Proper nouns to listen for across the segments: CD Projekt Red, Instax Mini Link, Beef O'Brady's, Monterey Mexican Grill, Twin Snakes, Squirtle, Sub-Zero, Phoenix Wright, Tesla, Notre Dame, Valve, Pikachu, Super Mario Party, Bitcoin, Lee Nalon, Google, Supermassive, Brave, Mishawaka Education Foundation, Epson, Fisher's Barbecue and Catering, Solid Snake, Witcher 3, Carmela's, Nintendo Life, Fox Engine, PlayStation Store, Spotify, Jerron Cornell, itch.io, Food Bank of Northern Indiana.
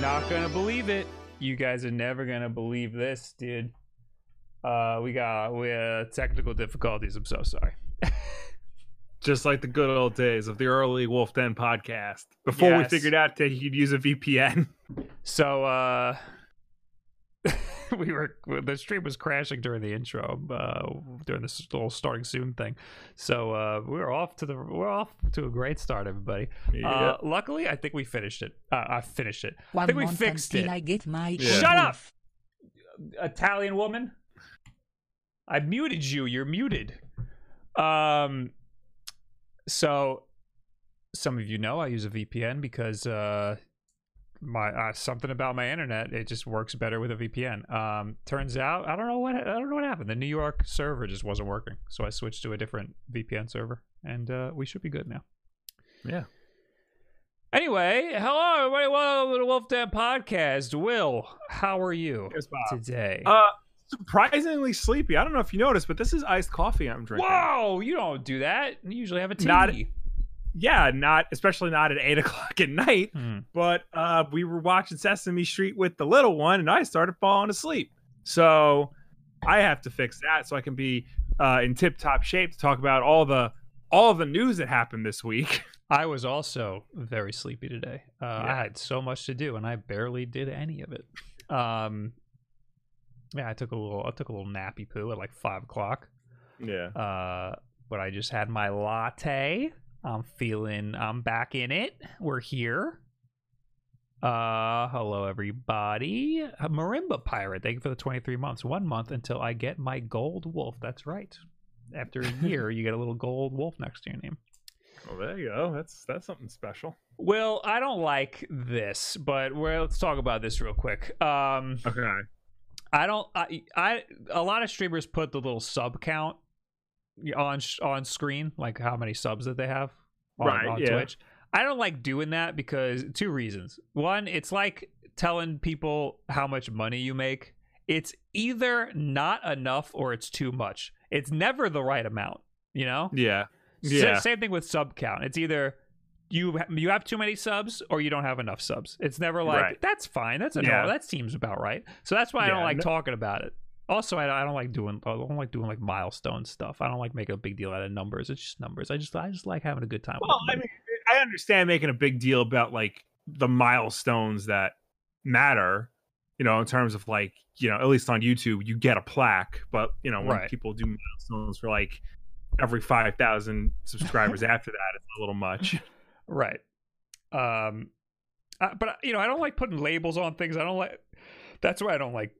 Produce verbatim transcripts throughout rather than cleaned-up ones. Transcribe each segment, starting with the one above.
Not gonna believe it. You guys are never gonna believe this, dude. Uh, we got we had technical difficulties. I'm so sorry. Just like the good old days of the early Wolf Den podcast, before yes. we figured out that you could use a V P N. So uh, we were the stream was crashing during the intro, uh, during this little starting soon thing. So uh, we were off to the we're off to a great start, everybody. Yeah. Uh, luckily, I think we finished it. Uh, I finished it. One I think we fixed it. I get my yeah. Shut up, Italian woman. I muted you. You're muted. Um. So, some of you know I use a V P N because uh, my uh, something about my internet, it just works better with a V P N. Um, turns out I don't know what I don't know what happened. The New York server just wasn't working, so I switched to a different V P N server, and uh, we should be good now. Yeah. Anyway, hello everybody, welcome to the Wolf Den podcast. Will, how are you yes, today? Uh, surprisingly sleepy. I don't know if you noticed, but this is iced coffee I'm drinking. Whoa, you don't do that. You usually have a tea. Not, yeah, not especially not at eight o'clock at night. Mm. But uh, we were watching Sesame Street with the little one, and I started falling asleep. So I have to fix that so I can be uh, in tip-top shape to talk about all the all the news that happened this week. I was also very sleepy today. Uh, yeah. I had so much to do, and I barely did any of it. Um. Yeah, I took a little I took a little nappy poo at like five o'clock. Yeah. Uh, but I just had my latte. I'm feeling I'm back in it. We're here. Uh, hello everybody. A Marimba Pirate, thank you for the twenty-three months. One month until I get my gold wolf. That's right. After a year, you get a little gold wolf next to your name. Well, there you go. That's that's something special. Well, I don't like this, but well, let's talk about this real quick. Um, okay. I don't. I, I. A lot of streamers put the little sub count on on screen, like how many subs that they have on, right, on yeah. Twitch. I don't like doing that because two reasons. One, it's like telling people how much money you make. It's either not enough or it's too much. It's never the right amount, you know. Yeah. Yeah. S- same thing with sub count. It's either you you have too many subs or you don't have enough subs. It's never like right. that's fine, that's enough, yeah. that seems about right. So that's why I yeah, don't like no. talking about it. Also, I, I don't like doing I don't like doing like milestone stuff. I don't like making a big deal out of numbers. It's just numbers. I just I just like having a good time. Well, I mean, I understand making a big deal about like the milestones that matter, you know, in terms of like, you know, at least on YouTube, you get a plaque, but you know, when right. people do milestones for like every five thousand subscribers after that, it's a little much. Right. Um, I, but, you know, I don't like putting labels on things. I don't like, that's why I don't like,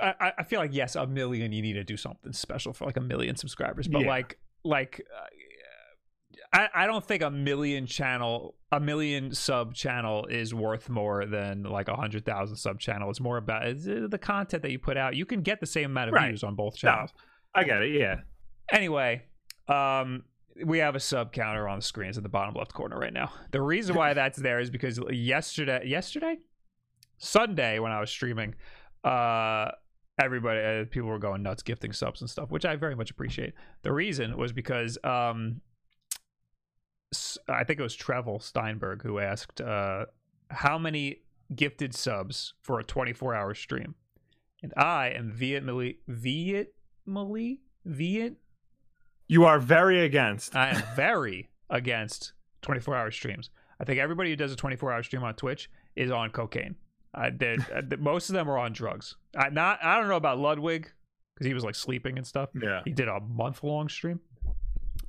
I, I feel like, yes, a million, you need to do something special for like a million subscribers. But yeah. like, like, uh, I, I don't think a million channel, a million sub channel is worth more than like a hundred thousand sub channel. It's more about it's the content that you put out. You can get the same amount of right. views on both channels. No, I get it. Yeah. Anyway, um, we have a sub counter on the screens at the bottom left corner right now. The reason why that's there is because yesterday, yesterday, Sunday when I was streaming, uh, everybody, uh, people were going nuts gifting subs and stuff, which I very much appreciate. The reason was because um, I think it was Trevor Steinberg who asked uh, how many gifted subs for a twenty-four hour stream, and I am vehemently, vehemently, vehemently. You are very against. I am very against twenty-four hour streams. I think everybody who does a twenty-four hour stream on Twitch is on cocaine. I did. I did most of them are on drugs. I not. I don't know about Ludwig because he was like sleeping and stuff. Yeah, he did a month long stream.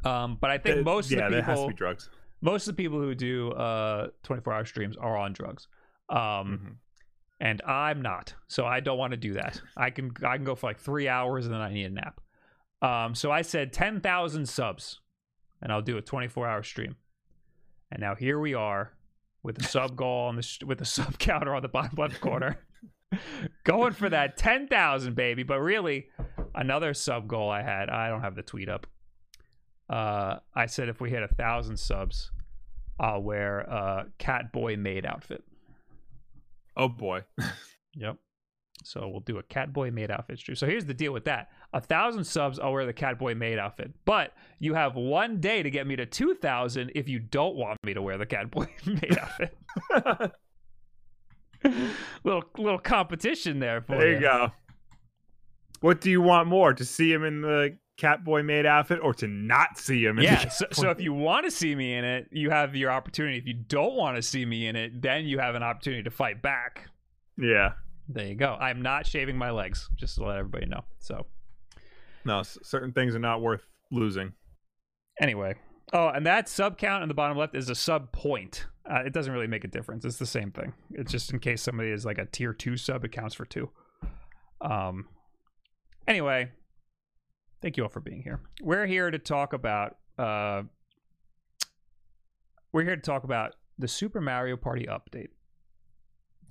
Um, but I think the, most yeah, of the people. Yeah, there has to be drugs. Most of the people who do uh twenty-four hour streams are on drugs. Um, mm-hmm. and I'm not, so I don't want to do that. I can I can go for like three hours and then I need a nap. Um, so I said ten thousand subs, and I'll do a twenty-four hour stream. And now here we are, with the sub goal on the with the sub counter on the bottom left corner, going for that ten thousand, baby. But really, another sub goal I had. I don't have the tweet up. Uh, I said if we hit a thousand subs, I'll wear a Catboy maid outfit. Oh boy. Yep. So we'll do a Catboy maid outfit stream. So here's the deal with that. A thousand subs, I'll wear the Catboy maid outfit. But you have one day to get me to two thousand if you don't want me to wear the Catboy maid outfit. little little competition there for you. There you go. What do you want more? To see him in the Catboy maid outfit or to not see him in yeah the so, so if you want to see me in it, you have your opportunity. If you don't want to see me in it, then you have an opportunity to fight back. Yeah, there you go. I'm not shaving my legs, just to let everybody know. So no, certain things are not worth losing anyway. Oh, and that sub count in the bottom left is a sub point. Uh, it doesn't really make a difference, it's the same thing. It's just in case somebody is like a tier two sub, it counts for two. Um anyway, thank you all for being here. We're here to talk about uh, we're here to talk about the Super Mario Party update,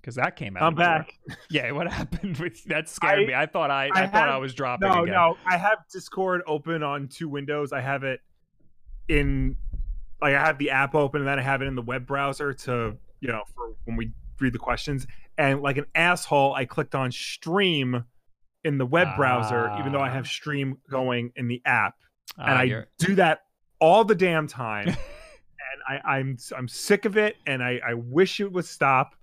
because that came out. I'm back. Yeah, what happened? With, that scared I, me. I thought I, I, I have, thought I was dropping. No, again. no. I have Discord open on two windows. I have it in like I have the app open, and then I have it in the web browser to you know for when we read the questions. And like an asshole, I clicked on stream in the web browser, uh, even though I have stream going in the app, uh, and I you're... do that all the damn time. And I, I'm I'm sick of it, and I, I wish it would stop.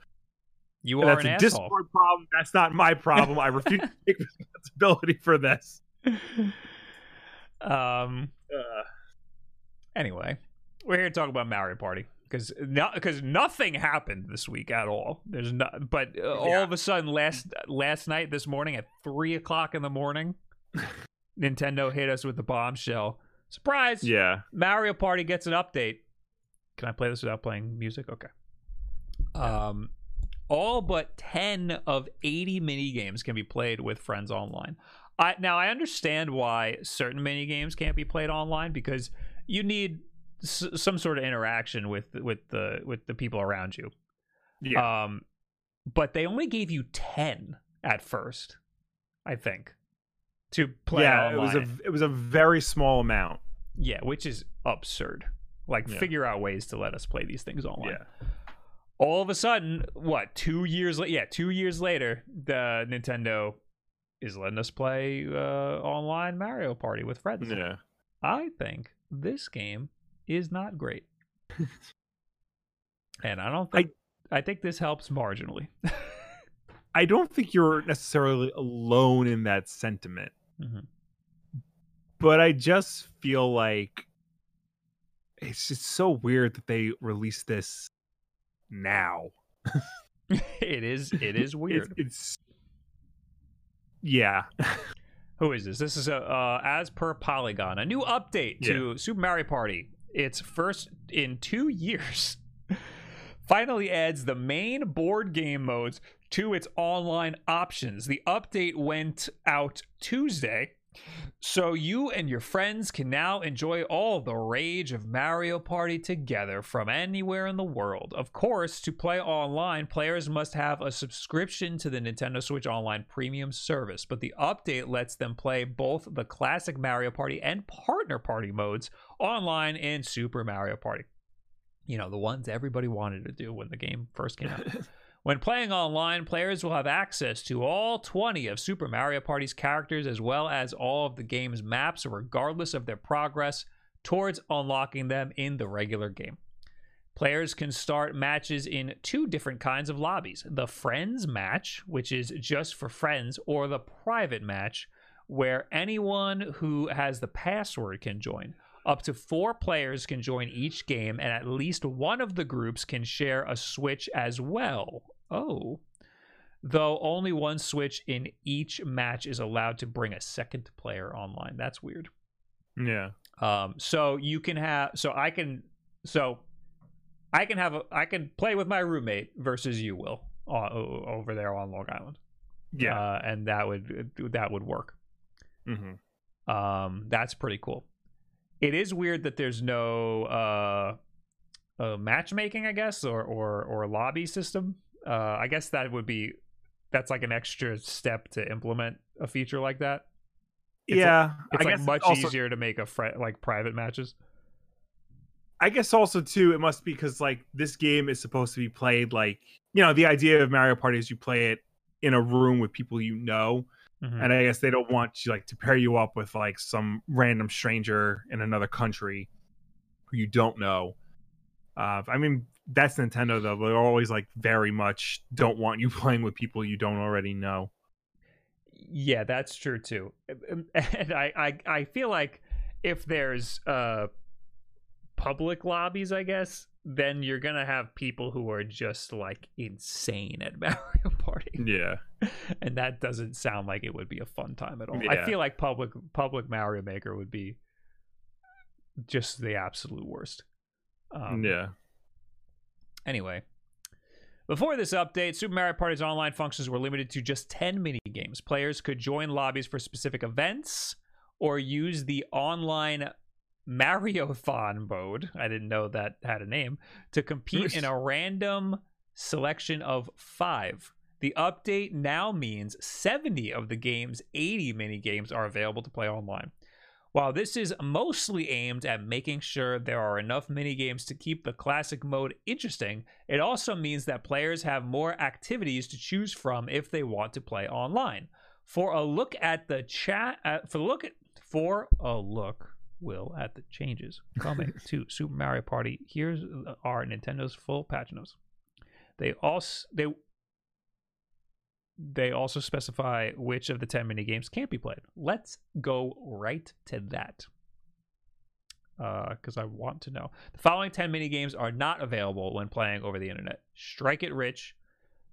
You and are that's an a asshole. Discord problem. That's not my problem. I refuse to take responsibility for this. Um. Uh. Anyway, we're here to talk about Mario Party. Because not because nothing happened this week at all. There's no, but uh, yeah. all of a sudden last last night, this morning at three o'clock in the morning, Nintendo hit us with the bombshell. Surprise! Yeah, Mario Party gets an update. Can I play this without playing music? Okay. Um, all but ten of eighty mini games can be played with friends online. I now I understand why certain mini games can't be played online, because you need some sort of interaction with with the with the people around you. Yeah. Um but they only gave you ten at first, I think, to play yeah online. it was a it was a very small amount, yeah which is absurd. Like yeah. Figure out ways to let us play these things online. Yeah. All of a sudden, what, two years later yeah two years later the Nintendo is letting us play uh online Mario Party with friends. Yeah. I think this game is not great. And I don't think I, I think this helps marginally. I don't think you're necessarily alone in that sentiment. Mm-hmm. But I just feel like it's just so weird that they release this now. it is it is weird. It's, it's yeah. Who is this? This is a uh, as per Polygon, a new update yeah. to Super Mario Party. It's first in two years. Finally adds the main board game modes to its online options. The update went out Tuesday, so you and your friends can now enjoy all the rage of Mario Party together from anywhere in the world. Of course, to play online, players must have a subscription to the Nintendo Switch Online Premium service, but the update lets them play both the classic Mario Party and Partner Party modes online in Super Mario Party. You know, the ones everybody wanted to do when the game first came out. When playing online, players will have access to all twenty of Super Mario Party's characters, as well as all of the game's maps, regardless of their progress towards unlocking them in the regular game. Players can start matches in two different kinds of lobbies: the Friends Match, which is just for friends, or the Private Match, where anyone who has the password can join. Up to four players can join each game, and at least one of the groups can share a Switch as well. Oh, though only one Switch in each match is allowed to bring a second player online. That's weird. Yeah. Um. So you can have. So I can. So I can have. A, I can play with my roommate versus you, Will, over there on Long Island. Yeah, uh, and that would that would work. Mm-hmm. Um, that's pretty cool. It is weird that there's no uh, uh, matchmaking, I guess, or or or lobby system. Uh, I guess that would be that's like an extra step to implement a feature like that. It's yeah, like, it's I like guess much also, easier to make a fr- like private matches. I guess also too, it must be because like this game is supposed to be played like you know the idea of Mario Party is you play it in a room with people you know, mm-hmm. and I guess they don't want you like to pair you up with like some random stranger in another country who you don't know. Uh, I mean that's Nintendo though; they're always like very much don't want you playing with people you don't already know. Yeah, that's true too, and I, I, I feel like if there's uh public lobbies, I guess, then you're gonna have people who are just like insane at Mario Party. Yeah, and that doesn't sound like it would be a fun time at all. Yeah. I feel like public public Mario Maker would be just the absolute worst. Um, yeah. Anyway. Before this update, Super Mario Party's online functions were limited to just ten minigames. Players could join lobbies for specific events or use the online Mariothon mode, I didn't know that had a name, to compete in a random selection of five. The update now means seventy of the game's eighty minigames are available to play online. While this is mostly aimed at making sure there are enough minigames to keep the classic mode interesting, it also means that players have more activities to choose from if they want to play online. For a look at the chat, uh, for look at, for a look, Will, at the changes coming to Super Mario Party, here's our Nintendo's full patch notes. They also they They also specify which of the ten minigames can't be played. Let's go right to that. Because uh, I want to know. The following ten minigames are not available when playing over the internet. Strike It Rich,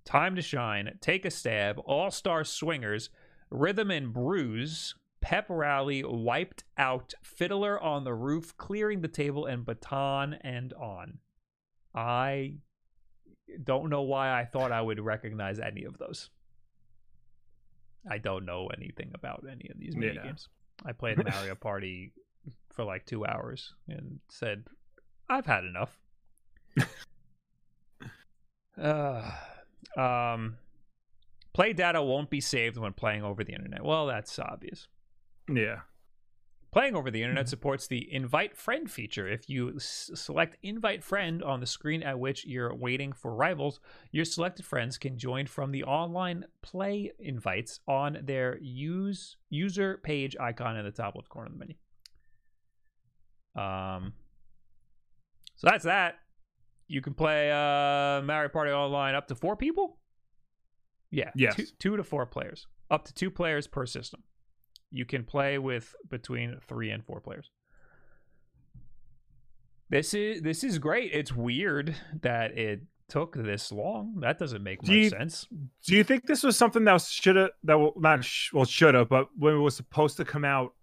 Time to Shine, Take a Stab, All-Star Swingers, Rhythm and Brews, Pep Rally, Wiped Out, Fiddler on the Roof, Clearing the Table, and Baton and On. I don't know why I thought I would recognize any of those. I don't know anything about any of these mini yeah. games. I played Mario Party for like two hours and said, I've had enough. uh, um, play data won't be saved when playing over the internet. Well, that's obvious. Yeah. Playing over the internet supports the invite friend feature. If you s- select invite friend on the screen at which you're waiting for rivals, your selected friends can join from the online play invites on their use user page icon in the top left corner of the menu. Um, so that's that. You can play uh, Mario Party online up to four people? Yeah, yes. two, two to four players. Up to two players per system. You can play with between three and four players. This is this is great. It's weird that it took this long. That doesn't make do much you, sense. Do you think this was something that should have that will not sh- well should have, but when it was supposed to come out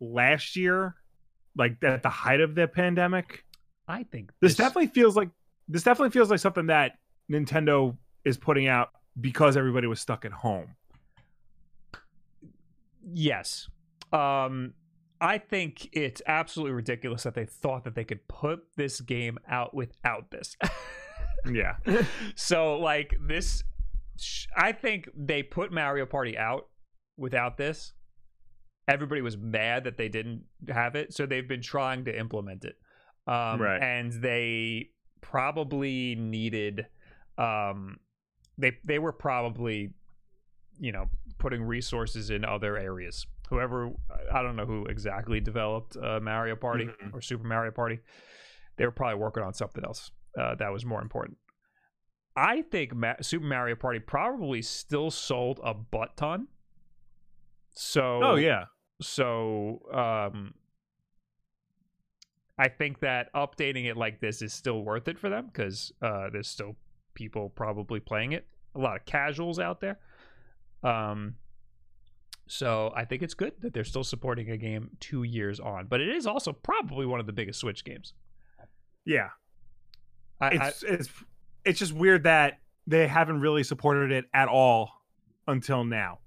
last year, like at the height of the pandemic? I think this, this definitely feels like this definitely feels like something that Nintendo is putting out because everybody was stuck at home. Yes. Um, I think it's absolutely ridiculous that they thought that they could put this game out without this. Yeah. So, like, this... I think they put Mario Party out without this. Everybody was mad that they didn't have it, so they've been trying to implement it. Um, right. And they probably needed... Um, they they were probably, you know... putting resources in other areas. Whoever, I don't know who exactly developed uh, Mario Party mm-hmm. or Super Mario Party, they were probably working on something else uh, that was more important. I think Ma- Super Mario Party probably still sold a butt ton. So, oh yeah. So, um, I think that updating it like this is still worth it for them because uh, there's still people probably playing it. A lot of casuals out there. Um, so I think it's good that they're still supporting a game two years on, but it is also probably one of the biggest Switch games. Yeah. I, it's, I, it's, it's just weird that they haven't really supported it at all until now.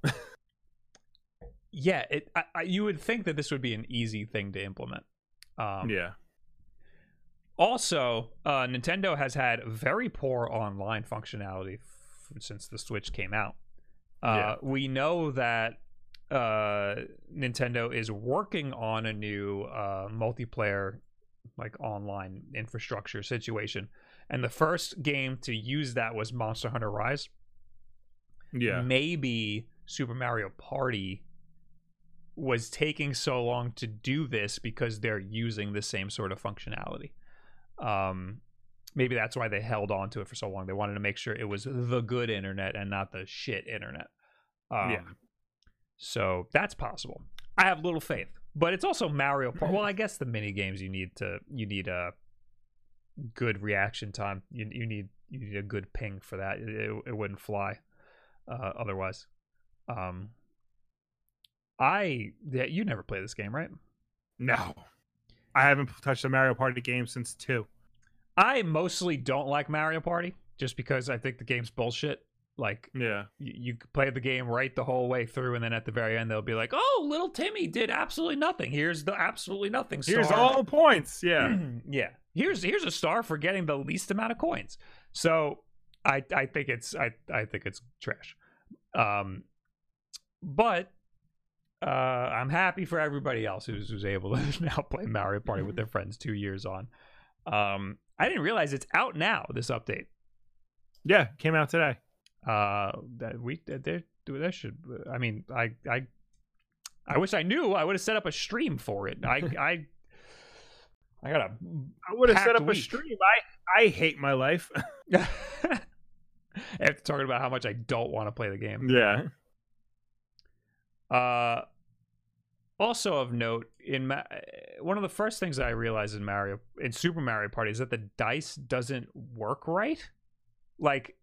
Yeah, it, I, I, you would think that this would be an easy thing to implement. Um, yeah. Also, uh, Nintendo has had very poor online functionality f- since the Switch came out. Uh, yeah. We know that uh, Nintendo is working on a new uh, multiplayer, like online infrastructure situation, and the first game to use that was Monster Hunter Rise. Yeah, maybe Super Mario Party was taking so long to do this because they're using the same sort of functionality. Um, maybe that's why they held on to it for so long. They wanted to make sure it was the good internet and not the shit internet. Um, yeah. So that's possible. I have little faith, but it's also Mario Party. Well, I guess the mini games you need to you need a good reaction time. You you need you need a good ping for that. It, it wouldn't fly uh, otherwise. Um. I yeah, you never play this game, right? No, I haven't touched a Mario Party game since two. I mostly don't like Mario Party just because I think the game's bullshit. Like, yeah, you, you play the game right the whole way through, and then at the very end they'll be like, "Oh, little Timmy did absolutely nothing. Here's the absolutely nothing star. Here's all points. Yeah, yeah. Here's here's a star for getting the least amount of coins." So I I think it's I I think it's trash. Um, but. Uh, I'm happy for everybody else who's who's able to now play Mario Party with their friends two years on. Um, I didn't realize it's out now. This update, yeah, came out today. Uh, that we there that should. I mean, I I I wish I knew. I would have set up a stream for it. I I I got a. I would have set up week. a stream. I I hate my life. After talking about how much I don't want to play the game. Yeah. Uh, also of note, in Ma- one of the first things I realized in Mario in Super Mario Party is that the dice doesn't work right. Like,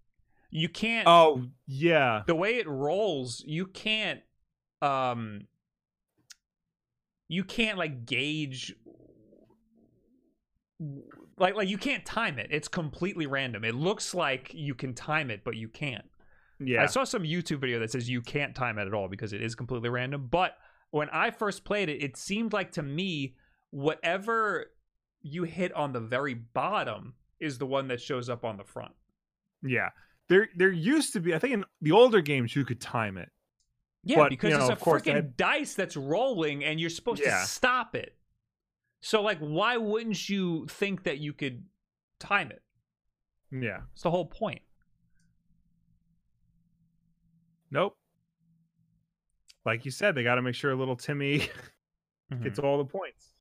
you can't. Oh yeah, the way it rolls, you can't. Um, you can't like gauge. Like like you can't time it. It's completely random. It looks like you can time it, but you can't. Yeah, I saw some YouTube video that says you can't time it at all because it is completely random. But when I first played it, it seemed like to me, whatever you hit on the very bottom is the one that shows up on the front. Yeah, there there used to be, I think in the older games, you could time it. Yeah, but, because you know, it's a freaking had... dice that's rolling and you're supposed yeah. to stop it. So like, why wouldn't you think that you could time it? Yeah, it's the whole point. Nope. Like you said, they got to make sure little Timmy mm-hmm. gets all the points.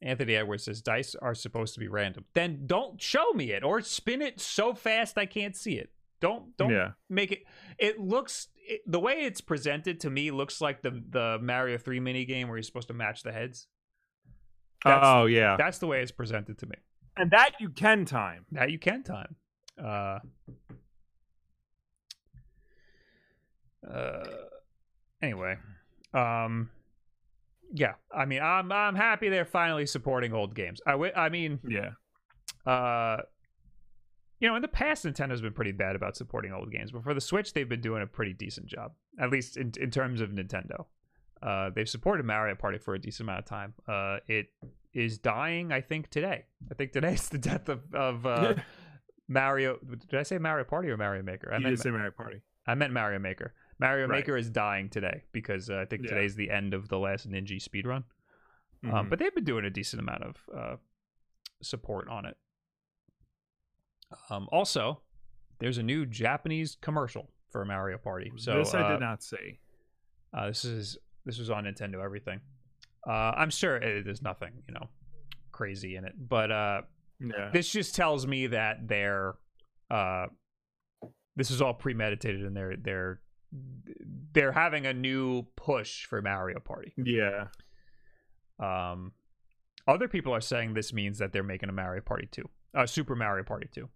Anthony Edwards says dice are supposed to be random. Then don't show me it or spin it so fast I can't see it. Don't don't yeah. make it. It looks it, the way it's presented to me looks like the the Mario three mini game where you're supposed to match the heads. That's, oh yeah, that's the way it's presented to me. And that you can time. That you can time. Uh. Uh, anyway, um, yeah. I mean, I'm I'm happy they're finally supporting old games. I, w- I mean, yeah. Uh, you know, in the past, Nintendo's been pretty bad about supporting old games, but for the Switch, they've been doing a pretty decent job, at least in in terms of Nintendo. Uh, they've supported Mario Party for a decent amount of time. Uh, it is dying, I think, today. I think today's the death of of uh, Mario. Did I say Mario Party or Mario Maker? I you meant did say Mario Party. I meant Mario Maker. Mario right. Maker is dying today because uh, I think yeah. today's the end of the last Ninja speedrun. Mm-hmm. Um, but they've been doing a decent amount of uh, support on it. Um, also, there's a new Japanese commercial for Mario Party. So this uh, I did not see. Uh, this is this was on Nintendo Everything. Uh, I'm sure it, there's nothing you know crazy in it, but uh, yeah. this just tells me that they're uh, this is all premeditated and they're they're. they're having a new push for Mario Party. Yeah. Um, other people are saying this means that they're making a Mario Party two, a uh, Super Mario Party two.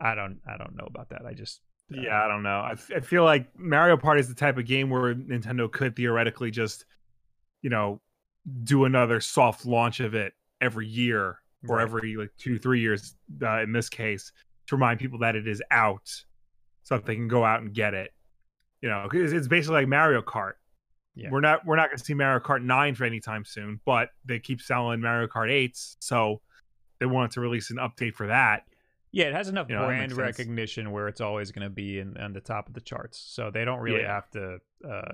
I don't, I don't know about that. I just uh, yeah, I don't know. I, f- I feel like Mario Party is the type of game where Nintendo could theoretically just, you know, do another soft launch of it every year or right. every like two, three years uh, in this case, to remind people that it is out so that they can go out and get it. You know, it's, it's basically like Mario Kart. Yeah. We're not we're not going to see Mario Kart nine for any time soon, but they keep selling Mario Kart eights, so they wanted to release an update for that. Yeah, it has enough you brand know, recognition where it's always going to be in, on the top of the charts, so they don't really yeah. have to uh,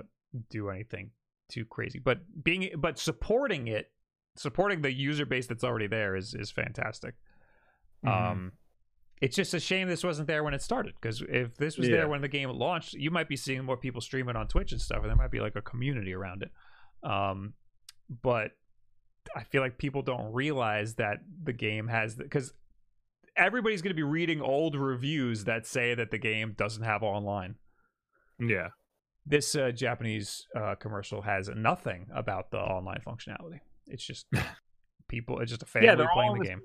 do anything too crazy. But being but supporting it, supporting the user base that's already there is is fantastic. Mm-hmm. Um, it's just a shame this wasn't there when it started, because if this was yeah. there when the game launched, you might be seeing more people streaming on Twitch and stuff, and there might be like a community around it. Um, but I feel like people don't realize that the game has because. Everybody's going to be reading old reviews that say that the game doesn't have online. Yeah. This uh, Japanese uh, commercial has nothing about the online functionality. It's just people, it's just a family yeah, playing the game.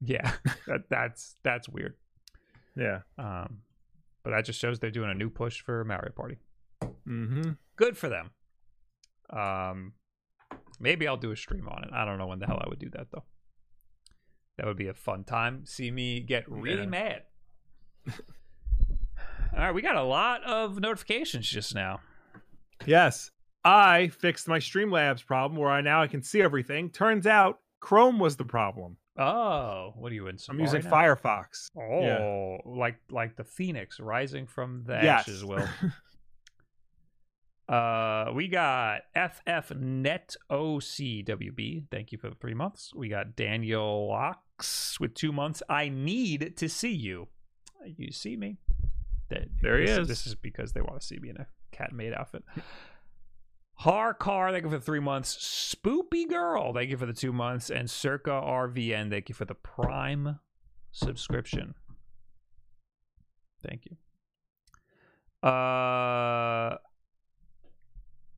Yeah. that, that's, that's weird. Yeah. Um, but that just shows they're doing a new push for Mario Party. Mm-hmm. Good for them. Um, maybe I'll do a stream on it. I don't know when the hell I would do that though. That would be a fun time. See me get really yeah. mad. All right, we got a lot of notifications just now. Yes. I fixed my Streamlabs problem where I now I can see everything. Turns out Chrome was the problem. Oh, what are you in? I'm using now? Firefox. Oh, yeah. like like the Phoenix rising from the yes. ashes will. Uh, we got F F Net O C W B. Thank you for the three months. We got Daniel Locks with two months. I need to see you. You see me. There, there he this, is. This is because they want to see me in a cat maid outfit. Harkar, thank you for the three months. Spoopy Girl, thank you for the two months. And Circa R V N, thank you for the Prime subscription. Thank you. Uh...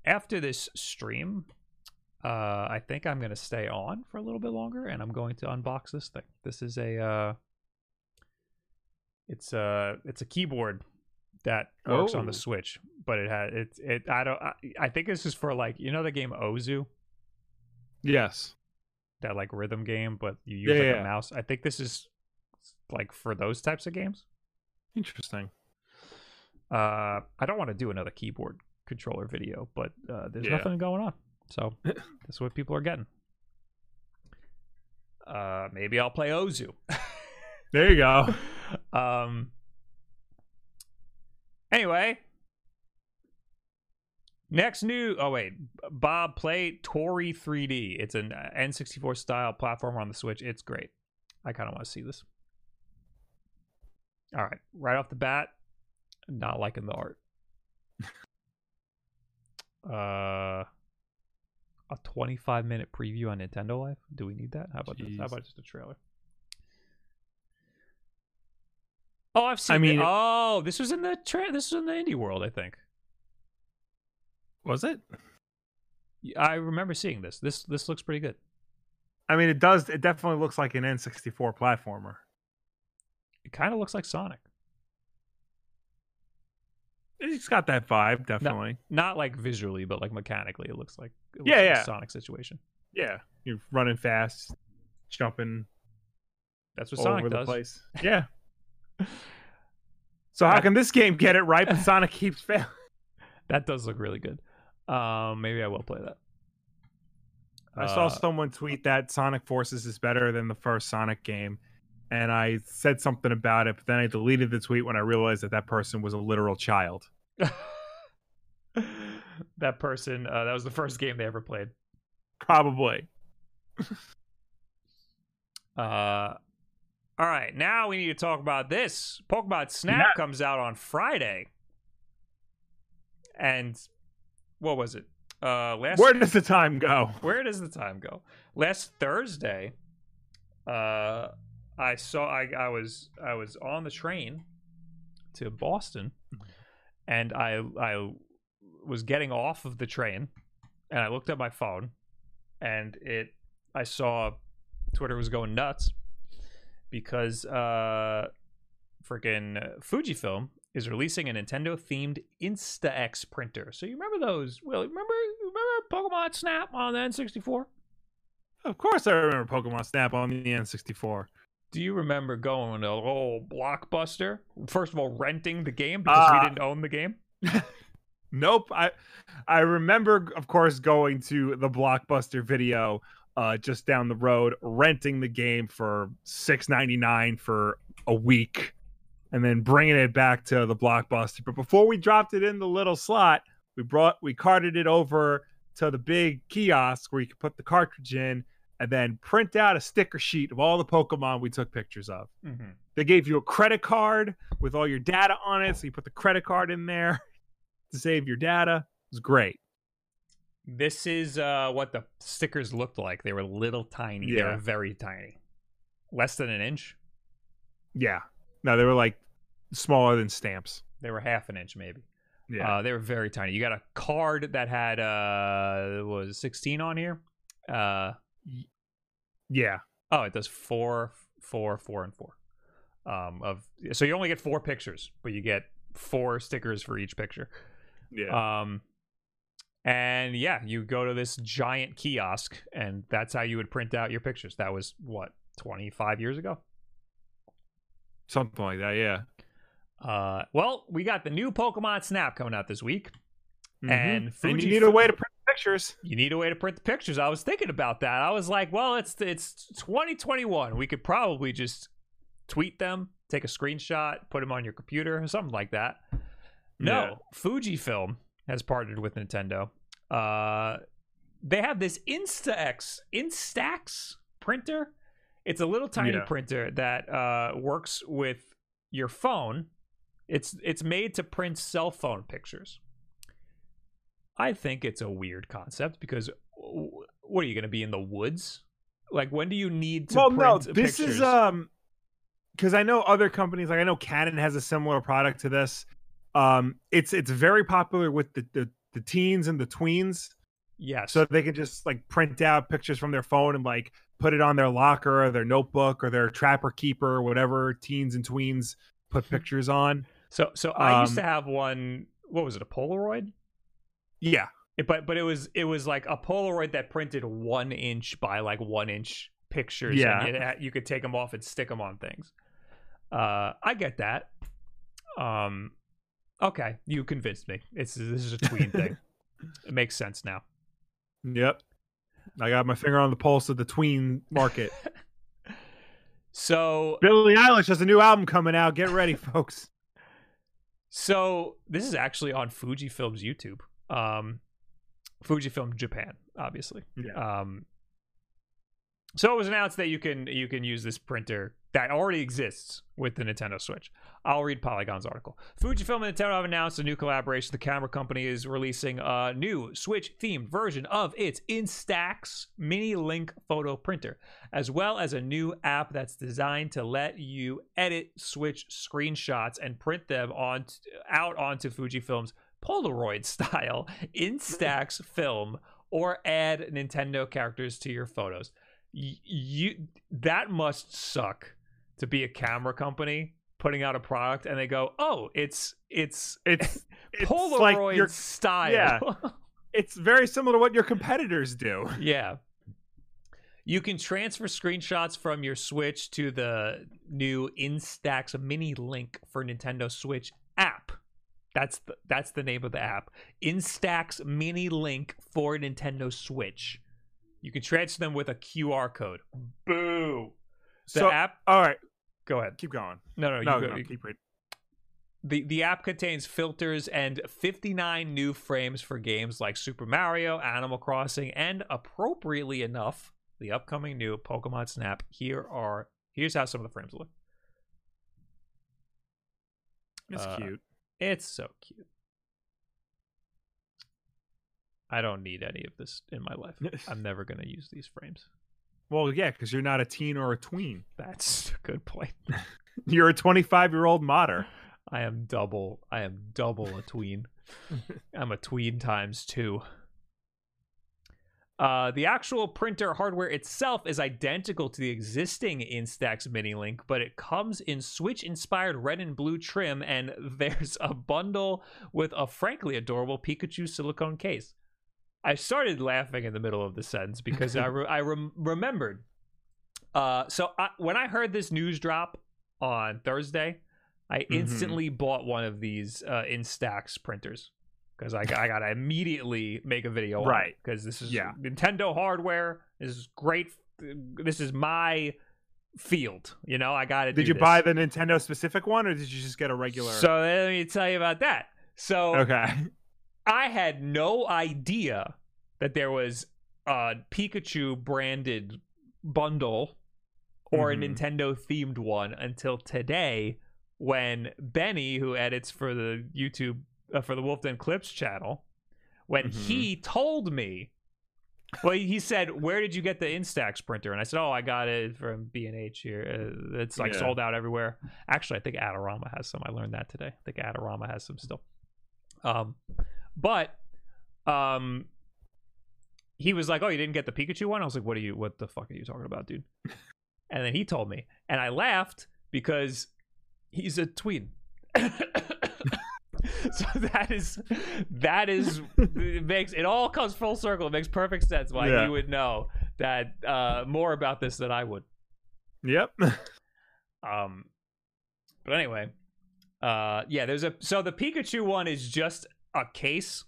After this stream, uh, I think I'm going to stay on for a little bit longer, and I'm going to unbox this thing. This is a, uh, it's a, it's a keyboard that works oh. on the Switch, but it has, it, it, I don't, I, I think this is for like, you know, the game Ozu? Yes. That like rhythm game, but you use yeah, like yeah. a mouse. I think this is like for those types of games. Interesting. Uh, I don't want to do another keyboard controller video, but uh, there's yeah. nothing going on, so that's what people are getting. Uh, maybe I'll play Ozu. There you go. Um. Anyway, next new. Oh wait, Bob, play Tori three D. It's an N sixty-four style platformer on the Switch. It's great. I kind of want to see this. All right, right off the bat, not liking the art. Uh, a twenty-five minute preview on Nintendo Life. Do we need that? How about Jeez. this? How about just a trailer? Oh, I've seen. I mean, the, oh, this was in the tra- This was in the indie world, I think. Was it? I remember seeing this. This this looks pretty good. I mean, it does. It definitely looks like an N sixty-four platformer. It kind of looks like Sonic. It's got that vibe, definitely. Not, not like visually, but like mechanically, it looks like, it looks yeah, like yeah. a Sonic situation. Yeah, you're running fast, jumping. That's what all Sonic over does. The place. Yeah. So how can this game get it right, but Sonic keeps failing? That does look really good. Um, maybe I will play that. I uh, saw someone tweet that Sonic Forces is better than the first Sonic game. And I said something about it, but then I deleted the tweet when I realized that that person was a literal child. That person, uh, that was the first game they ever played. Probably. uh, all right, now we need to talk about this. Pokemon Snap yeah. comes out on Friday. And what was it? Uh, last Where does the time go? Where does the time go? Last Thursday... Uh, I saw I, I was I was on the train to Boston, and I I was getting off of the train, and I looked at my phone, and it I saw Twitter was going nuts because uh freaking Fujifilm is releasing a Nintendo themed Instax printer. So you remember those? Well, remember remember Pokemon Snap on the N sixty-four? Of course, I remember Pokemon Snap on the N sixty-four. Do you remember going to a little Blockbuster? First of all, renting the game because uh, we didn't own the game. Nope. I I remember, of course, going to the Blockbuster video uh, just down the road, renting the game for six ninety-nine for a week, and then bringing it back to the Blockbuster. But before we dropped it in the little slot, we brought we carted it over to the big kiosk where you could put the cartridge in and then print out a sticker sheet of all the Pokemon we took pictures of. Mm-hmm. They gave you a credit card with all your data on it, so you put the credit card in there to save your data. It was great. This is uh, what the stickers looked like. They were little tiny. Yeah. They were very tiny. Less than an inch? Yeah. No, they were like smaller than stamps. They were half an inch maybe. Yeah. Uh, they were very tiny. You got a card that had, uh, what was it, sixteen on here? Uh, yeah. Oh, it does four, four, four, and four. Um, of so you only get four pictures, but you get four stickers for each picture. Yeah. Um, and yeah, you go to this giant kiosk, and that's how you would print out your pictures. That was what, twenty-five years ago? Something like that, yeah. Uh, well, we got the new Pokemon Snap coming out this week. Mm-hmm. And, Fuji and you need F- a way to print the pictures. You need a way to print the pictures. I was thinking about that. I was like, well, it's it's twenty twenty-one. We could probably just tweet them, take a screenshot, put them on your computer, or something like that. No, yeah. Fujifilm has partnered with Nintendo. Uh, they have this Instax Instax printer. It's a little tiny yeah. printer that uh, works with your phone. It's it's made to print cell phone pictures. I think it's a weird concept because what are you going to be in the woods? Like, when do you need to well, print no, this pictures? Is um because I know other companies, like I know Canon has a similar product to this. Um, it's it's very popular with the the, the teens and the tweens. Yes. So they can just like print out pictures from their phone and like put it on their locker or their notebook or their trapper keeper or whatever teens and tweens put pictures on. So so I um, used to have one, what was it, a Polaroid? Yeah. It, but but it was it was like a Polaroid that printed one inch by like one inch pictures. Yeah. And it, you could take them off and stick them on things. Uh, I get that. Um, okay, you convinced me. It's this is a tween thing. It makes sense now. Yep. I got my finger on the pulse of the tween market. So Billie Eilish has a new album coming out. Get ready, folks. So this is actually on Fujifilm's YouTube. Um, Fujifilm Japan, obviously. Yeah. Um, so it was announced that you can you can use this printer that already exists with the Nintendo Switch. I'll read Polygon's article. Fujifilm and Nintendo have announced a new collaboration. The camera company is releasing a new Switch-themed version of its Instax Mini Link photo printer, as well as a new app that's designed to let you edit Switch screenshots and print them on t- out onto Fujifilm's Polaroid-style Instax film or add Nintendo characters to your photos. Y- you that must suck to be a camera company putting out a product and they go, oh, it's it's it's, it's Polaroid like your, style. Yeah. It's very similar to what your competitors do. Yeah. You can transfer screenshots from your Switch to the new Instax Mini Link for Nintendo Switch app. That's the, that's the name of the app. Instax Mini Link for Nintendo Switch. You can transfer them with a Q R code. Boo. The so, app. All right. Go ahead. Keep going. No, no, you no, go, no you, keep reading. The the app contains filters and fifty-nine new frames for games like Super Mario, Animal Crossing, and appropriately enough, the upcoming new Pokemon Snap. Here are here's how some of the frames look. It's uh, cute. It's so cute. I don't need any of this in my life. I'm never going to use these frames. Well, yeah, because you're not a teen or a tween. That's a good point. You're a twenty-five-year-old modder. I am double. I am double a tween. I'm a tween times two. Uh, the actual printer hardware itself is identical to the existing Instax Mini Link, but it comes in Switch-inspired red and blue trim, and there's a bundle with a frankly adorable Pikachu silicone case. I started laughing in the middle of the sentence because I, re- I re- remembered Uh, so I, when I heard this news drop on Thursday, I instantly mm-hmm. bought one of these uh, Instax printers because I, I got to immediately make a video on right. it because this is yeah. Nintendo hardware. This is great. This is my field. You know, I got to do Did you this. buy the Nintendo specific one or did you just get a regular? So let me tell you about that. So okay. I had no idea that there was a Pikachu branded bundle or mm-hmm. a Nintendo themed one until today, when Benny, who edits for the YouTube uh, for the Wolf Den Clips channel, when mm-hmm. he told me, well, he said, "Where did you get the Instax printer?" And I said, "Oh, I got it from B and H here. Uh, it's like yeah. sold out everywhere." Actually, I think Adorama has some. I learned that today. I think Adorama has some still. Um, but um, he was like, "Oh, you didn't get the Pikachu one?" I was like, "What are you? What the fuck are you talking about, dude?" And then he told me, and I laughed because he's a tween. So that is that is it makes it all comes full circle. It makes perfect sense why yeah. he would know that uh more about this than I would. Yep. Um but anyway, uh yeah, there's a so the Pikachu one is just a case.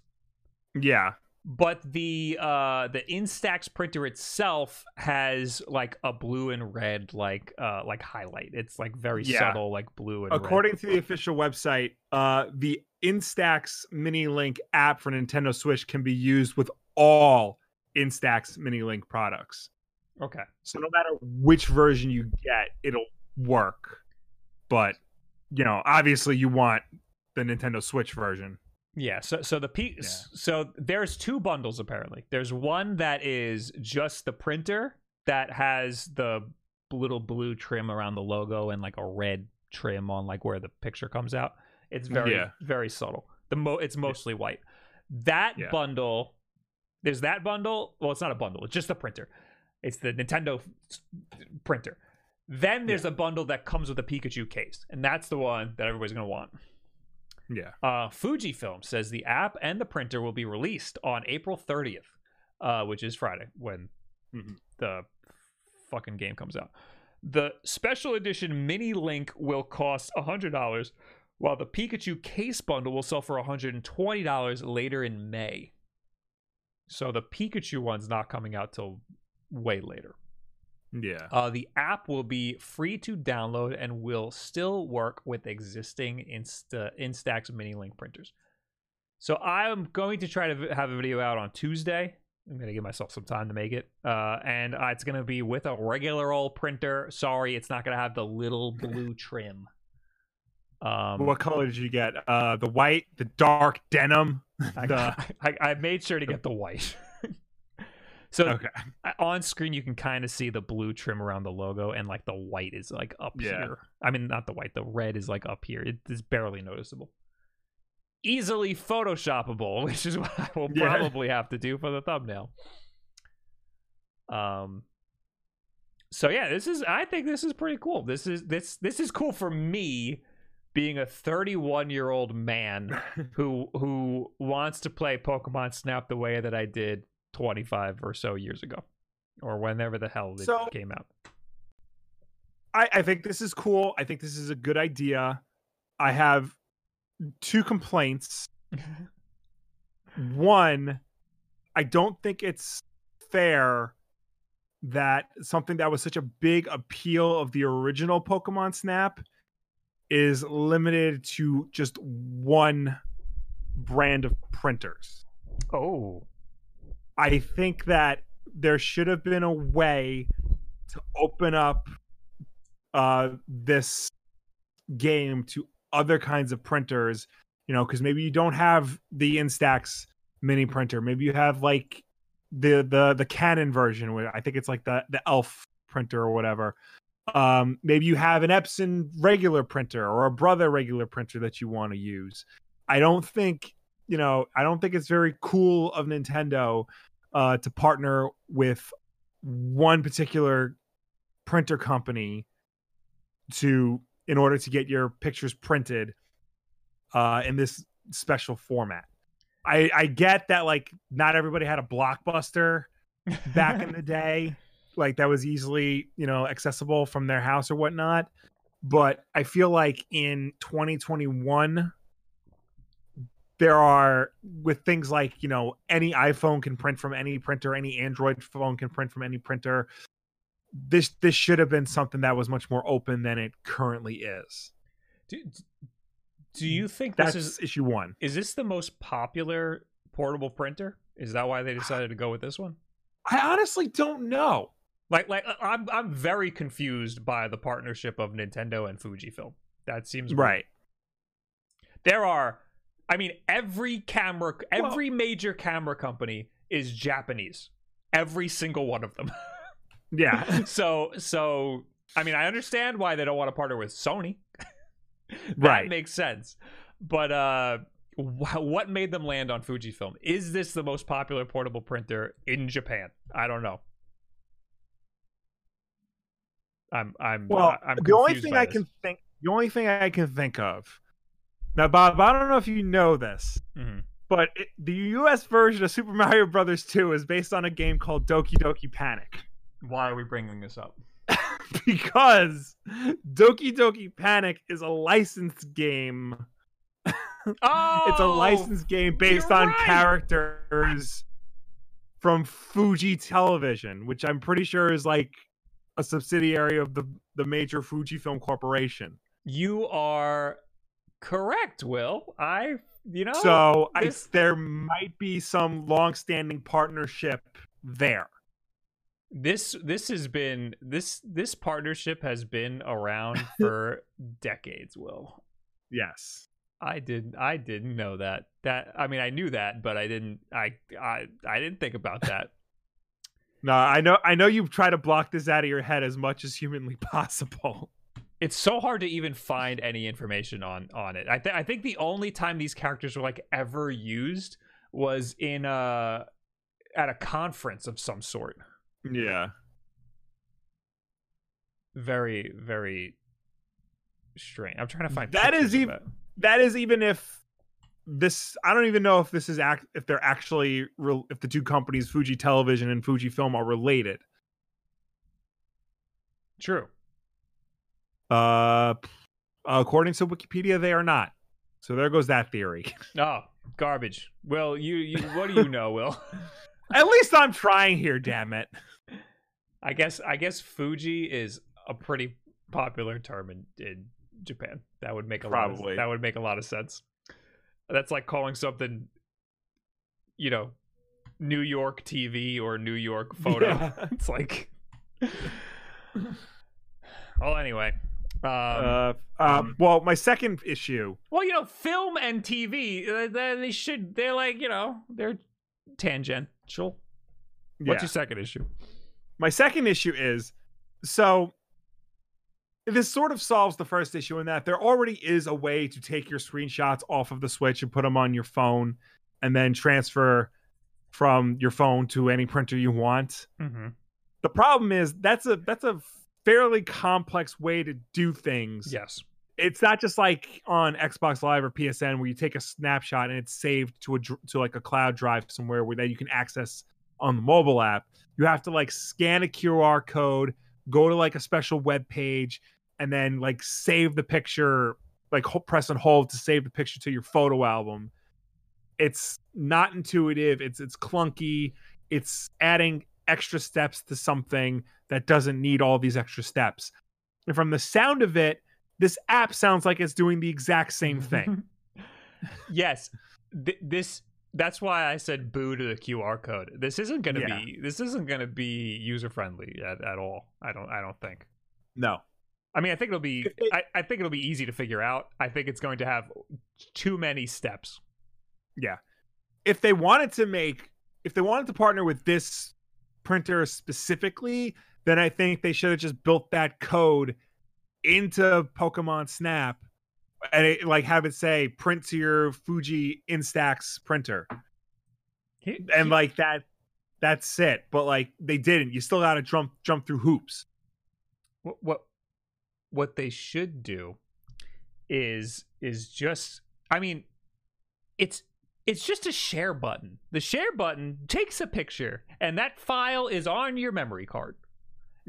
Yeah. But the uh the Instax printer itself has like a blue and red like uh like highlight. It's like very yeah. subtle, like blue and According red. According to the official website, uh the Instax Mini Link app for Nintendo Switch can be used with all Instax Mini Link products. Okay. So no matter which version you get, it'll work. But you know, obviously you want the Nintendo Switch version. Yeah, so so the P- yeah. so there's two bundles apparently. There's one that is just the printer that has the little blue trim around the logo and like a red trim on like where the picture comes out. It's very yeah. very subtle. The mo- it's mostly white. That yeah. bundle, there's that bundle. Well, it's not a bundle. It's just the printer. It's the Nintendo f- printer. Then there's yeah. a bundle that comes with a Pikachu case, and that's the one that everybody's gonna want. Yeah. Uh, Fujifilm says the app and the printer will be released on April thirtieth, uh, which is Friday when mm-hmm. the fucking game comes out. The special edition Mini Link will cost one hundred dollars, while the Pikachu case bundle will sell for one hundred twenty dollars later in May. So the Pikachu one's not coming out till way later. Yeah. Uh, the app will be free to download and will still work with existing Insta- Instax Mini Link printers. So I'm going to try to v- have a video out on Tuesday. I'm going to give myself some time to make it. Uh, and uh, it's going to be with a regular old printer. Sorry, it's not going to have the little blue trim. Um, what color did you get? Uh, the white, the dark denim? The... I, I, I made sure to get the white. So okay. on screen, you can kind of see the blue trim around the logo, and like the white is like up yeah. here. I mean, not the white, the red is like up here. It is barely noticeable. Easily photoshoppable, which is what I will yeah. probably have to do for the thumbnail. Um. So yeah, this is. I think this is pretty cool. This is this this is cool for me, being a thirty-one-year-old man who who wants to play Pokemon Snap the way that I did twenty-five or so years ago, or whenever the hell it so, came out. I, I think this is cool. I think this is a good idea. I have two complaints. One, I don't think it's fair that something that was such a big appeal of the original Pokemon Snap is limited to just one brand of printers. Oh. I think that there should have been a way to open up uh, this game to other kinds of printers, you know, because maybe you don't have the Instax mini printer. Maybe you have like the the the Canon version, where I think it's like the, the Elf printer or whatever. Um, maybe you have an Epson regular printer or a Brother regular printer that you want to use. I don't think... You know, I don't think it's very cool of Nintendo uh, to partner with one particular printer company to in order to get your pictures printed uh, in this special format. I, I get that, like, not everybody had a Blockbuster back in the day, like that was easily, you know, accessible from their house or whatnot. But I feel like in twenty twenty-one, there are, with things like, you know, any iPhone can print from any printer, any Android phone can print from any printer. This this should have been something that was much more open than it currently is. Do, do you think this is issue one? Is this the most popular portable printer? Is that why they decided to go with this one? I honestly don't know. Like, like I'm I'm very confused by the partnership of Nintendo and Fujifilm. That seems weird. Right. There are, I mean, every camera, every well, major camera company is Japanese. Every single one of them. Yeah. So, so I mean, I understand why they don't want to partner with Sony. That right. makes sense. But uh, what made them land on Fujifilm? Is this the most popular portable printer in Japan? I don't know. I'm I'm well. I'm the only thing I this. can think, the only thing I can think of. Now, Bob, I don't know if you know this, mm-hmm. but it, the U S version of Super Mario Brothers two is based on a game called Doki Doki Panic. Why are we bringing this up? Because Doki Doki Panic is a licensed game. Oh, it's a licensed game based on right. characters from Fuji Television, which I'm pretty sure is like a subsidiary of the the major Fujifilm Corporation. You are correct, Will. I, you know, so this... I, there might be some long-standing partnership there. This this has been this this partnership has been around for decades, Will. Yes. I didn't I didn't know that. That I mean I knew that, but I didn't I I, I didn't think about that. No, I know I know you've tried to block this out of your head as much as humanly possible. It's so hard to even find any information on on it. I th- I think the only time these characters were like ever used was in a at a conference of some sort. Yeah. Very, very strange. I'm trying to find that is even that is even if this I don't even know if this is act if they're actually re- if the two companies Fuji Television and Fujifilm are related. True. Uh, according to Wikipedia, they are not. So there goes that theory. Oh, garbage. Well, you, you what do you know, Will? At least I'm trying here, damn it. I guess I guess Fuji is a pretty popular term in, in Japan. That would make a Probably. lot of, that would make a lot of sense. That's like calling something, you know, New York T V or New York photo. Yeah. It's like Well, anyway. Um, uh, um, well, my second issue. Well, you know, film and T V, they should they're like, you know, they're tangent. What's yeah. your second issue? My second issue is, so this sort of solves the first issue in that there already is a way to take your screenshots off of the Switch and put them on your phone and then transfer from your phone to any printer you want. Mm-hmm. The problem is that's a that's a fairly complex way to do things. Yes. It's not just like on Xbox Live or P S N where you take a snapshot and it's saved to a to like a cloud drive somewhere where that you can access on the mobile app. You have to like scan a Q R code, go to like a special web page, and then like save the picture, like press and hold to save the picture to your photo album. It's not intuitive. It's it's clunky. It's adding extra steps to something that doesn't need all these extra steps. And from the sound of it, this app sounds like it's doing the exact same thing. Yes. Th- this that's why I said boo to the Q R code. This isn't going to yeah. be this isn't going to be user friendly at, at all. I don't I don't think. No. I mean, I think it'll be it, I, I think it'll be easy to figure out. I think it's going to have too many steps. Yeah. If they wanted to make if they wanted to partner with this printer specifically, then I think they should have just built that code into Pokemon Snap and it, like have it say print to your Fuji Instax printer he, and he, like that that's it, but like they didn't. You still gotta jump jump through hoops. What what what they should do is is just I mean it's it's just a share button. The share button takes a picture and that file is on your memory card.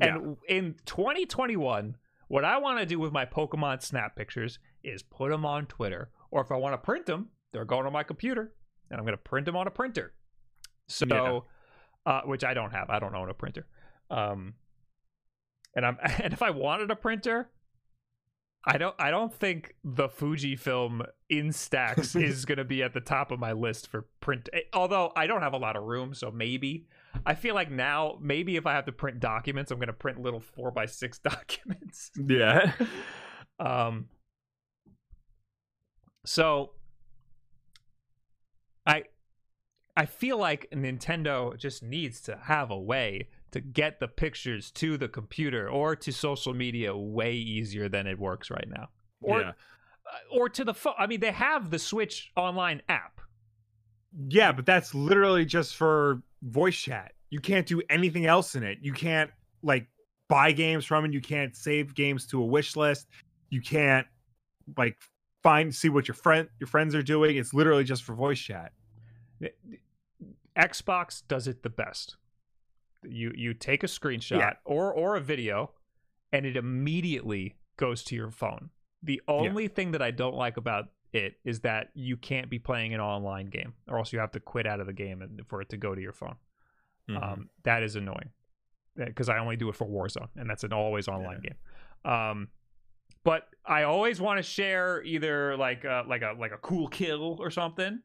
Yeah. And in twenty twenty-one, what I want to do with my Pokemon Snap pictures is put them on Twitter. Or if I want to print them, they're going on my computer, and I'm going to print them on a printer. So, yeah. uh, which I don't have. I don't own a printer. Um, and I'm and if I wanted a printer, I don't I don't think the Fujifilm Instax is going to be at the top of my list for print. Although I don't have a lot of room, so maybe. I feel like now, maybe if I have to print documents, I'm going to print little four by six documents. Yeah. um. So, I, I feel like Nintendo just needs to have a way to get the pictures to the computer or to social media way easier than it works right now. Or, yeah. Or to the phone. I mean, they have the Switch Online app. Yeah, but that's literally just for voice chat. You can't do anything else in it. You can't like buy games from it. You can't save games to a wish list. You can't like find see what your friend your friends are doing. It's literally just for voice chat. Xbox does it the best. You you take a screenshot yeah. or or a video, and it immediately goes to your phone. The only yeah. thing that I don't like about it is that you can't be playing an online game, or else you have to quit out of the game and for it to go to your phone. Mm-hmm. Um, that is annoying because I only do it for Warzone, and that's an always online yeah. game. Um, but I always want to share either like a, like a like a cool kill or something,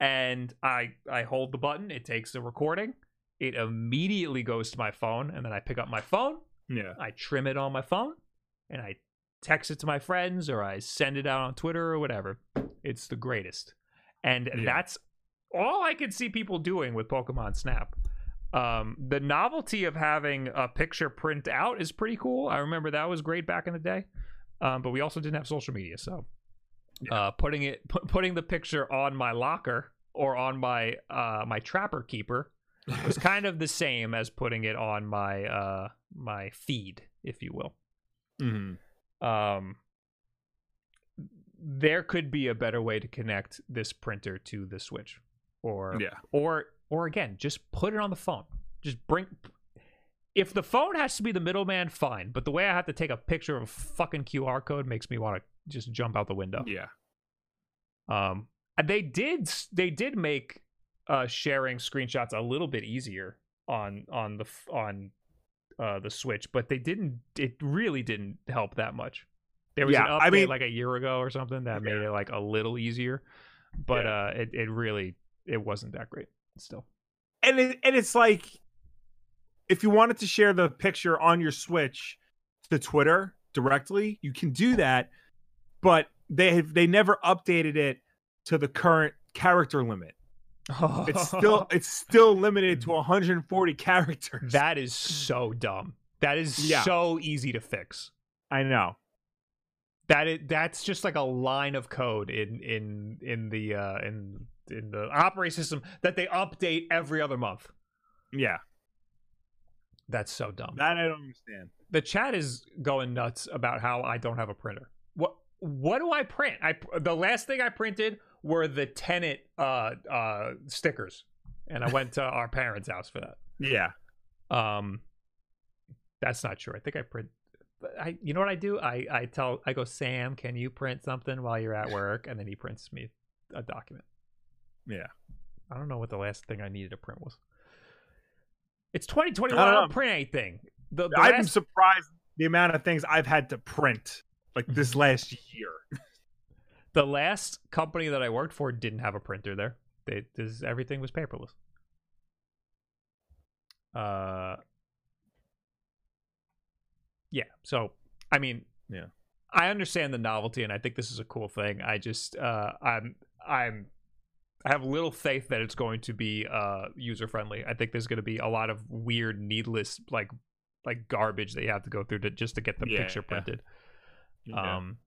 and I I hold the button. It takes the recording. It immediately goes to my phone, and then I pick up my phone. Yeah, I trim it on my phone, and I text it to my friends, or I send it out on Twitter or whatever. It's the greatest. And yeah. that's all I could see people doing with Pokemon Snap. Um, the novelty of having a picture print out is pretty cool. I remember that was great back in the day. Um, but we also didn't have social media. So yeah. uh, putting it, pu- putting the picture on my locker or on my, uh, my Trapper Keeper was kind of the same as putting it on my, uh, my feed, if you will. Mm-hmm. Um, there could be a better way to connect this printer to the Switch, or yeah. or or again, just put it on the phone. Just bring. If the phone has to be the middleman, fine. But the way I have to take a picture of a fucking Q R code makes me want to just jump out the window. Yeah. Um, they did they did make uh sharing screenshots a little bit easier on on the on. Uh, the Switch, but they didn't. It really didn't help that much. There was yeah, an update I mean, like a year ago or something that yeah. made it like a little easier, but yeah. uh, it it really it wasn't that great still. And it, and it's like if you wanted to share the picture on your Switch to Twitter directly, you can do that, but they have, they never updated it to the current character limit. Oh. It's still it's still limited to one hundred forty characters. That is so dumb. That is yeah. so easy to fix. I know. That it that's just like a line of code in in in the uh, in in the operating system that they update every other month. Yeah. That's so dumb. That I don't understand. The chat is going nuts about how I don't have a printer. What what do I print? I the last thing I printed were the Tenet uh, uh, stickers, and I went to our parents' house for that. Yeah, um, that's not true. I think I print. I you know what I do? I I tell I go, Sam, can you print something while you're at work? And then he prints me a document. Yeah, I don't know what the last thing I needed to print was. It's twenty twenty-one. I don't, I don't print anything. The, the I'm last... surprised the amount of things I've had to print like this last year. The last company that I worked for didn't have a printer there. They, this, everything was paperless. Uh, yeah. So, I mean, yeah, I understand the novelty, and I think this is a cool thing. I just, uh, I'm, I'm, I have little faith that it's going to be uh, user friendly. I think there's going to be a lot of weird, needless, like, like garbage that you have to go through to just to get the yeah, picture printed. Yeah. Yeah. Um.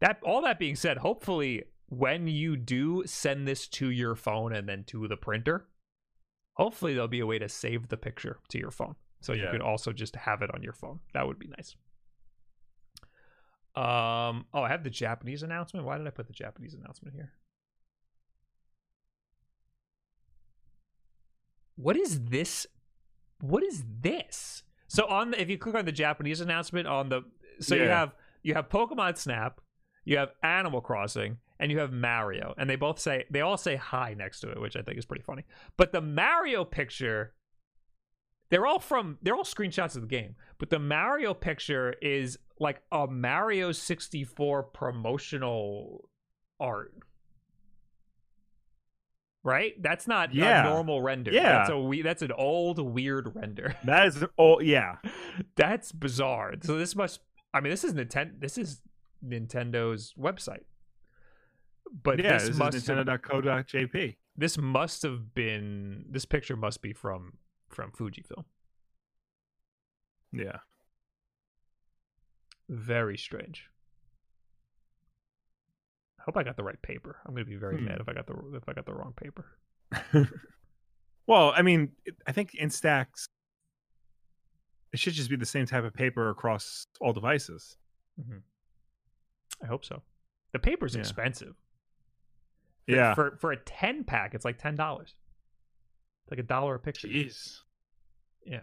That all that being said, hopefully when you do send this to your phone and then to the printer, hopefully there'll be a way to save the picture to your phone. So yeah. you could also just have it on your phone. That would be nice. Um, oh, I have the Japanese announcement. Why did I put the Japanese announcement here? What is this what is this? So on the, if you click on the Japanese announcement on the, so yeah. you have you have Pokemon Snap, you have Animal Crossing, and you have Mario, and they both say they all say hi next to it, which I think is pretty funny. But the Mario picture, they're all from they're all screenshots of the game, but the Mario picture is like a Mario sixty-four promotional art. Right, that's not yeah. a normal render. Yeah, that's a we. That's an old weird render. That is an old. Yeah, that's bizarre. So this must. I mean, this is Nintendo. This is Nintendo's website. But yeah, this, this must is Nintendo dot co dot J P. This must have been. This picture must be from from Fujifilm. Yeah. Very strange. I hope I got the right paper. I'm gonna be very hmm. mad if I got the if I got the wrong paper. Well, I mean, I think Instax, it should just be the same type of paper across all devices. Mm-hmm. I hope so. The paper's yeah. expensive. For, yeah, for for a ten pack, it's like ten dollars. Like a dollar a picture. Jeez. Yeah.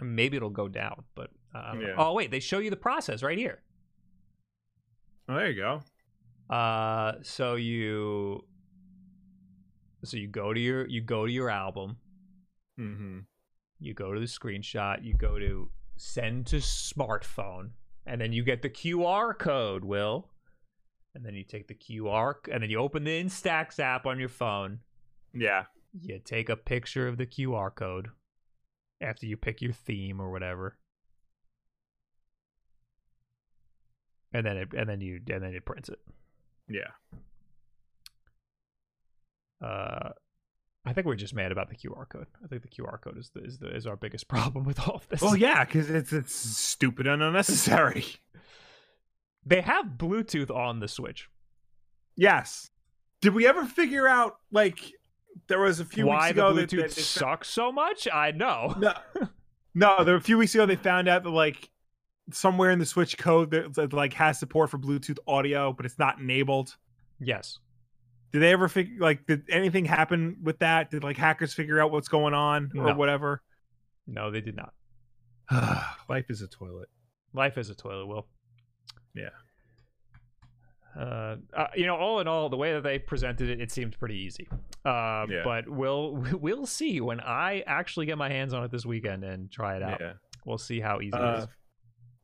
And maybe it'll go down, but um, yeah. oh wait, they show you the process right here. Oh, there you go. Uh, so you, so you go to your you go to your album. Mm-hmm. You go to the screenshot. You go to send to smartphone, and then you get the Q R code. Will, and then you take the Q R, and then you open the Instax app on your phone. Yeah. You take a picture of the Q R code after you pick your theme or whatever. And then it and then you and then it prints it. Yeah. Uh, I think we're just mad about the Q R code. I think the Q R code is the, is the, is our biggest problem with all of this. Well, yeah, because it's it's stupid and unnecessary. They have Bluetooth on the Switch. Yes. Did we ever figure out like there was a few Why weeks ago the Bluetooth that, that sucks so much? I know. No, no. There were a few weeks ago they found out that like. Somewhere in the Switch code that like has support for Bluetooth audio, but it's not enabled. Yes. Did they ever figure like did anything happen with that? Did like hackers figure out what's going on or no. whatever? No, they did not. Life is a toilet. Life is a toilet. Will. Yeah. Uh, uh, you know, all in all, the way that they presented it, it seemed pretty easy. Uh, yeah. But we'll we'll see when I actually get my hands on it this weekend and try it out. Yeah. We'll see how easy uh, it is.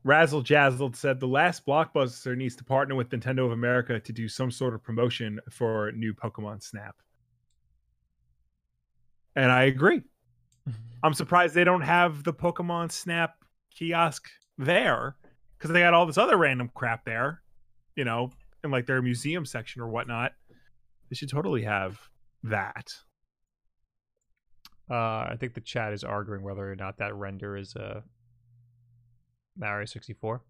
Razzle Jazzled said the last Blockbuster needs to partner with Nintendo of America to do some sort of promotion for new Pokemon Snap. And I agree. I'm surprised they don't have the Pokemon Snap kiosk there because they got all this other random crap there, you know, in like their museum section or whatnot. They should totally have that. Uh, I think the chat is arguing whether or not that render is a Mario sixty-four.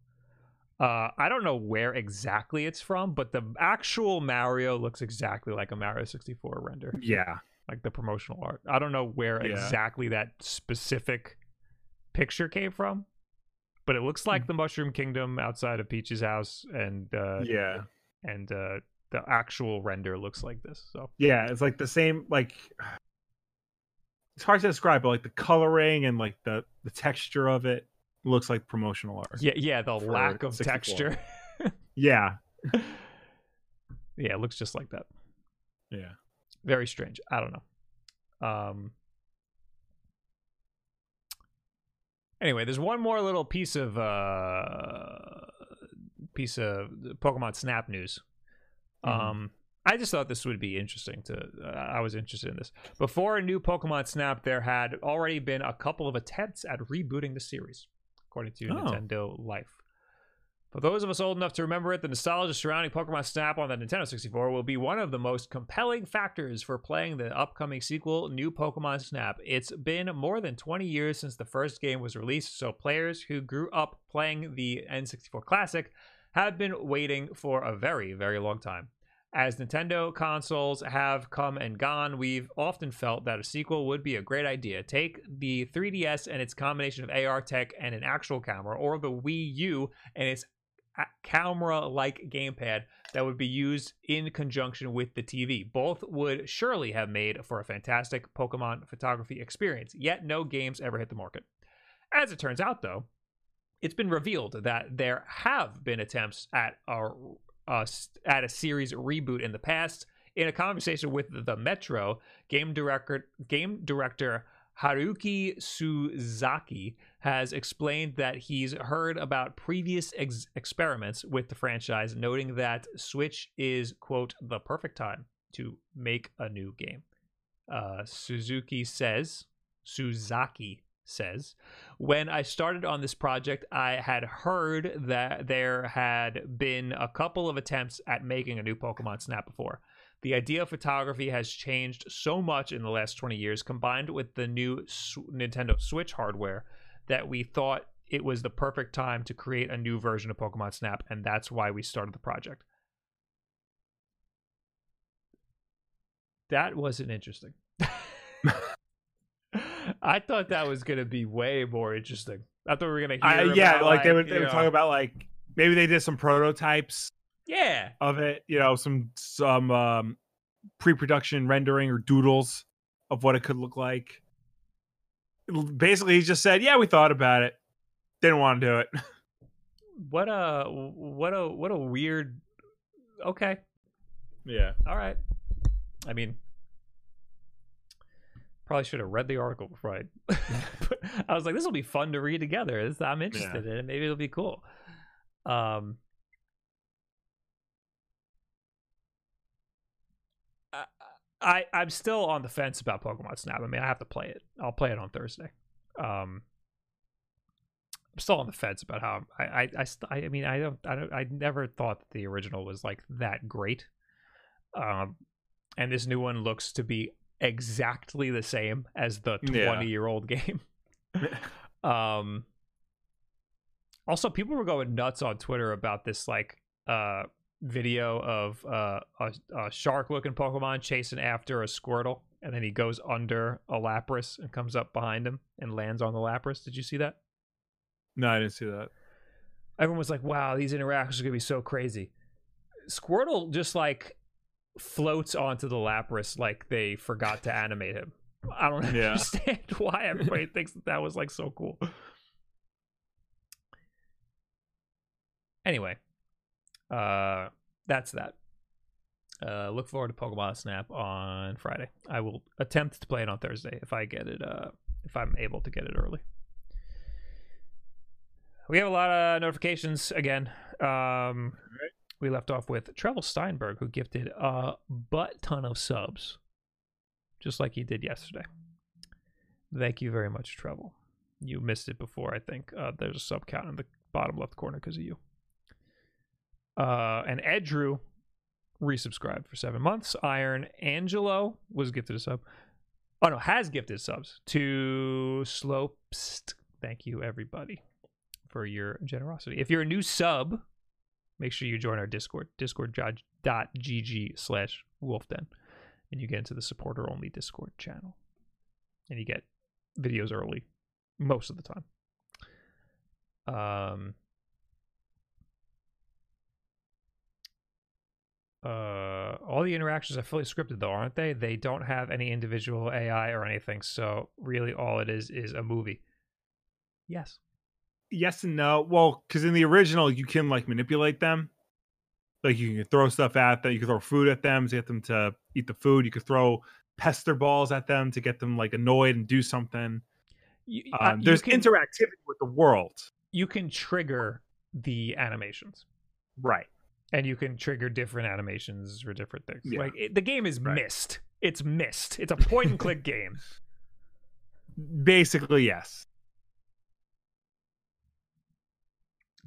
Uh, I don't know where exactly it's from, but the actual Mario looks exactly like a Mario sixty-four render. Yeah. Like the promotional art. I don't know where yeah. exactly that specific picture came from, but it looks like the Mushroom Kingdom outside of Peach's house, and uh, yeah, and uh, the actual render looks like this. So yeah, it's like the same, like it's hard to describe, but like the coloring and like the, the texture of it looks like promotional art. Yeah, yeah, the lack of sixty-four texture. Yeah. Yeah, it looks just like that. Yeah. Very strange. I don't know. Um Anyway, there's one more little piece of uh piece of Pokemon Snap news. Mm-hmm. Um I just thought this would be interesting to uh, I was interested in this. Before a new Pokemon Snap, there had already been a couple of attempts at rebooting the series, according to oh. Nintendo Life. For those of us old enough to remember it, the nostalgia surrounding Pokemon Snap on the Nintendo sixty-four will be one of the most compelling factors for playing the upcoming sequel, New Pokemon Snap. It's been more than twenty years since the first game was released, so players who grew up playing the N sixty-four Classic have been waiting for a very, very long time. As Nintendo consoles have come and gone, we've often felt that a sequel would be a great idea. Take the three D S and its combination of A R tech and an actual camera, or the Wii U and its camera-like gamepad that would be used in conjunction with the T V. Both would surely have made for a fantastic Pokemon photography experience, yet no games ever hit the market. As it turns out, though, it's been revealed that there have been attempts at a, uh, at a series reboot in the past. In a conversation with the Metro, game director, game director Haruki Suzaki has explained that he's heard about previous ex experiments with the franchise, noting that Switch is, quote, the perfect time to make a new game. Uh, Suzuki says, Suzaki says, when I started on this project, I had heard that there had been a couple of attempts at making a new Pokemon Snap before. The idea of photography has changed so much in the last twenty years, combined with the new Nintendo Switch hardware, that we thought it was the perfect time to create a new version of Pokemon Snap, and that's why we started the project. That wasn't interesting. I thought that was going to be way more interesting. I thought we were going to hear uh, yeah, about, like, like they would, they would talk about, like, maybe they did some prototypes. Yeah, of it, you know, some some um, pre-production rendering or doodles of what it could look like. Basically, he just said, "Yeah, we thought about it, didn't want to do it." What a what a what a weird. Okay. Yeah. All right. I mean, probably should have read the article before I. But I was like, "This will be fun to read together. This, I'm interested yeah. in it. Maybe it'll be cool." Um. I, I'm still on the fence about Pokemon Snap. I mean, I have to play it. I'll play it on Thursday. Um, I'm still on the fence about how I I, I, I mean, I don't, I don't, I never thought that the original was like that great. Um, and this new one looks to be exactly the same as the twenty year old game. um, also, people were going nuts on Twitter about this, like, uh, video of uh, a, a shark-looking Pokemon chasing after a Squirtle, and then he goes under a Lapras and comes up behind him and lands on the Lapras. Did you see that? No, I didn't see that. Everyone was like, wow, these interactions are going to be so crazy. Squirtle just, like, floats onto the Lapras like they forgot to animate him. I don't yeah. understand why everybody thinks that that was, like, so cool. Anyway. Uh, that's that. Uh, look forward to Pokemon Snap on Friday. I will attempt to play it on Thursday if I get it. Uh, if I'm able to get it early. We have a lot of notifications again. Um, we left off with Trevor Steinberg, who gifted a butt ton of subs, just like he did yesterday. Thank you very much, Trevor. You missed it before, I think. Uh, there's a sub count in the bottom left corner because of you. Uh, and Ed Drew resubscribed for seven months. Iron Angelo was gifted a sub. Oh, no, has gifted subs to Slopes. Thank you, everybody, for your generosity. If you're a new sub, make sure you join our Discord, discord.gg slash wolfden, and you get into the supporter-only Discord channel. And you get videos early most of the time. Um... Uh, all the interactions are fully scripted, though, aren't they? They don't have any individual A I or anything, so really all it is is a movie. Yes. Yes and no. Well, because in the original, you can, like, manipulate them. Like, you can throw stuff at them. You can throw food at them to get them to eat the food. You could throw pester balls at them to get them, like, annoyed and do something. You, uh, um, there's can, interactivity with the world. You can trigger the animations. Right. And you can trigger different animations for different things. Yeah. Like it, the game is right. missed. It's missed. It's a point and click game. Basically, yes.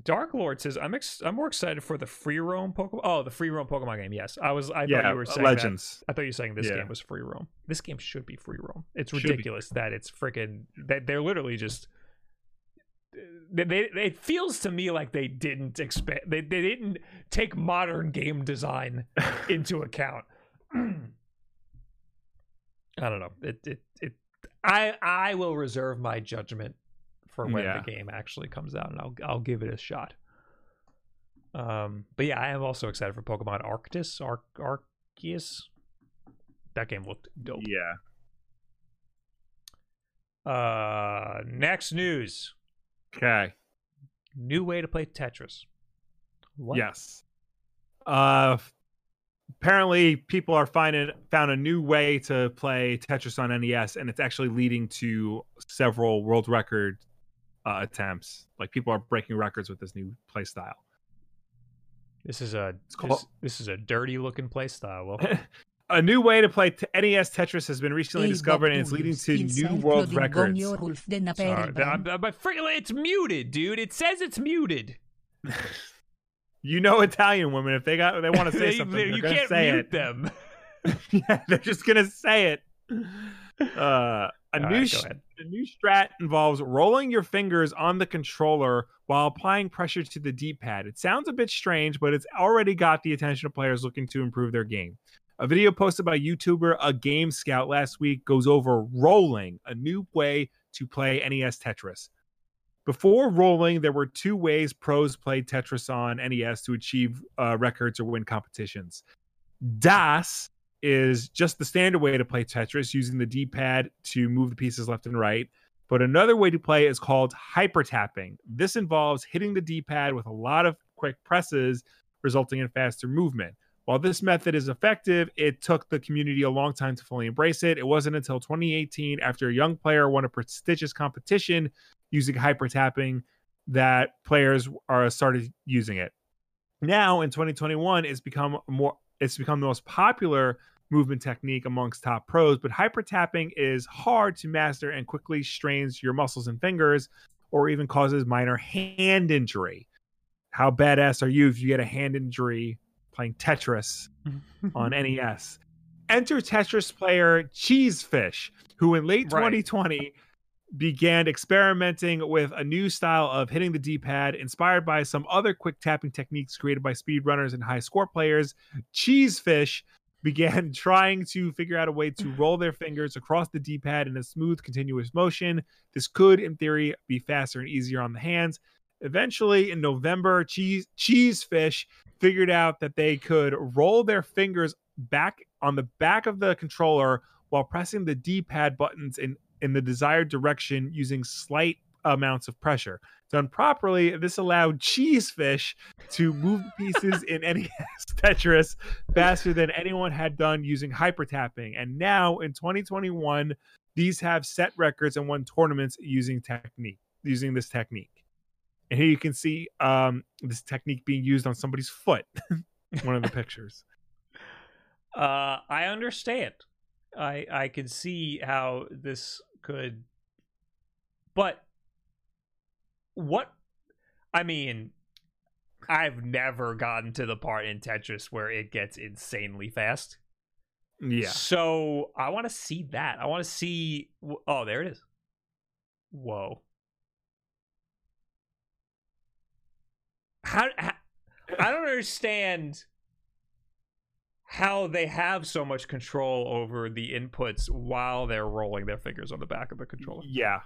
Dark Lord says, "I'm ex I'm more excited for the free roam Pokemon. Oh, the free roam Pokemon game. Yes, I was. I yeah, thought you were saying Legends. That. I thought you were saying this yeah. game was free roam. This game should be free roam. It's should ridiculous be. that it's freaking that they're literally just." They, they, it feels to me like they didn't expect they, they didn't take modern game design into account. I don't know. It, it it I I will reserve my judgment for when yeah. the game actually comes out, and I'll I'll give it a shot. Um, but yeah, I am also excited for Pokemon Arctis, Ar Arceus. That game looked dope. Yeah. Uh, next news. Okay. New way to play Tetris. What? Yes. Uh, apparently people are finding found a new way to play Tetris on N E S, and it's actually leading to several world record uh, attempts. Like, people are breaking records with this new play style. This is a this, this is a dirty looking play style. Well, a new way to play N E S Tetris has been recently discovered, and it's leading to new world records. Sorry, I'm, I'm, it's muted, dude. It says it's muted. You know, Italian women, if they got they want to say they, something, they, you can't say mute it. them. Yeah, they're just gonna say it. Uh, a All new right, sh a new strat involves rolling your fingers on the controller while applying pressure to the D-pad. It sounds a bit strange, but it's already got the attention of players looking to improve their game. A video posted by YouTuber A Game Scout last week goes over rolling, a new way to play N E S Tetris. Before rolling, there were two ways pros played Tetris on N E S to achieve uh, records or win competitions. Das is just the standard way to play Tetris, using the D-pad to move the pieces left and right. But another way to play is called hypertapping. This involves hitting the D-pad with a lot of quick presses, resulting in faster movement. While this method is effective, it took the community a long time to fully embrace it. It wasn't until twenty eighteen, after a young player won a prestigious competition using hypertapping, that players are started using it. Now, in twenty twenty-one, it's become more it's become the most popular movement technique amongst top pros, but hypertapping is hard to master and quickly strains your muscles and fingers, or even causes minor hand injury. How badass are you if you get a hand injury playing Tetris on N E S? Enter Tetris player Cheesefish, who in late right. twenty twenty began experimenting with a new style of hitting the D-pad. Inspired by some other quick tapping techniques created by speedrunners and high-score players, Cheesefish began trying to figure out a way to roll their fingers across the D-pad in a smooth, continuous motion. This could, in theory, be faster and easier on the hands. Eventually, in November, Cheese Cheesefish figured out that they could roll their fingers back on the back of the controller while pressing the D-pad buttons in in the desired direction using slight amounts of pressure. Done properly, this allowed Cheesefish to move the pieces in N E S Tetris faster than anyone had done using hypertapping. And now, in twenty twenty-one, these have set records and won tournaments using technique, using this technique. And here you can see um, this technique being used on somebody's foot. One of the pictures. Uh, I understand. I, I can see how this could, but what, I mean, I've never gotten to the part in Tetris where it gets insanely fast. Yeah. So I want to see that. I want to see, oh, there it is. Whoa. How, how I don't understand how they have so much control over the inputs while they're rolling their fingers on the back of the controller. Yeah.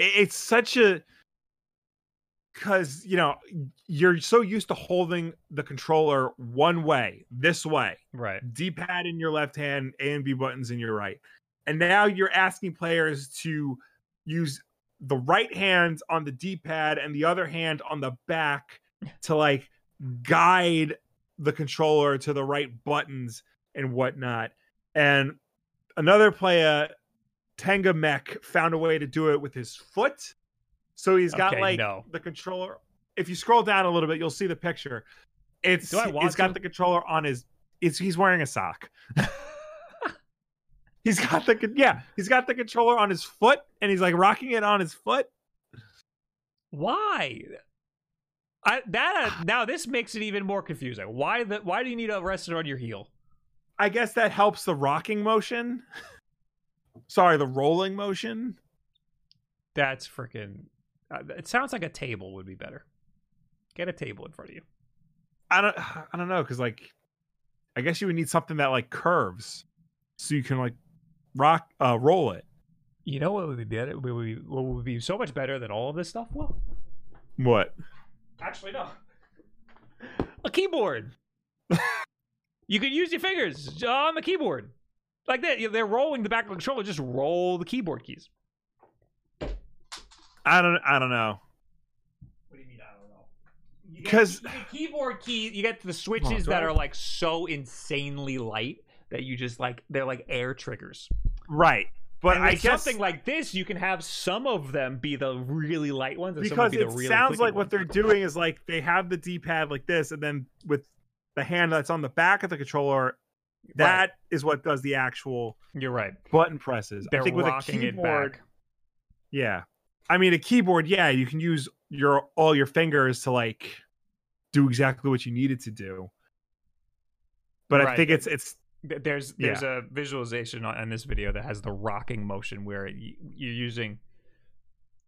It's such a... Because, you know, you're so used to holding the controller one way, this way. Right. D-pad in your left hand, A and B buttons in your right. And now you're asking players to use the right hand on the D-pad and the other hand on the back to, like, guide the controller to the right buttons and whatnot. And another player, Tenga Mech, found a way to do it with his foot. So he's got okay, like no. the controller. If you scroll down a little bit, you'll see the picture. It's he's got to? the controller on his. It's he's wearing a sock. he's got the yeah. He's got the controller on his foot, and he's like rocking it on his foot. Why? I, that uh, now this makes it even more confusing. Why the why do you need to rest it on your heel? I guess that helps the rocking motion. Sorry, the rolling motion. That's freaking. Uh, it sounds like a table would be better. Get a table in front of you. I don't. I don't know, because like, I guess you would need something that like curves, so you can like rock uh, roll it. You know what would be better? What would be, what would be so much better than all of this stuff? Well, what? Actually, no. a keyboard. You could use your fingers on the keyboard. Like that, they're rolling the back of the controller. Just roll the keyboard keys. I don't. I don't know. What do you mean? I don't know. Because the keyboard key, you get the switches oh, that are like so insanely light that you just like they're like air triggers. Right, but I guess something like this, you can have some of them be the really light ones, and because be it the really sounds like what ones. They're doing is like they have the D-pad like this, and then with the hand that's on the back of the controller. That right. is what does the actual you're right button presses. They're I think rocking with a keyboard, it back. Yeah, I mean a keyboard. Yeah, you can use your all your fingers to like do exactly what you needed to do. But right. I think it's it's there's there's yeah. a visualization on, on this video that has the rocking motion where it, you're using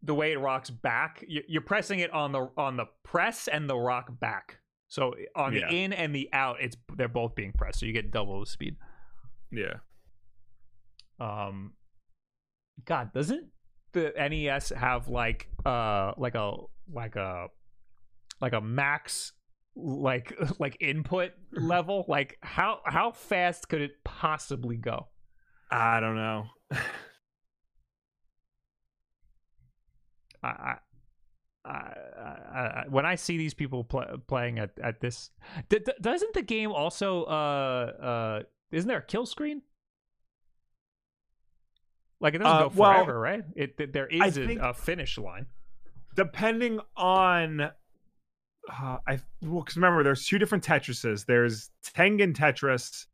the way it rocks back. You're pressing it on the on the press and the rock back. So on the yeah. in and the out, it's they're both being pressed, so you get double the speed. Yeah. Um, God, doesn't the N E S have like uh like a like a like a max like like input level? Like how how fast could it possibly go? I don't know. I. I Uh, uh, when I see these people pl- playing at, at this, d- d- doesn't the game also, uh, uh, isn't there a kill screen? Like it doesn't uh, go forever, well, right? It, it there is a, a finish line. Depending on, uh, I well, because remember there's two different Tetrises. There's Tengen Tetris,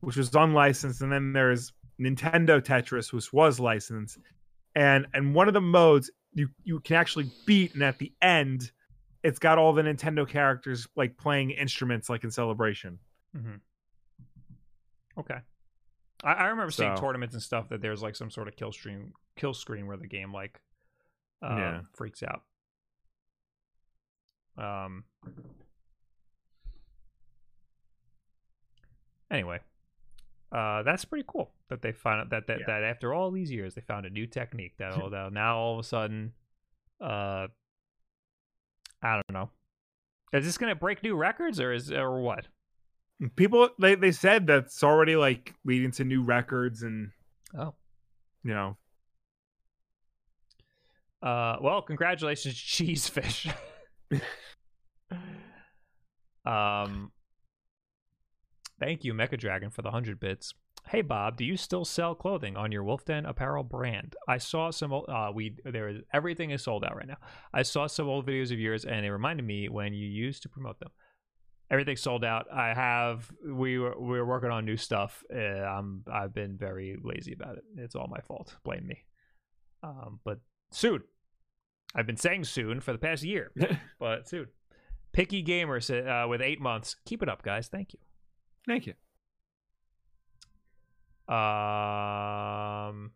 which was unlicensed, and then there's Nintendo Tetris, which was licensed, and and one of the modes. You you can actually beat, and at the end, it's got all the Nintendo characters like playing instruments, like in Celebration. Mm-hmm. Okay, I, I remember so. seeing tournaments and stuff that there's like some sort of kill stream, kill screen where the game like um, yeah. freaks out. Um. Anyway, uh, that's pretty cool. That they found out that that, yeah. that after all these years, they found a new technique that although now all of a sudden, uh, I don't know, is this gonna break new records or is or what? People they they said that's already like leading to new records and oh, you know, uh, well, congratulations, Cheesefish. um, thank you, Mecha Dragon, for the hundred bits. Hey Bob, do you still sell clothing on your Wolf Den apparel brand? I saw some old, uh, we there is everything is sold out right now. I saw some old videos of yours and it reminded me when you used to promote them. Everything's sold out. I have we were we were working on new stuff. Uh, I'm I've been very lazy about it. It's all my fault. Blame me. Um, but soon. I've been saying soon for the past year, but soon. Picky Gamer uh, with eight months. Keep it up, guys. Thank you. Thank you. Um.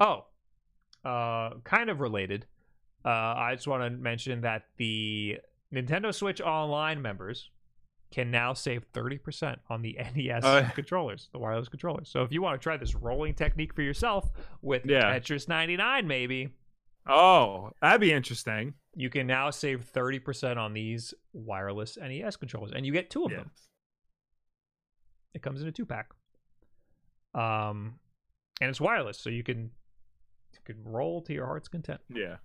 Oh, uh, kind of related. Uh, I just want to mention that the Nintendo Switch Online members can now save thirty percent on the N E S uh, controllers, the wireless controllers. So if you want to try this rolling technique for yourself with yeah. Tetris ninety-nine, maybe. Oh, that'd be interesting. You can now save thirty percent on these wireless N E S controllers, and you get two of yes. them. It comes in a two-pack, um, and it's wireless, so you can you can roll to your heart's content. Yeah.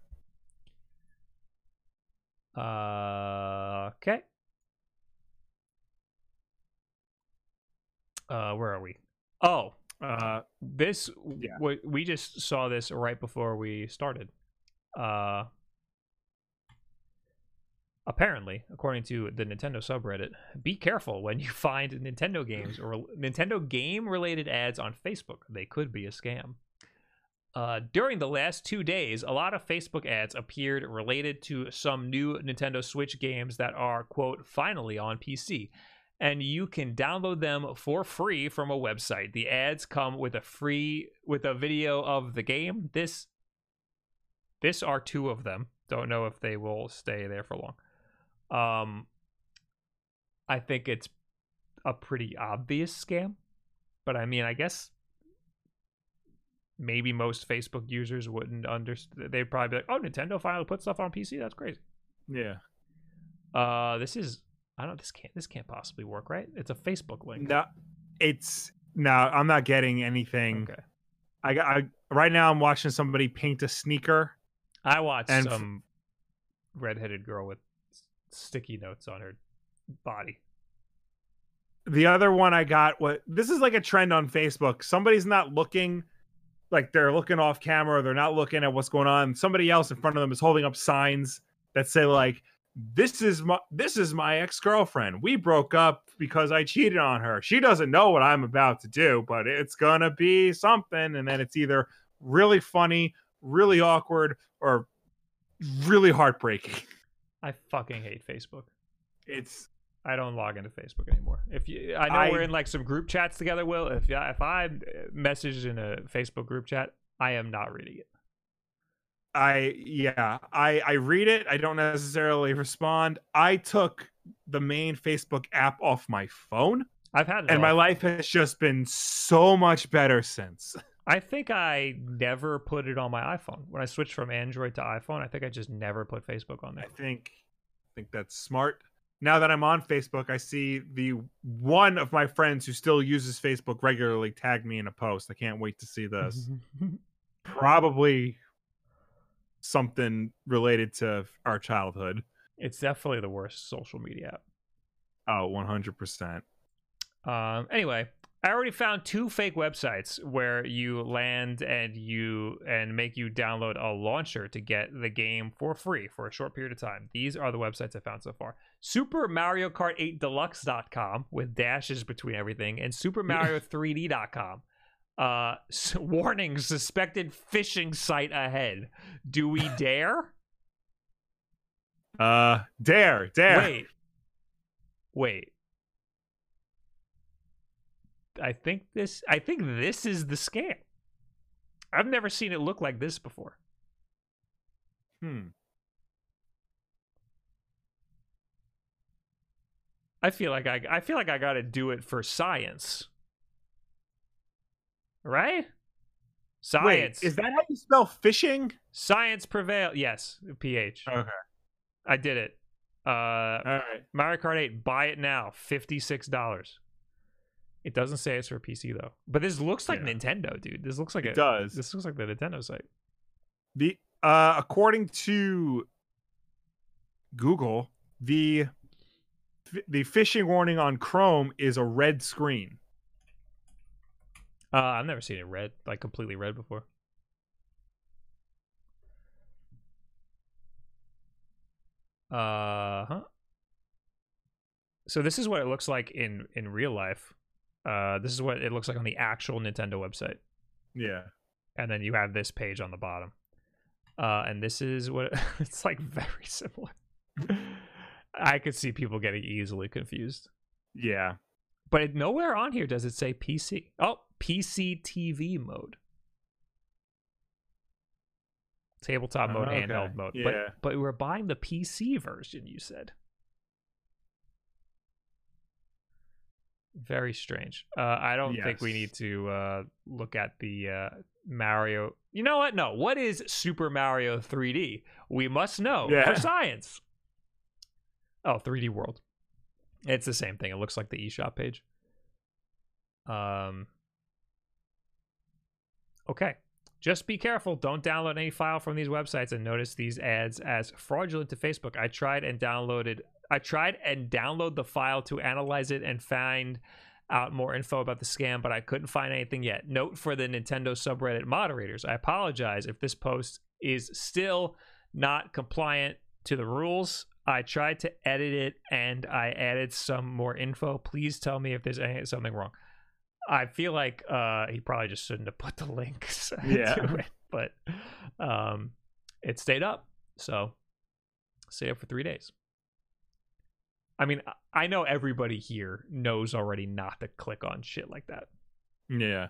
Uh, okay. Uh, where are we? Oh, uh, this yeah. w- we just saw this right before we started. Uh, apparently, according to the Nintendo subreddit, be careful when you find Nintendo games or Nintendo game-related ads on Facebook. They could be a scam. Uh, during the last two days, a lot of Facebook ads appeared related to some new Nintendo Switch games that are, quote, finally on P C. And you can download them for free from a website. The ads come with a free, with a video of the game. This, this are two of them. Don't know if they will stay there for long. Um, I think it's a pretty obvious scam, but I mean, I guess maybe most Facebook users wouldn't understand. They'd probably be like, "Oh, Nintendo finally put stuff on P C. That's crazy." Yeah. Uh, this is I don't this can't this can't possibly work, right? It's a Facebook link. No, it's no. I'm not getting anything. Okay. I got I, right now. I'm watching somebody paint a sneaker. I watched and some f- redheaded girl with sticky notes on her body. The other one I got what this is like a trend on Facebook. Somebody's not looking, like they're looking off camera. They're not looking at what's going on. Somebody else in front of them is holding up signs that say like, "This is my this is my ex-girlfriend. We broke up because I cheated on her. She doesn't know what I'm about to do, but it's gonna be something." And then it's either really funny, really awkward, or really heartbreaking. I fucking hate Facebook. It's I don't log into Facebook anymore. If you, I know I, we're in like some group chats together, Will. If if I message in a Facebook group chat, I am not reading it. I yeah, I I read it. I don't necessarily respond. I took the main Facebook app off my phone. I've had it, and all. My life has just been so much better since. I think I never put it on my iPhone. When I switched from Android to iPhone, I think I just never put Facebook on there. I think I think that's smart. Now that I'm on Facebook, I see the one of my friends who still uses Facebook regularly tagged me in a post. I can't wait to see this. Probably something related to our childhood. It's definitely the worst social media app. Oh, one hundred percent. Um, anyway, I already found two fake websites where you land and you and make you download a launcher to get the game for free for a short period of time. These are the websites I found so far. Super Mario Kart eight Deluxe dot com with dashes between everything, and Super Mario three D dot com. Uh, warning, suspected phishing site ahead. Do we dare? Uh, dare, dare. Wait. Wait. I think this I think this is the scam. I've never seen it look like this before. Hmm. I feel like I I feel like I got to do it for science. Right? Science. Wait, is that how you spell phishing? Science prevail. Yes, P H. Okay. I did it. Uh, All right. Mario Kart eight, buy it now, fifty-six dollars. It doesn't say it's for P C though. But this looks like yeah. Nintendo, dude. This looks like it a, does. This looks like the Nintendo site. The uh, according to Google, the the phishing warning on Chrome is a red screen. Uh, I've never seen it red, like completely red before. Uh huh. So this is what it looks like in, in real life. Uh, this is what it looks like on the actual Nintendo website. Yeah. And then you have this page on the bottom. Uh, and this is what it's like, very similar. I could see people getting easily confused. Yeah. But nowhere on here does it say P C. Oh, P C T V mode. Tabletop mode, oh, okay. Handheld mode. Yeah. But, but we're buying the P C version, you said. Very strange. Uh, I don't yes. think we need to uh, look at the uh, Mario. You know what? No. What is Super Mario three D? We must know yeah. for science. Oh, three D World. It's the same thing. It looks like the eShop page. Um. Okay. Just be careful. Don't download any file from these websites and notice these ads as fraudulent to Facebook. I tried and downloaded. I tried and download the file to analyze it and find out more info about the scam, but I couldn't find anything yet. Note for the Nintendo subreddit moderators. I apologize if this post is still not compliant to the rules. I tried to edit it and I added some more info. Please tell me if there's any, something wrong. I feel like uh, he probably just shouldn't have put the links yeah. to it, but um, it stayed up. So stayed up for three days. I mean, I know everybody here knows already not to click on shit like that. Yeah.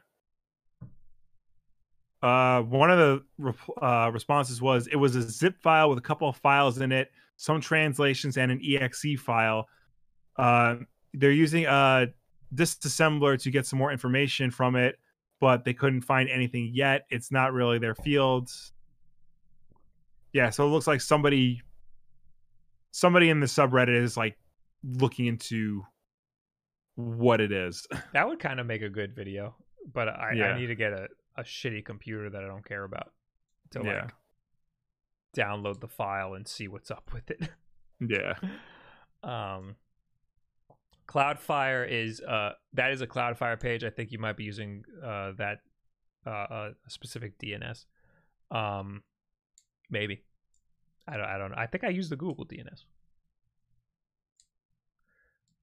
Uh, one of the rep- uh, responses was, it was a zip file with a couple of files in it, some translations and an E X E file. Uh, they're using a disassembler to get some more information from it, but they couldn't find anything yet. It's not really their field. Yeah, so it looks like somebody somebody in the subreddit is like looking into what it is. That would kind of make a good video, but I, yeah. I need to get a, a shitty computer that I don't care about to like yeah. download the file and see what's up with it. Yeah. Um, Cloudflare is uh that is a Cloudflare page. I think you might be using uh that uh a specific D N S. Um, maybe. I don't. I don't know. I think I use the Google D N S.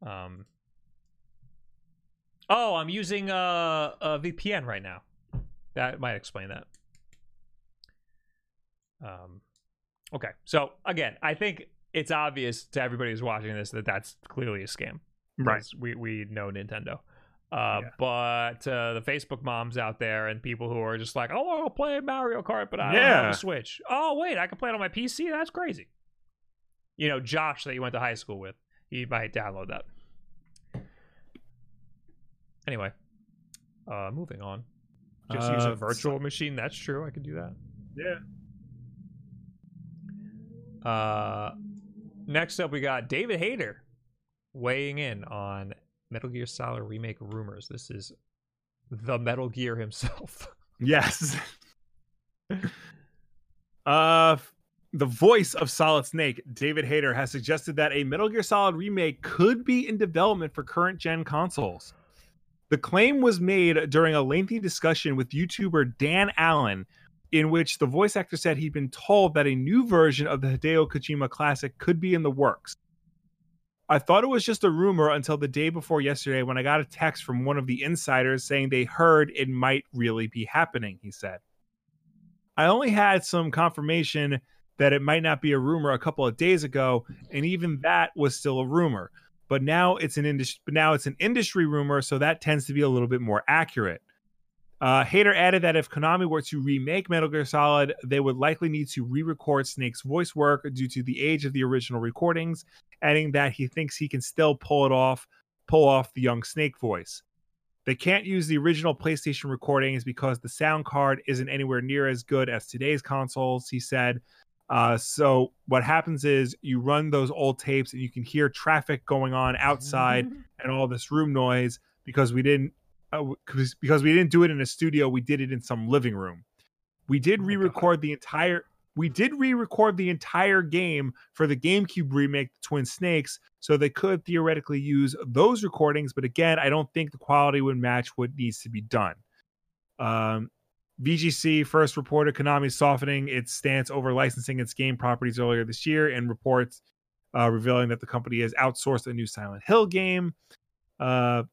Um. Oh, I'm using uh, a V P N right now. That might explain that. Um, okay. So again, I think it's obvious to everybody who's watching this that that's clearly a scam. Right. We we know Nintendo. Uh, yeah. But uh, the Facebook moms out there and people who are just like, oh, I'll play Mario Kart, but I yeah. don't have a Switch. Oh, wait, I can play it on my P C? That's crazy. You know, Josh that you went to high school with, he might download that. Anyway, uh, moving on. Just uh, use a virtual so- machine. That's true. I can do that. Yeah. Uh, next up, we got David Hayter weighing in on Metal Gear Solid remake rumors. This is the Metal Gear himself. Yes. uh, the voice of Solid Snake, David Hayter, has suggested that a Metal Gear Solid remake could be in development for current-gen consoles. The claim was made during a lengthy discussion with YouTuber Dan Allen, in which the voice actor said he'd been told that a new version of the Hideo Kojima classic could be in the works. I thought it was just a rumor until the day before yesterday when I got a text from one of the insiders saying they heard it might really be happening, he said. I only had some confirmation that it might not be a rumor a couple of days ago, and even that was still a rumor. But now it's an industry, but now it's an industry rumor, so that tends to be a little bit more accurate. Uh, Hayter added that if Konami were to remake Metal Gear Solid, they would likely need to re-record Snake's voice work due to the age of the original recordings, adding that he thinks he can still pull it off, pull off the young Snake voice. They can't use the original PlayStation recordings because the sound card isn't anywhere near as good as today's consoles, he said. Uh, so what happens is you run those old tapes and you can hear traffic going on outside and all this room noise because we didn't Uh, because we didn't do it in a studio, we did it in some living room. We did oh re-record God. the entire. We did re-record the entire game for the GameCube remake, the Twin Snakes, so they could theoretically use those recordings. But again, I don't think the quality would match what needs to be done. Um, V G C first reported Konami softening its stance over licensing its game properties earlier this year, and reports uh, revealing that the company has outsourced a new Silent Hill game. Uh,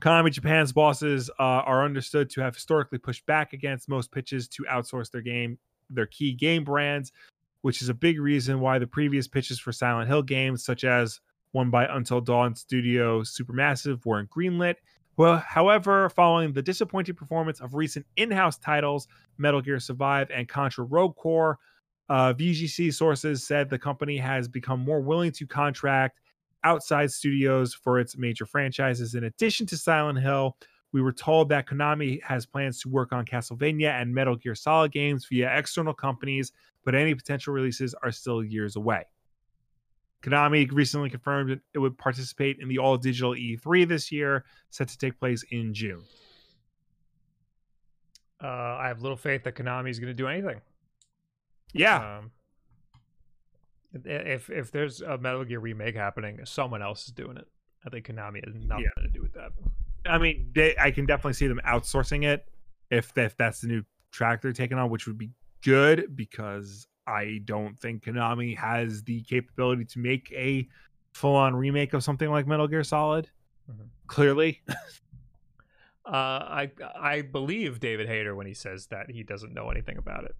Konami Japan's bosses uh, are understood to have historically pushed back against most pitches to outsource their game, their key game brands, which is a big reason why the previous pitches for Silent Hill games, such as one by Until Dawn Studio Supermassive, weren't greenlit. Well, however, following the disappointing performance of recent in-house titles, Metal Gear Survive and Contra Rogue Core, uh, V G C sources said the company has become more willing to contract outside studios for its major franchises. In addition to Silent Hill, we were told that Konami has plans to work on Castlevania and Metal Gear Solid games via external companies, but any potential releases are still years away. Konami recently confirmed that it would participate in the all-digital E three this year, set to take place in June. Uh, I have little faith that Konami is going to do anything. Yeah. Um, If if there's a Metal Gear remake happening, someone else is doing it. I think Konami has nothing yeah. to do with that. I mean, they, I can definitely see them outsourcing it if if that's the new track they're taking on, which would be good because I don't think Konami has the capability to make a full-on remake of something like Metal Gear Solid. Mm-hmm. Clearly. uh, I I believe David Hayter when he says that he doesn't know anything about it.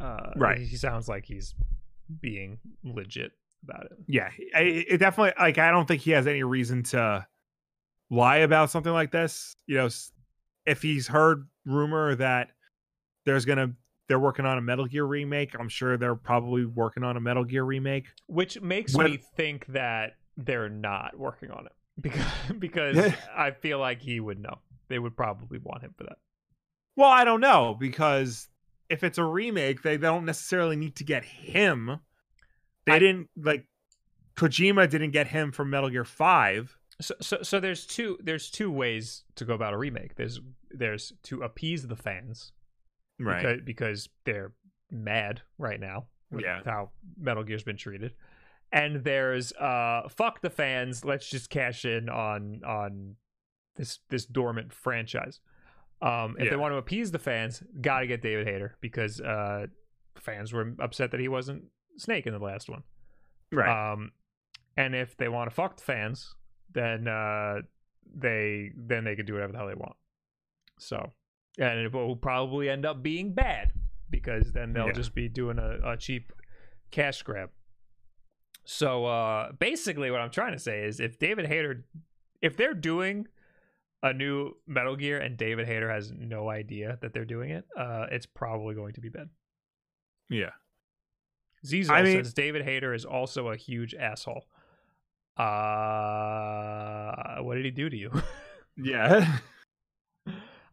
Uh, right. He sounds like he's being legit about it. Yeah, I, it definitely, like, I don't think he has any reason to lie about something like this. You know, if he's heard rumor that there's gonna they're working on a Metal Gear remake, I'm sure they're probably working on a Metal Gear remake, which makes when, me think that they're not working on it because because I feel like he would know. They would probably want him for that. Well, I don't know, because if it's a remake, they don't necessarily need to get him. They I, didn't like Kojima didn't get him from Metal Gear five. So, so, so there's two there's two ways to go about a remake. There's there's to appease the fans, right? Because, because they're mad right now with yeah. how Metal Gear's been treated, and there's uh fuck the fans. Let's just cash in on on this this dormant franchise. Um, if yeah. they want to appease the fans, gotta get David Hayter because uh fans were upset that he wasn't Snake in the last one, right? Um, and if they want to fuck the fans. Then uh, they then they can do whatever the hell they want. So, and it will probably end up being bad because then they'll yeah. just be doing a, a cheap cash grab. So uh, basically, what I'm trying to say is, if David Hayter, if they're doing a new Metal Gear and David Hayter has no idea that they're doing it, uh, it's probably going to be bad. Yeah. Zizo I mean- says David Hayter is also a huge asshole. Uh, what did he do to you? Yeah,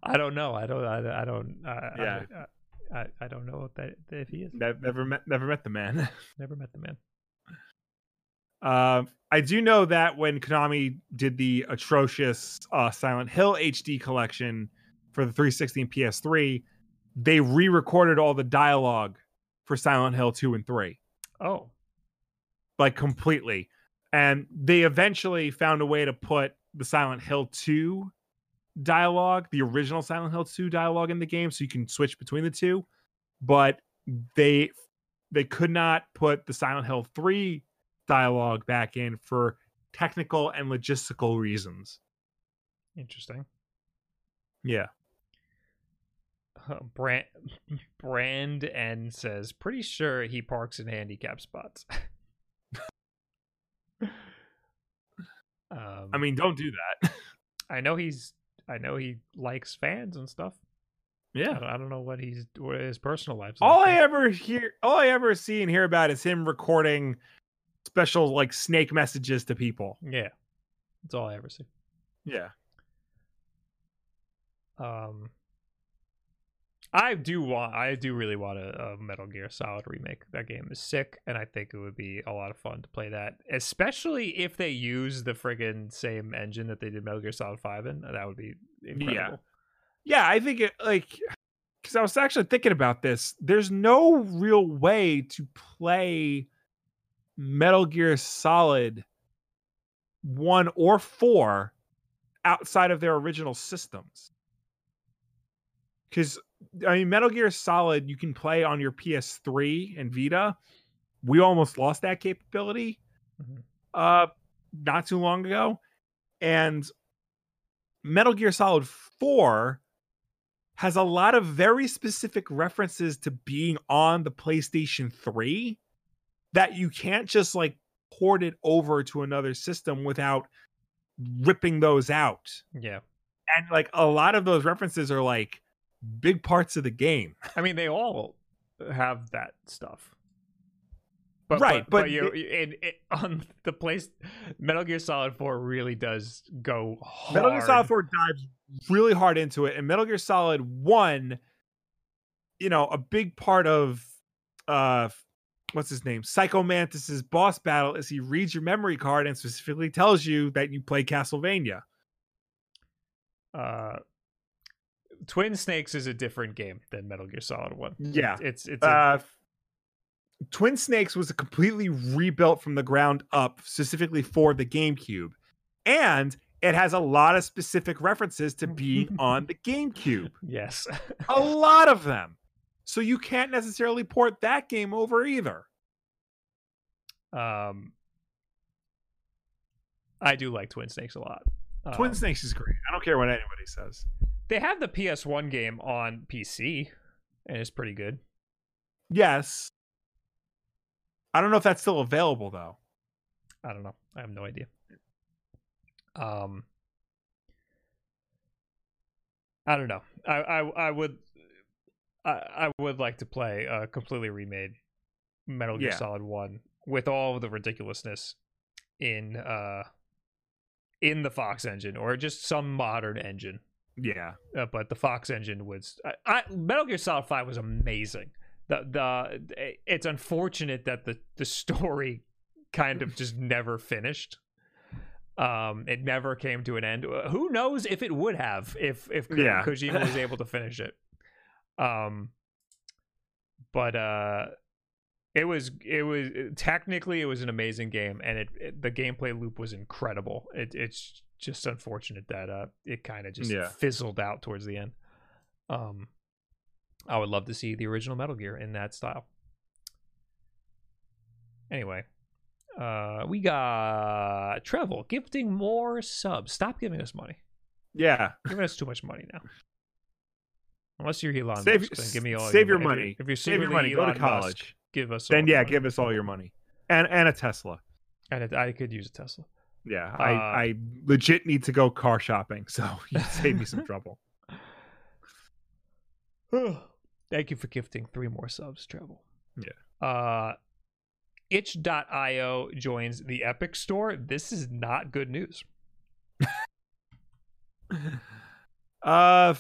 I don't know. I don't. I, I don't. I, yeah, I, I, I don't know what that if he is. Never met. Never met the man. Never met the man. Um, uh, I do know that when Konami did the atrocious uh, Silent Hill H D collection for the three sixty and P S three, they re-recorded all the dialogue for Silent Hill two and three. Oh, like completely. And they eventually found a way to put the Silent Hill two dialogue, the original Silent Hill two dialogue in the game, so you can switch between the two. But they they could not put the Silent Hill three dialogue back in for technical and logistical reasons. Interesting. Yeah. Uh, Brand, Brand N says, pretty sure he parks in handicap spots. Um, I mean, don't do that. I know he's. I know he likes fans and stuff. Yeah, I don't, I don't know what he's what his personal life's like. All I ever hear, all I ever see and hear about is him recording special like Snake messages to people. Yeah, that's all I ever see. Yeah. Um, I do want. I do really want a, a Metal Gear Solid remake. That game is sick, and I think it would be a lot of fun to play that, especially if they use the friggin' same engine that they did Metal Gear Solid five in. That would be incredible. Yeah, yeah I think it like because I was actually thinking about this. There's no real way to play Metal Gear Solid one or four outside of their original systems. Because I mean, Metal Gear Solid, you can play on your P S three and Vita. We almost lost that capability mm-hmm. uh, not too long ago. And Metal Gear Solid four has a lot of very specific references to being on the PlayStation three that you can't just like port it over to another system without ripping those out. Yeah. And like a lot of those references are like, big parts of the game. I mean, they all have that stuff, but right. But, but, but you it, it, on the place, Metal Gear Solid four really does go hard. Metal Gear Solid four dives really hard into it, and Metal Gear Solid one, you know, a big part of uh, what's his name, Psycho Mantis's boss battle is he reads your memory card and specifically tells you that you play Castlevania. Uh. Twin Snakes is a different game than Metal Gear Solid one. Yeah. It's it's a... uh, Twin Snakes was completely rebuilt from the ground up specifically for the GameCube. And it has a lot of specific references to being on the GameCube. Yes. A lot of them. So you can't necessarily port that game over either. Um I do like Twin Snakes a lot. Twin um, Snakes is great. I don't care what anybody says. They have the P S one game on P C, and it's pretty good. Yes. I don't know if that's still available, though. I don't know. I have no idea. Um, I don't know. I I, I would I, I would like to play a completely remade Metal Gear yeah. Solid one with all of the ridiculousness in uh in the Fox engine or just some modern engine. Yeah, uh, but the Fox engine was. I, I, Metal Gear Solid five was amazing. The the it's unfortunate that the the story kind of just never finished. Um, it never came to an end. Who knows if it would have if if yeah. Kojima was able to finish it. Um, but uh, it was it was technically it was an amazing game, and it, it the gameplay loop was incredible. It, it's just unfortunate that uh, it kind of just yeah. fizzled out towards the end. Um, I would love to see the original Metal Gear in that style. Anyway. Uh, we got Trevor gifting more subs. Stop giving us money. Yeah, giving us too much money now. Unless you're Elon save, Musk, then give me all. Save your money. If you're, if you're save your money, Elon go to college. Musk, give us. All then yeah, money. Give us all your money and and a Tesla. And it, I could use a Tesla. Yeah, I uh, I legit need to go car shopping, so you save me some trouble. Thank you for gifting three more subs, Trevor. Yeah. Uh. itch dot i o joins the Epic Store. This is not good news. uh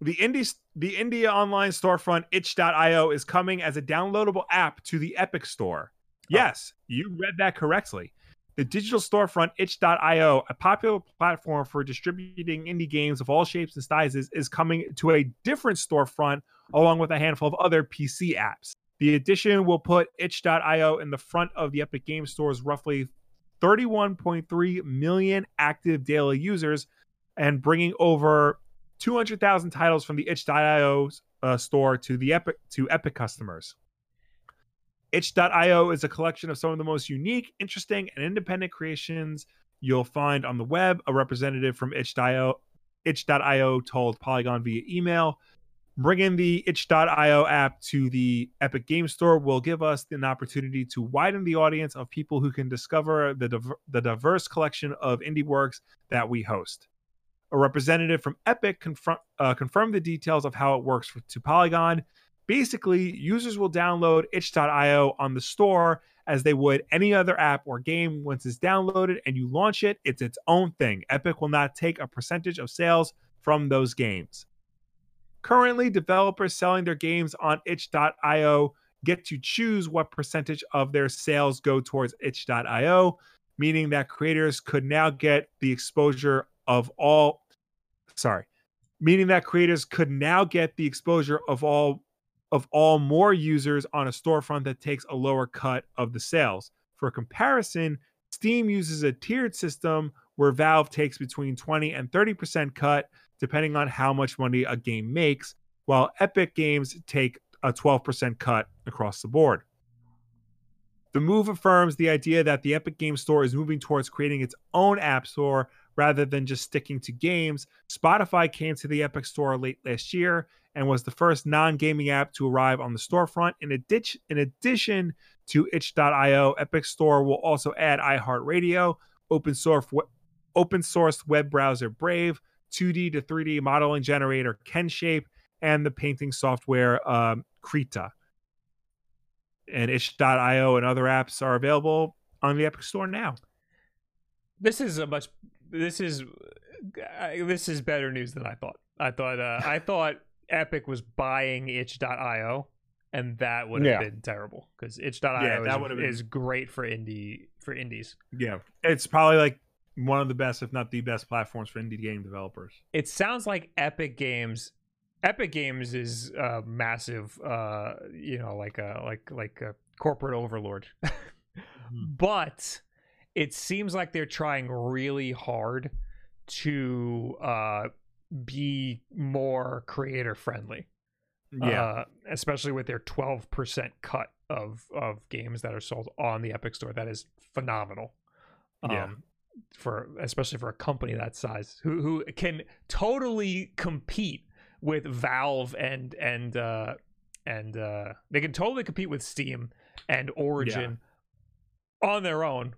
the indie the India online storefront itch dot i o is coming as a downloadable app to the Epic Store. Yes, oh. You read that correctly. The digital storefront itch dot i o, a popular platform for distributing indie games of all shapes and sizes, is coming to a different storefront along with a handful of other P C apps. The addition will put itch dot i o in the front of the Epic Games Store's roughly thirty-one point three million active daily users and bringing over two hundred thousand titles from the itch dot i o uh, store to the Epic to Epic customers. itch dot i o is a collection of some of the most unique, interesting, and independent creations you'll find on the web, a representative from itch dot i o told Polygon via email. Bringing the itch dot i o app to the Epic Games Store will give us an opportunity to widen the audience of people who can discover the diver- the diverse collection of indie works that we host. A representative from Epic confirm- uh, confirmed the details of how it works for- to Polygon. Basically, users will download itch dot i o on the store as they would any other app or game. Once it's downloaded and you launch it, it's its own thing. Epic will not take a percentage of sales from those games. Currently, developers selling their games on itch dot i o get to choose what percentage of their sales go towards itch dot i o, meaning that creators could now get the exposure of all sorry, meaning that creators could now get the exposure of all of all more users on a storefront that takes a lower cut of the sales. For comparison, Steam uses a tiered system where Valve takes between twenty and thirty percent cut, depending on how much money a game makes, while Epic Games take a twelve percent cut across the board. The move affirms the idea that the Epic Games Store is moving towards creating its own app store rather than just sticking to games. Spotify came to the Epic Store late last year and was the first non-gaming app to arrive on the storefront. In, addition, in addition to itch dot i o, Epic Store will also add iHeartRadio, open source, open source web browser Brave, two D to three D modeling generator Kenshape, and the painting software um, Krita. And itch dot i o and other apps are available on the Epic Store now. This is a much this is uh, this is better news than I thought. I thought uh, I thought Epic was buying itch dot i o, and that would have yeah. been terrible because itch dot i o yeah, that is, been... is great for indie for indies. Yeah, it's probably like one of the best, if not the best, platforms for indie game developers. It sounds like Epic Games. Epic Games is a uh, massive, uh, you know, like a like like a corporate overlord. Mm-hmm. But it seems like they're trying really hard to uh, be more creator friendly. Yeah, uh, especially with their twelve percent cut of of games that are sold on the Epic Store. That is phenomenal. Yeah. Um, for especially for a company that size who who can totally compete with Valve and and uh and uh they can totally compete with Steam and Origin yeah. on their own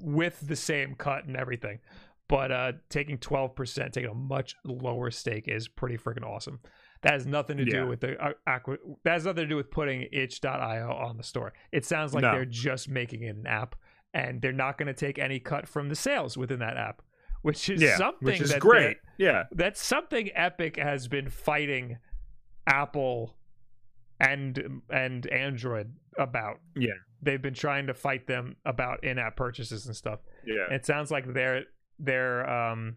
with the same cut and everything, but uh taking twelve percent, taking a much lower stake is pretty freaking awesome. That has nothing to yeah. do with the uh, aqua, that has nothing to do with putting itch dot i o on the store. It sounds like no. they're just making it an app. And they're not going to take any cut from the sales within that app, which is yeah, something which is that great. Yeah, that's something Epic has been fighting Apple and and Android about. Yeah, they've been trying to fight them about in-app purchases and stuff. Yeah. And it sounds like they're they're um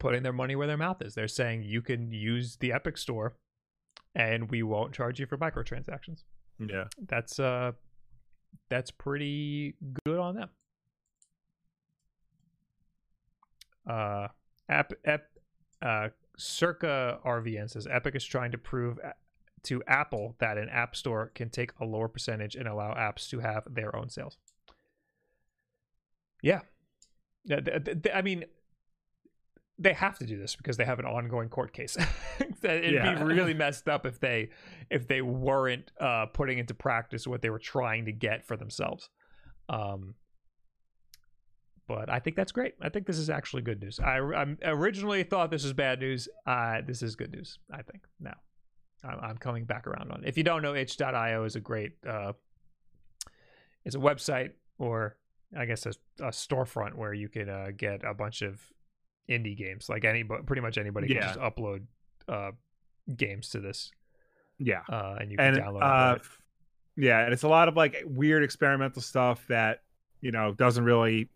putting their money where their mouth is. They're saying you can use the Epic Store and we won't charge you for microtransactions. Yeah. That's uh that's pretty good on them. Uh app app uh Circa R V N says Epic is trying to prove to Apple that an app store can take a lower percentage and allow apps to have their own sales. Yeah. I mean, they have to do this because they have an ongoing court case. It'd yeah. be really messed up if they if they weren't uh, putting into practice what they were trying to get for themselves. Um, but I think that's great. I think this is actually good news. I, I originally thought this was bad news. Uh, this is good news, I think, now. I'm coming back around on it. If you don't know, itch dot i o is a great uh it's a website, or I guess a, a storefront where you can uh, get a bunch of indie games. Like any pretty much anybody yeah. can just upload uh games to this. Yeah. Uh and you can and, download uh, it. Yeah, and it's a lot of like weird experimental stuff that, you know, doesn't really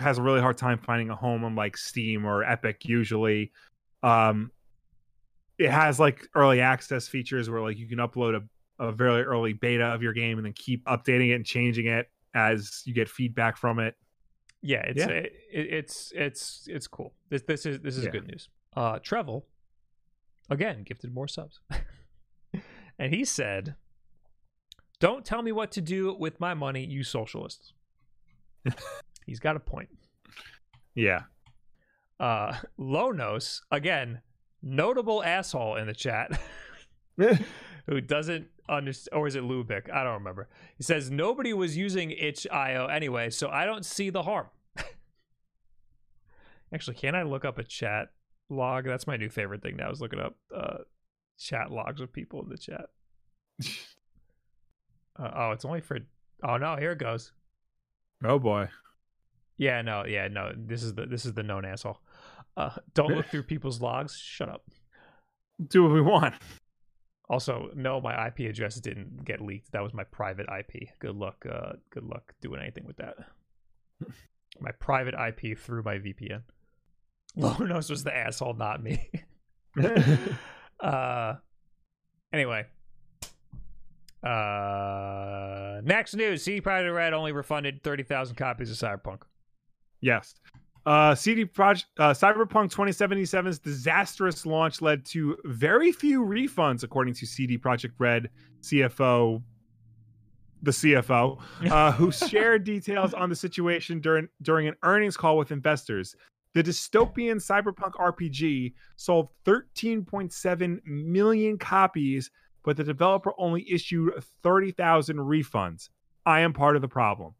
has a really hard time finding a home on like Steam or Epic usually. Um It has like early access features where like you can upload a, a very early beta of your game and then keep updating it and changing it as you get feedback from it. Yeah, it's yeah. It, it's it's it's cool. This this is this is yeah. good news. Uh, Trevel, again, gifted more subs, and he said, "Don't tell me what to do with my money, you socialists." He's got a point. Yeah. Uh, Lonos again. Notable asshole in the chat who doesn't understand, or is it Lubick? I don't remember. He says nobody was using itch dot i o anyway, so I don't see the harm. Actually, can I look up a chat log? That's my new favorite thing now, is looking up uh, chat logs of people in the chat. uh, oh, it's only for. Oh no, here it goes. Oh boy. Yeah, no, yeah, no. This is the this is the known asshole. Uh, don't look through people's logs. Shut up. Do what we want. Also, no, my I P address didn't get leaked. That was my private I P. Good luck. Uh, good luck doing anything with that. My private I P through my V P N. Lonos was the asshole, not me. uh, anyway. Uh, next news. C D Projekt Red only refunded thirty thousand copies of Cyberpunk. Yes. Uh, C D Projekt, uh, Cyberpunk twenty seventy-seven's disastrous launch led to very few refunds, according to C D Projekt Red C F O, the C F O, uh, who shared details on the situation during during an earnings call with investors. The dystopian Cyberpunk R P G sold thirteen point seven million copies, but the developer only issued thirty thousand refunds. I am part of the problem.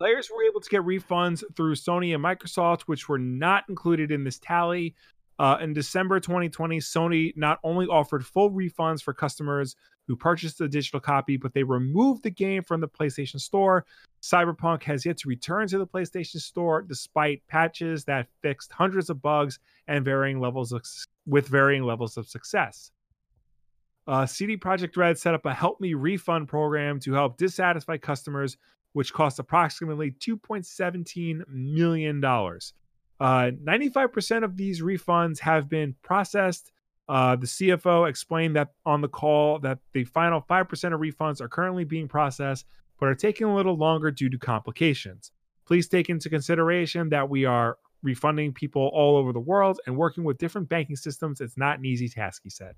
Players were able to get refunds through Sony and Microsoft, which were not included in this tally. Uh, in December twenty twenty, Sony not only offered full refunds for customers who purchased the digital copy, but they removed the game from the PlayStation Store. Cyberpunk has yet to return to the PlayStation Store, despite patches that fixed hundreds of bugs and varying levels of, with varying levels of success. Uh, C D Projekt Red set up a Help Me Refund program to help dissatisfied customers, which cost approximately two point one seven million dollars. Uh, ninety-five percent of these refunds have been processed. Uh, the C F O explained that on the call that the final five percent of refunds are currently being processed, but are taking a little longer due to complications. Please take into consideration that we are refunding people all over the world and working with different banking systems. It's not an easy task, he said.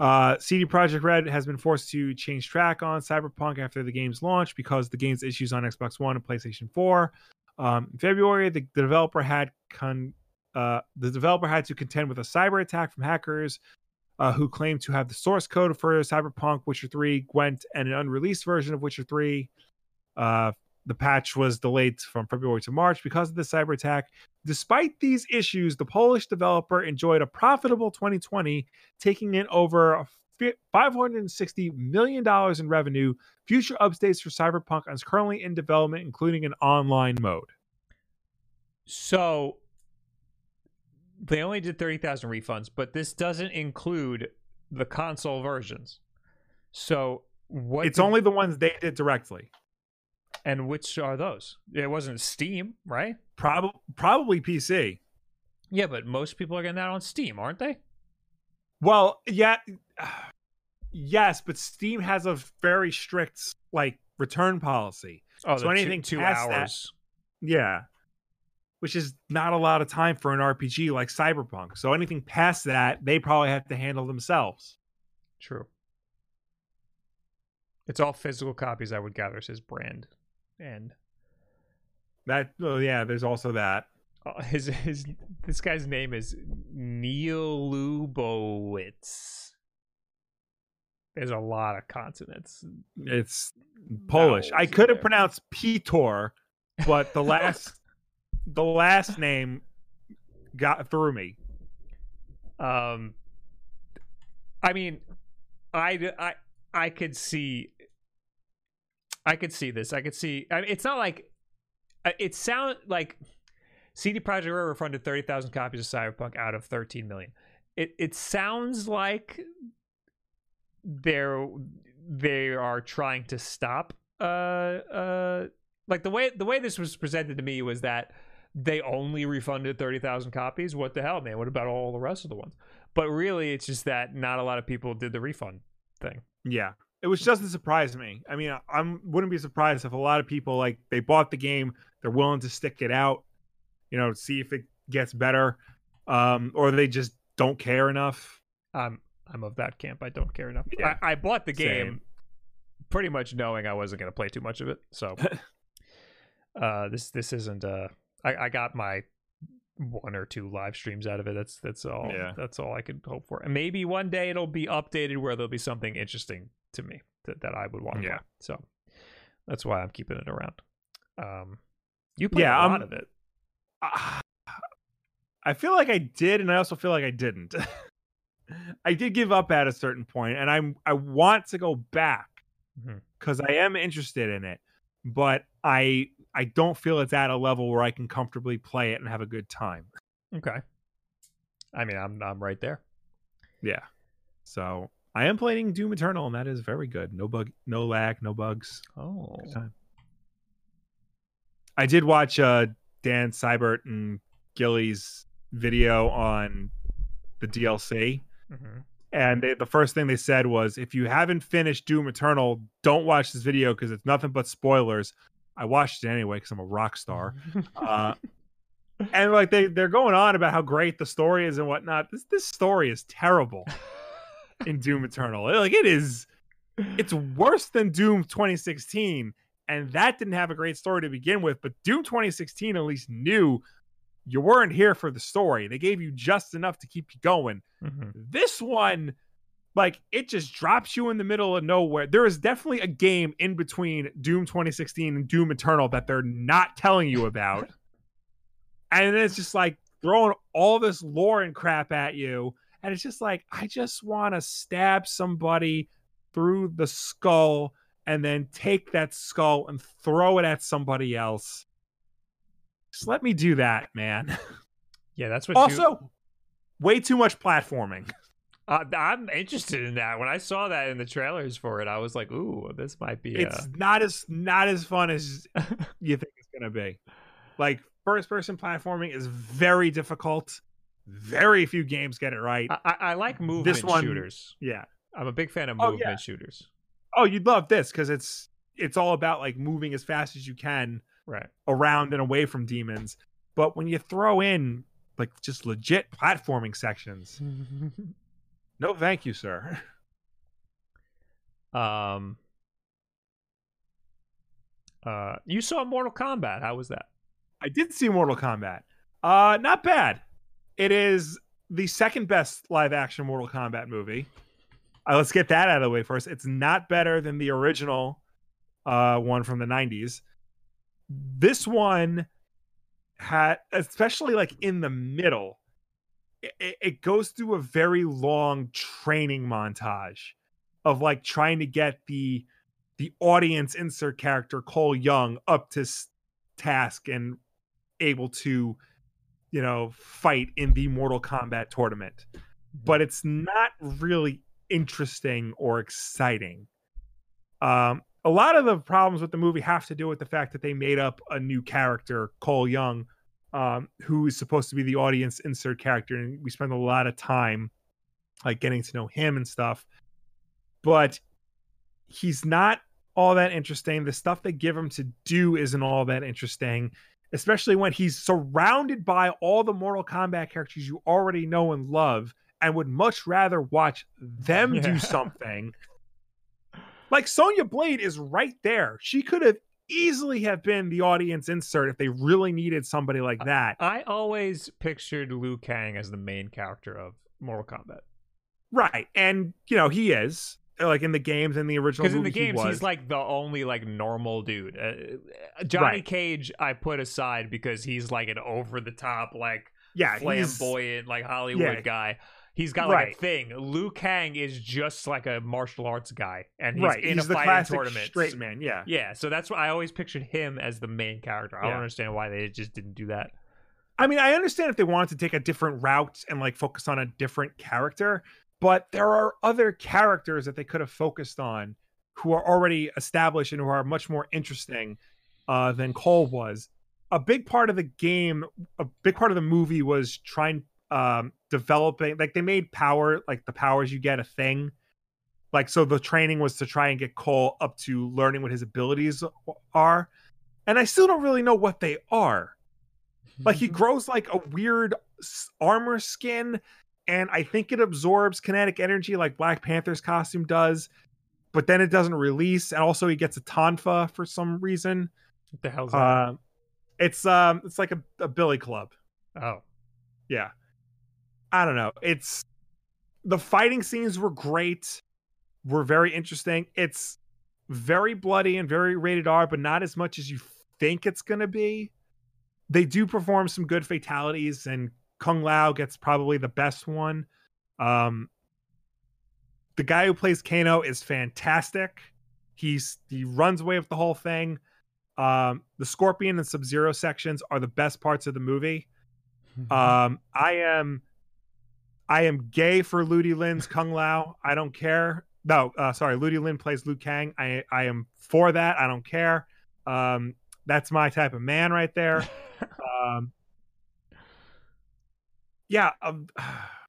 Uh, C D Projekt Red has been forced to change track on Cyberpunk after the game's launch because the game's issues on Xbox One and PlayStation four. Um, in February, the, the developer had con, uh, the developer had to contend with a cyber attack from hackers uh, who claimed to have the source code for Cyberpunk, Witcher three, Gwent, and an unreleased version of Witcher three. Uh, the patch was delayed from February to March because of the cyber attack. Despite these issues, the Polish developer enjoyed a profitable twenty twenty, taking in over five hundred sixty million dollars in revenue. Future updates for Cyberpunk are currently in development, including an online mode. So they only did thirty thousand refunds, but this doesn't include the console versions. So What it's did... only the ones they did directly. And which are those? It wasn't Steam, right? Probably, probably P C. Yeah, but most people are getting that on Steam, aren't they? Well, yeah, yes, but Steam has a very strict like return policy. Oh, so anything two, two past hours. That, yeah, which is not a lot of time for an R P G like Cyberpunk. So anything past that, they probably have to handle themselves. True. It's all physical copies, I would gather, says Brand. And that, oh yeah, there's also that. Uh, his his this guy's name is Neil Lubowitz. There's a lot of consonants. It's Polish. I could have pronounced Pitor, but the last the last name got through me. Um, I mean, I I I could see. I could see this. I could see. I mean, it's not like it sounds like. C D Projekt Red refunded thirty thousand copies of Cyberpunk out of thirteen million. It it sounds like they're they are trying to stop. Uh, uh, like the way the way this was presented to me was that they only refunded thirty thousand copies. What the hell, man? What about all the rest of the ones? But really, it's just that not a lot of people did the refund thing. Yeah, it was just a surprise to me. I mean, I, I wouldn't be surprised if a lot of people like they bought the game, they're willing to stick it out. You know, see if it gets better, um, or they just don't care enough. Um, I'm of that camp. I don't care enough. Yeah. I, I bought the game Same. pretty much knowing I wasn't going to play too much of it. So uh, this this isn't. Uh, I, I got my one or two live streams out of it. That's that's all. Yeah. That's all I could hope for. And maybe one day it'll be updated where there'll be something interesting to me that, that I would want to yeah. play. So that's why I'm keeping it around. Um, you played yeah, a lot um, of it. I feel like I did, and I also feel like I didn't. I did give up at a certain point, and I'm I want to go back because mm-hmm. I am interested in it, but I I don't feel it's at a level where I can comfortably play it and have a good time. Okay. I mean, I'm I'm right there. Yeah. So I am playing Doom Eternal, and that is very good. No bug, no lag, no bugs. Oh. Good time. I did watch uh. Dan Seibert and Gilly's video on the D L C. Mm-hmm. And they, the first thing they said was, if you haven't finished Doom Eternal, don't watch this video because it's nothing but spoilers. I watched it anyway because I'm a rock star. uh, and like they, they're going on about how great the story is and whatnot. This, this story is terrible in Doom Eternal. Like it is, it's worse than Doom twenty sixteen. And that didn't have a great story to begin with, but Doom twenty sixteen at least knew you weren't here for the story. They gave you just enough to keep you going. Mm-hmm. This one, like, it just drops you in the middle of nowhere. There is definitely a game in between Doom twenty sixteen and Doom Eternal that they're not telling you about. And it's just like throwing all this lore and crap at you. And it's just like, I just want to stab somebody through the skull and then take that skull and throw it at somebody else. Just let me do that, man. Yeah, that's what. Also, you... way too much platforming. Uh, I'm interested in that. When I saw that in the trailers for it, I was like, "Ooh, this might be." It's a... not as not as fun as you think it's gonna be. Like first-person platforming is very difficult. Very few games get it right. I, I like movement this one, shooters. Yeah, I'm a big fan of movement oh, yeah. shooters. Oh, you'd love this because it's it's all about like moving as fast as you can right. around and away from demons. But when you throw in like just legit platforming sections, no, thank you, sir. Um, uh, you saw Mortal Kombat. How was that? I did see Mortal Kombat. Uh, not bad. It is the second best live action Mortal Kombat movie. Uh, let's get that out of the way first. It's not better than the original uh, one from the nineties. This one had, especially like in the middle, it, it goes through a very long training montage of like trying to get the the audience insert character Cole Young up to task and able to, you know, fight in the Mortal Kombat tournament. But it's not really interesting or exciting. Um, a lot of the problems with the movie have to do with the fact that they made up a new character, Cole Young, um, who is supposed to be the audience insert character. And we spend a lot of time like getting to know him and stuff, but he's not all that interesting. The stuff they give him to do isn't all that interesting, especially when he's surrounded by all the Mortal Kombat characters you already know and love and would much rather watch them yeah. do something. Like Sonya Blade is right there. She could have easily have been the audience insert if they really needed somebody like that. I, I always pictured Liu Kang as the main character of Mortal Kombat. Right. And, you know, he is. Like in the games and the original movie, because in the games he he's like the only like normal dude. Uh, Johnny right. Cage I put aside because he's like an over the top like yeah, flamboyant like Hollywood yeah. guy. He's got like right. a thing. Liu Kang is just like a martial arts guy, and he's right. in he's a the fighting tournament. Straight man, yeah, yeah. So that's why I always pictured him as the main character. I yeah. don't understand why they just didn't do that. I mean, I understand if they wanted to take a different route and like focus on a different character. But there are other characters that they could have focused on who are already established and who are much more interesting uh, than Cole was. A big part of the game, a big part of the movie was trying um, developing, like they made power, like the powers you get a thing. Like, so the training was to try and get Cole up to learning what his abilities are. And I still don't really know what they are. Like he grows like a weird armor skin. And I think it absorbs kinetic energy like Black Panther's costume does, but then it doesn't release. And also he gets a tonfa for some reason. What the hell's that? Uh, it's um, it's like a, a billy club. Oh. Yeah. I don't know. It's the fighting scenes were great, were very interesting. It's very bloody and very rated R, but not as much as you think it's going to be. They do perform some good fatalities, and Kung Lao gets probably the best one. Um, the guy who plays Kano is fantastic. He's he runs away with the whole thing. Um, the Scorpion and Sub-Zero sections are the best parts of the movie. Mm-hmm. Um, I am I am gay for Ludi Lin's Kung Lao. I don't care. No, uh, sorry, Ludi Lin plays Liu Kang. I I am for that. I don't care. Um, that's my type of man right there. Um, yeah. Um,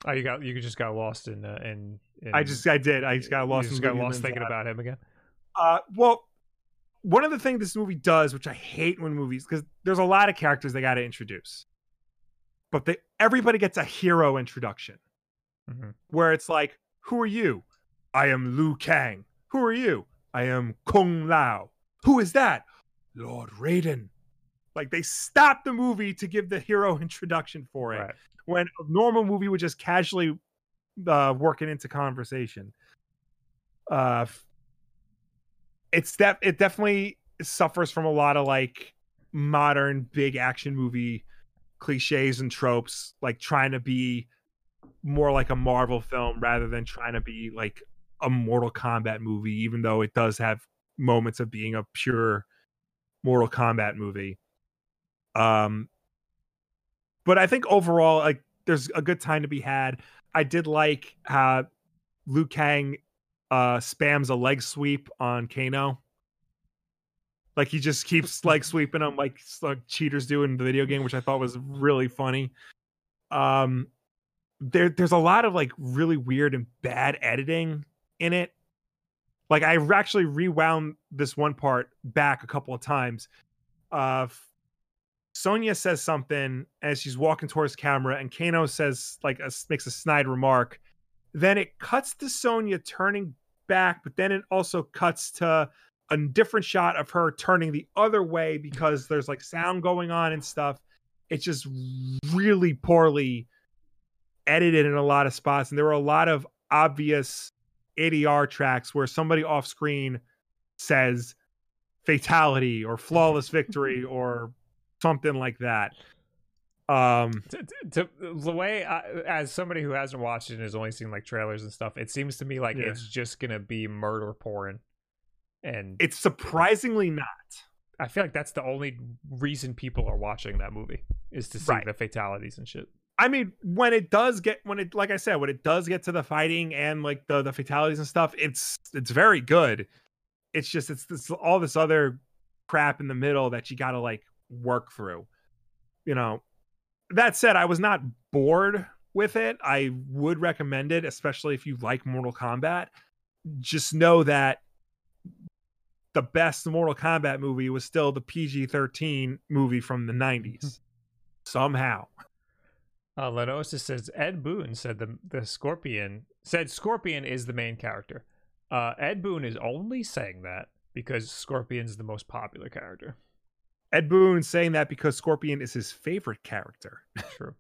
oh, you got you just got lost in uh, in, in. I just I did. I just got lost. You just got lost thinking about him again. Uh, well, one of the things this movie does, which I hate when movies, because there's a lot of characters they got to introduce, but they everybody gets a hero introduction, mm-hmm. where it's like, "Who are you? I am Liu Kang. Who are you? I am Kung Lao. Who is that? Lord Raiden." Like they stopped the movie to give the hero introduction for it. Right. When a normal movie would just casually uh, work it into conversation. Uh, it's that de- it definitely suffers from a lot of like modern big action movie cliches and tropes, like trying to be more like a Marvel film rather than trying to be like a Mortal Kombat movie, even though it does have moments of being a pure Mortal Kombat movie. Um, But I think overall, like, there's a good time to be had. I did like how Liu Kang uh, spams a leg sweep on Kano. Like, he just keeps leg sweeping him like, like cheaters do in the video game, which I thought was really funny. Um, there, there's a lot of, like, really weird and bad editing in it. Like, I actually rewound this one part back a couple of times. Uh, Sonya says something as she's walking towards camera, and Kano says like a, makes a snide remark. Then it cuts to Sonya turning back, but then it also cuts to a different shot of her turning the other way because there's like sound going on and stuff. It's just really poorly edited in a lot of spots, and there were a lot of obvious A D R tracks where somebody off screen says fatality or flawless victory or something like that. Um, to, to, to, the way, I, as somebody who hasn't watched it and has only seen like trailers and stuff, it seems to me like yeah. it's just gonna be murder porn, and it's surprisingly not. I feel like that's the only reason people are watching that movie is to see right. the fatalities and shit. I mean, when it does get when it, like I said, when it does get to the fighting and like the the fatalities and stuff, it's it's very good. it's just it's this all this other crap in the middle that you got to like work through, you know. That said, I was not bored with it. I would recommend it, especially if you like Mortal Kombat. Just know that the best Mortal Kombat movie was still the P G thirteen movie from the nineties. Somehow. Uh, Lenosis says, Ed Boon said the, the Scorpion said Scorpion is the main character. Uh, Ed Boon is only saying that because Scorpion's the most popular character. Ed Boon saying that because Scorpion is his favorite character. True.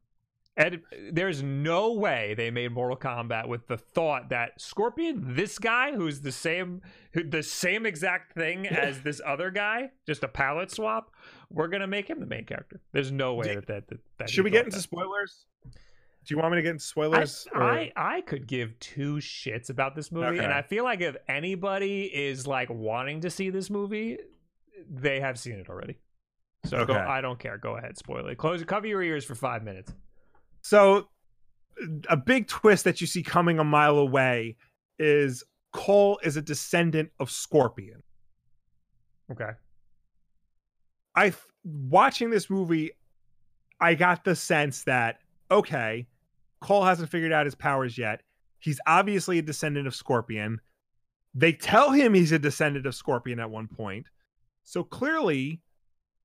Ed, there's no way they made Mortal Kombat with the thought that Scorpion, this guy who's the same, who, the same exact thing as this other guy, just a palette swap, we're gonna make him the main character. There's no way that that. that, that Should we get into that. spoilers? Do you want me to get into spoilers? I, or... I I could give two shits about this movie, okay. And I feel like if anybody is like wanting to see this movie, they have seen it already. So okay. go, I don't care. Go ahead, spoil it. Close, cover your ears for five minutes. So a big twist that you see coming a mile away is Cole is a descendant of Scorpion. Okay. I watching this movie, I got the sense that, okay, Cole hasn't figured out his powers yet. He's obviously a descendant of Scorpion. They tell him he's a descendant of Scorpion at one point. So clearly,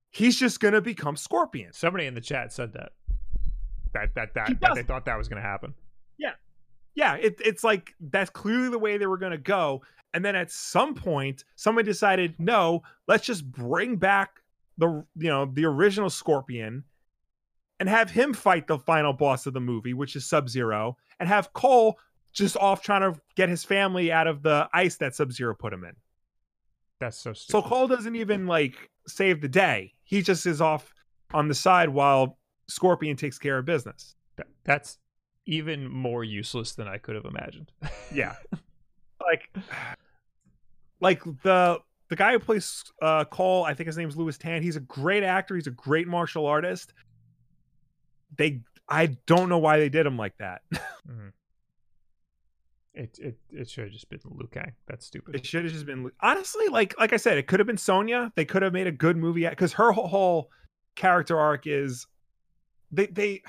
he's just going to become Scorpion. Somebody in the chat said that. That that that, that they thought that was going to happen. Yeah, yeah. It, it's like that's clearly the way they were going to go. And then at some point, somebody decided, no, let's just bring back the you know the original Scorpion, and have him fight the final boss of the movie, which is Sub-Zero, and have Cole just off trying to get his family out of the ice that Sub-Zero put him in. That's so stupid. So Cole doesn't even like save the day. He just is off on the side while Scorpion takes care of business. That's even more useless than I could have imagined. Yeah. Like like the the guy who plays uh Cole, I think his name's Louis Tan. He's a great actor. He's a great martial artist. They I don't know why they did him like that. Mm-hmm. It it it should have just been Liu Kang. That's stupid. It should have just been honestly, like like I said, it could have been Sonya. They could have made a good movie because her whole character arc is They they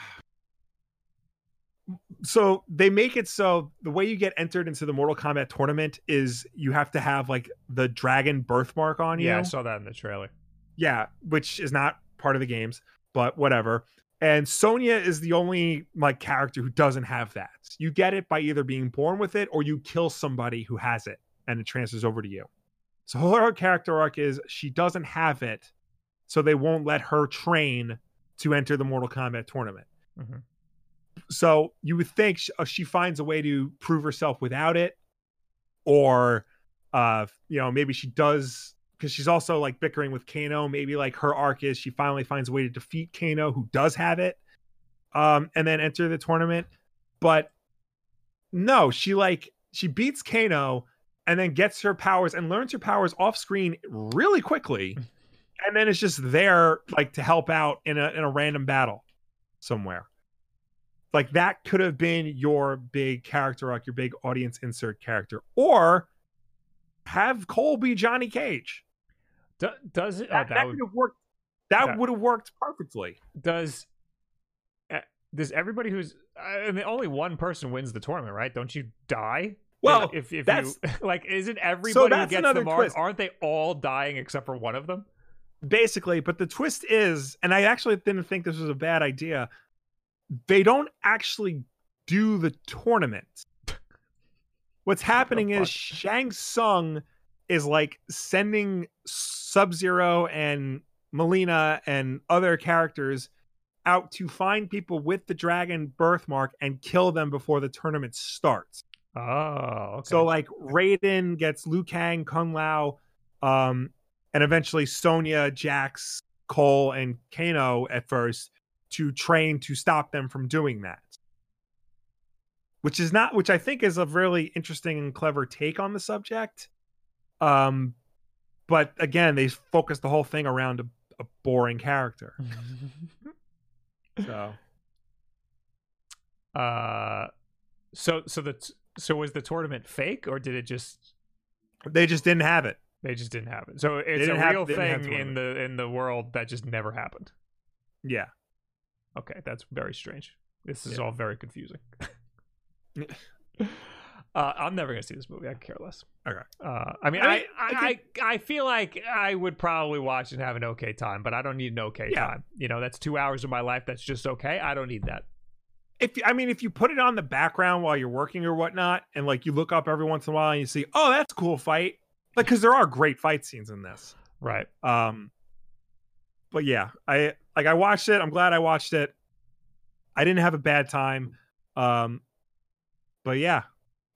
so they make it so the way you get entered into the Mortal Kombat tournament is you have to have like the dragon birthmark on you. Yeah, I saw that in the trailer. Yeah, which is not part of the games, but whatever. And Sonya is the only like character who doesn't have that. You get it by either being born with it or you kill somebody who has it and it transfers over to you. So her character arc is she doesn't have it, so they won't let her train to enter the Mortal Kombat tournament. Mm-hmm. So you would think she, uh, she finds a way to prove herself without it, or uh, you know, maybe she does because she's also like bickering with Kano. Maybe like her arc is she finally finds a way to defeat Kano, who does have it, um, and then enter the tournament. But no, she like she beats Kano and then gets her powers and learns her powers off screen really quickly. And then it's just there, like, to help out in a in a random battle somewhere. Like, that could have been your big character arc, your big audience insert character. Or have Cole be Johnny Cage. Do, does it... That, oh, that, that would have worked. That, that would have worked perfectly. Does... Does everybody who's... I mean, only one person wins the tournament, right? Don't you die? Well, if, if that's... You, like, isn't everybody so who gets the mark... Twist. Aren't they all dying except for one of them? Basically, but the twist is, and I actually didn't think this was a bad idea, they don't actually do the tournament. What's happening is Shang Tsung is like sending Sub-Zero and Melina and other characters out to find people with the dragon birthmark and kill them before the tournament starts. Oh, okay. So like Raiden gets Liu Kang, Kung Lao, um, and eventually Sonya, Jax, Cole, and Kano at first to train to stop them from doing that. Which is not, which I think is a really interesting and clever take on the subject. Um, but again, they focus the whole thing around a, a boring character. so, uh, so so the so was the tournament fake or did it just? They just didn't have it. They just didn't have it. So it's a real thing in the in the world that just never happened. Yeah. Okay, that's very strange. This is all very confusing. uh, I'm never gonna see this movie. I could care less. Okay. Uh, I mean, I I, I I I feel like I would probably watch and have an okay time, but I don't need an okay yeah. time. You know, that's two hours of my life that's just okay. I don't need that. If I mean, if you put it on the background while you're working or whatnot, and like you look up every once in a while and you see, oh, that's a cool fight. Like, because there are great fight scenes in this, right? Um, but yeah, I like I watched it. I'm glad I watched it. I didn't have a bad time. Um, but yeah,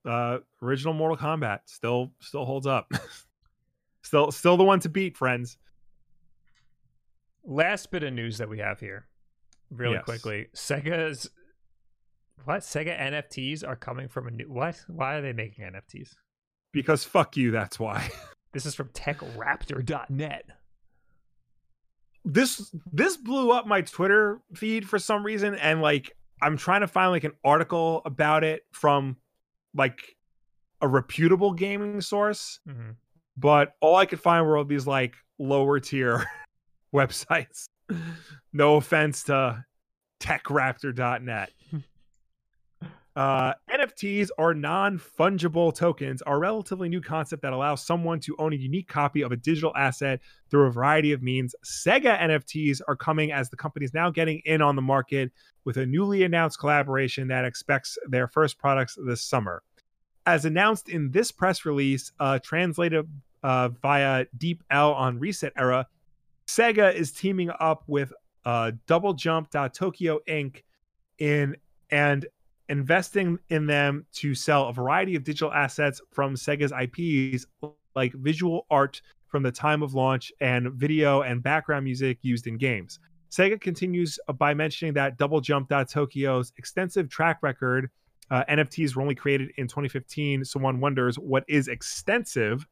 uh, original Mortal Kombat still still holds up. still still the one to beat, friends. Last bit of news that we have here, really yes. quickly. Sega's what? Sega N F Ts are coming from a new what? Why are they making N F Ts? Because fuck you, that's why. This is from tech raptor dot net. This this blew up my Twitter feed for some reason, and like I'm trying to find like an article about it from like a reputable gaming source, mm-hmm. but all I could find were all these like lower tier websites. No offense to tech raptor dot net. Uh, N F Ts, or non-fungible tokens, are a relatively new concept that allows someone to own a unique copy of a digital asset through a variety of means. Sega N F Ts are coming as the company is now getting in on the market with a newly announced collaboration that expects their first products this summer. As announced in this press release, uh, translated uh, via DeepL on Reset Era, Sega is teaming up with uh, double jump dot tokyo Incorporated in and investing in them to sell a variety of digital assets from Sega's I Ps, like visual art from the time of launch and video and background music used in games. Sega continues by mentioning that double jump dot tokyo's extensive track record, uh, N F Ts were only created in twenty fifteen, so one wonders what is extensive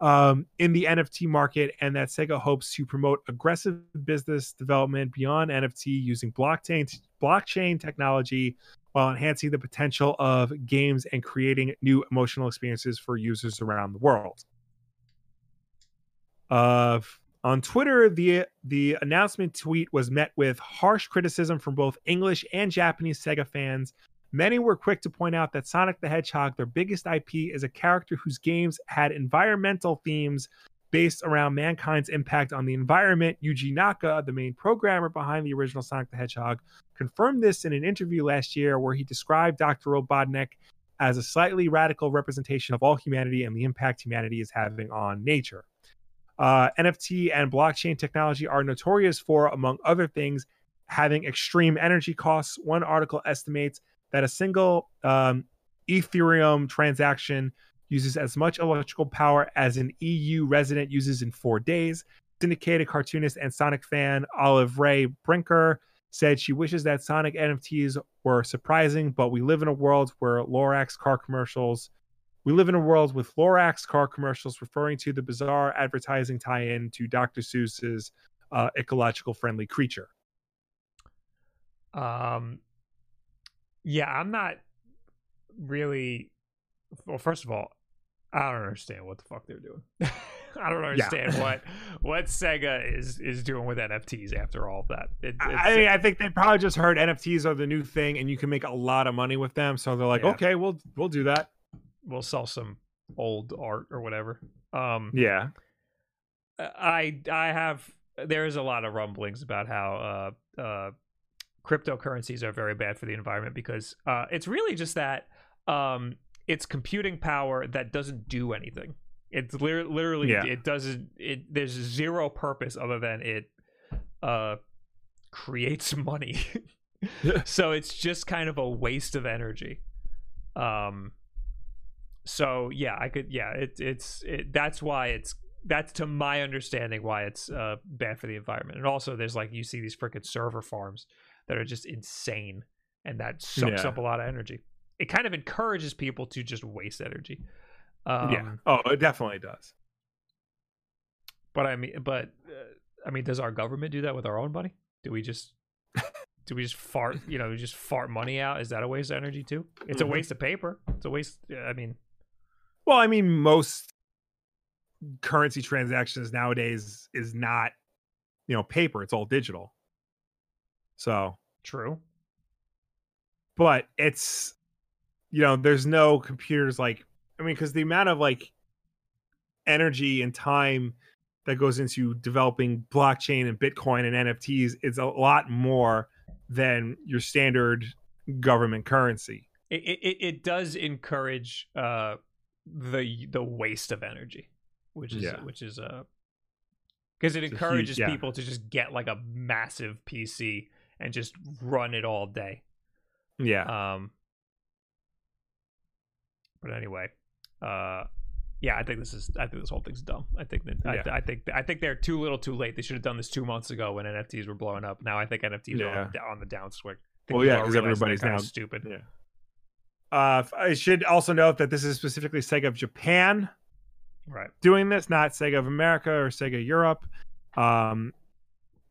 um, in the N F T market, and that Sega hopes to promote aggressive business development beyond N F T using blockchain, blockchain technology, while enhancing the potential of games and creating new emotional experiences for users around the world. Uh, on Twitter, the the announcement tweet was met with harsh criticism from both English and Japanese Sega fans. Many were quick to point out that Sonic the Hedgehog, their biggest I P, is a character whose games had environmental themes based around mankind's impact on the environment. Yuji Naka, the main programmer behind the original Sonic the Hedgehog, confirmed this in an interview last year where he described Doctor Robotnik as a slightly radical representation of all humanity and the impact humanity is having on nature. Uh, N F T and blockchain technology are notorious for, among other things, having extreme energy costs. One article estimates that a single um, Ethereum transaction uses as much electrical power as an E U resident uses in four days. Syndicated cartoonist and Sonic fan Olive Ray Brinker said she wishes that Sonic N F Ts were surprising, but we live in a world where Lorax car commercials, we live in a world with Lorax car commercials referring to the bizarre advertising tie-in to Doctor Seuss's uh, ecological friendly creature. Um, yeah, I'm not really, well, first of all, I don't understand what the fuck they're doing. I don't understand yeah. what what Sega is is doing with N F Ts after all of that. It, I mean, I think they probably just heard N F Ts are the new thing, and you can make a lot of money with them. So they're like, yeah. okay, we'll we'll do that. We'll sell some old art or whatever. Um, yeah. I I have there is a lot of rumblings about how uh, uh, cryptocurrencies are very bad for the environment because uh, it's really just that. Um, It's computing power that doesn't do anything. It's li- literally yeah. it doesn't. It there's zero purpose other than it uh, creates money. So it's just kind of a waste of energy. Um. So yeah, I could yeah. It it's it, that's why it's that's to my understanding why it's uh, bad for the environment. And also there's like you see these frickin' server farms that are just insane, and that sucks yeah. up a lot of energy. It kind of encourages people to just waste energy. Um, yeah. Oh, it definitely does. But I mean, but uh, I mean, does our government do that with our own money? Do we just, do we just fart? You know, we just fart money out. Is that a waste of energy too? It's mm-hmm. a waste of paper. It's a waste. I mean, well, I mean, most currency transactions nowadays is not, you know, paper, it's all digital. So true. But it's, you know, there's no computers like, I mean, because the amount of like energy and time that goes into developing blockchain and Bitcoin and N F Ts is a lot more than your standard government currency. It it, it does encourage uh, the the waste of energy, which is yeah. which is uh, because it it's encourages huge, yeah. people to just get like a massive P C and just run it all day. Yeah. Um. But anyway, uh, yeah, I think this is. I think this whole thing's dumb. I think that. Yeah. I, I think. I think they're too little, too late. They should have done this two months ago when N F Ts were blowing up. Now I think N F Ts yeah. are on, on the downswing. Well, yeah, because everybody's now stupid. Yeah. Uh, I should also note that this is specifically Sega of Japan, right? Doing this, not Sega of America or Sega Europe. Um,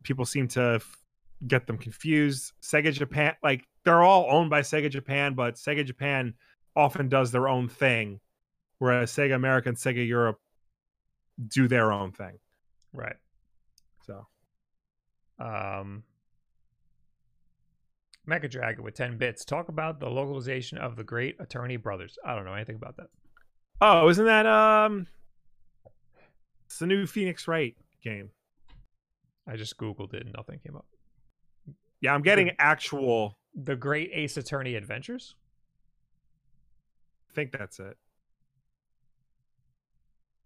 people seem to f- get them confused. Sega Japan, like they're all owned by Sega Japan, but Sega Japan often does their own thing, whereas Sega America and Sega Europe do their own thing, right? So, um. Mecha Dragon with ten bits. Talk about the localization of the Great Attorney Brothers. I don't know anything about that. Oh, isn't that um it's the new Phoenix Wright game? I just Googled it and nothing came up. Yeah, I'm getting the, actual The Great Ace Attorney Adventures? I think that's it.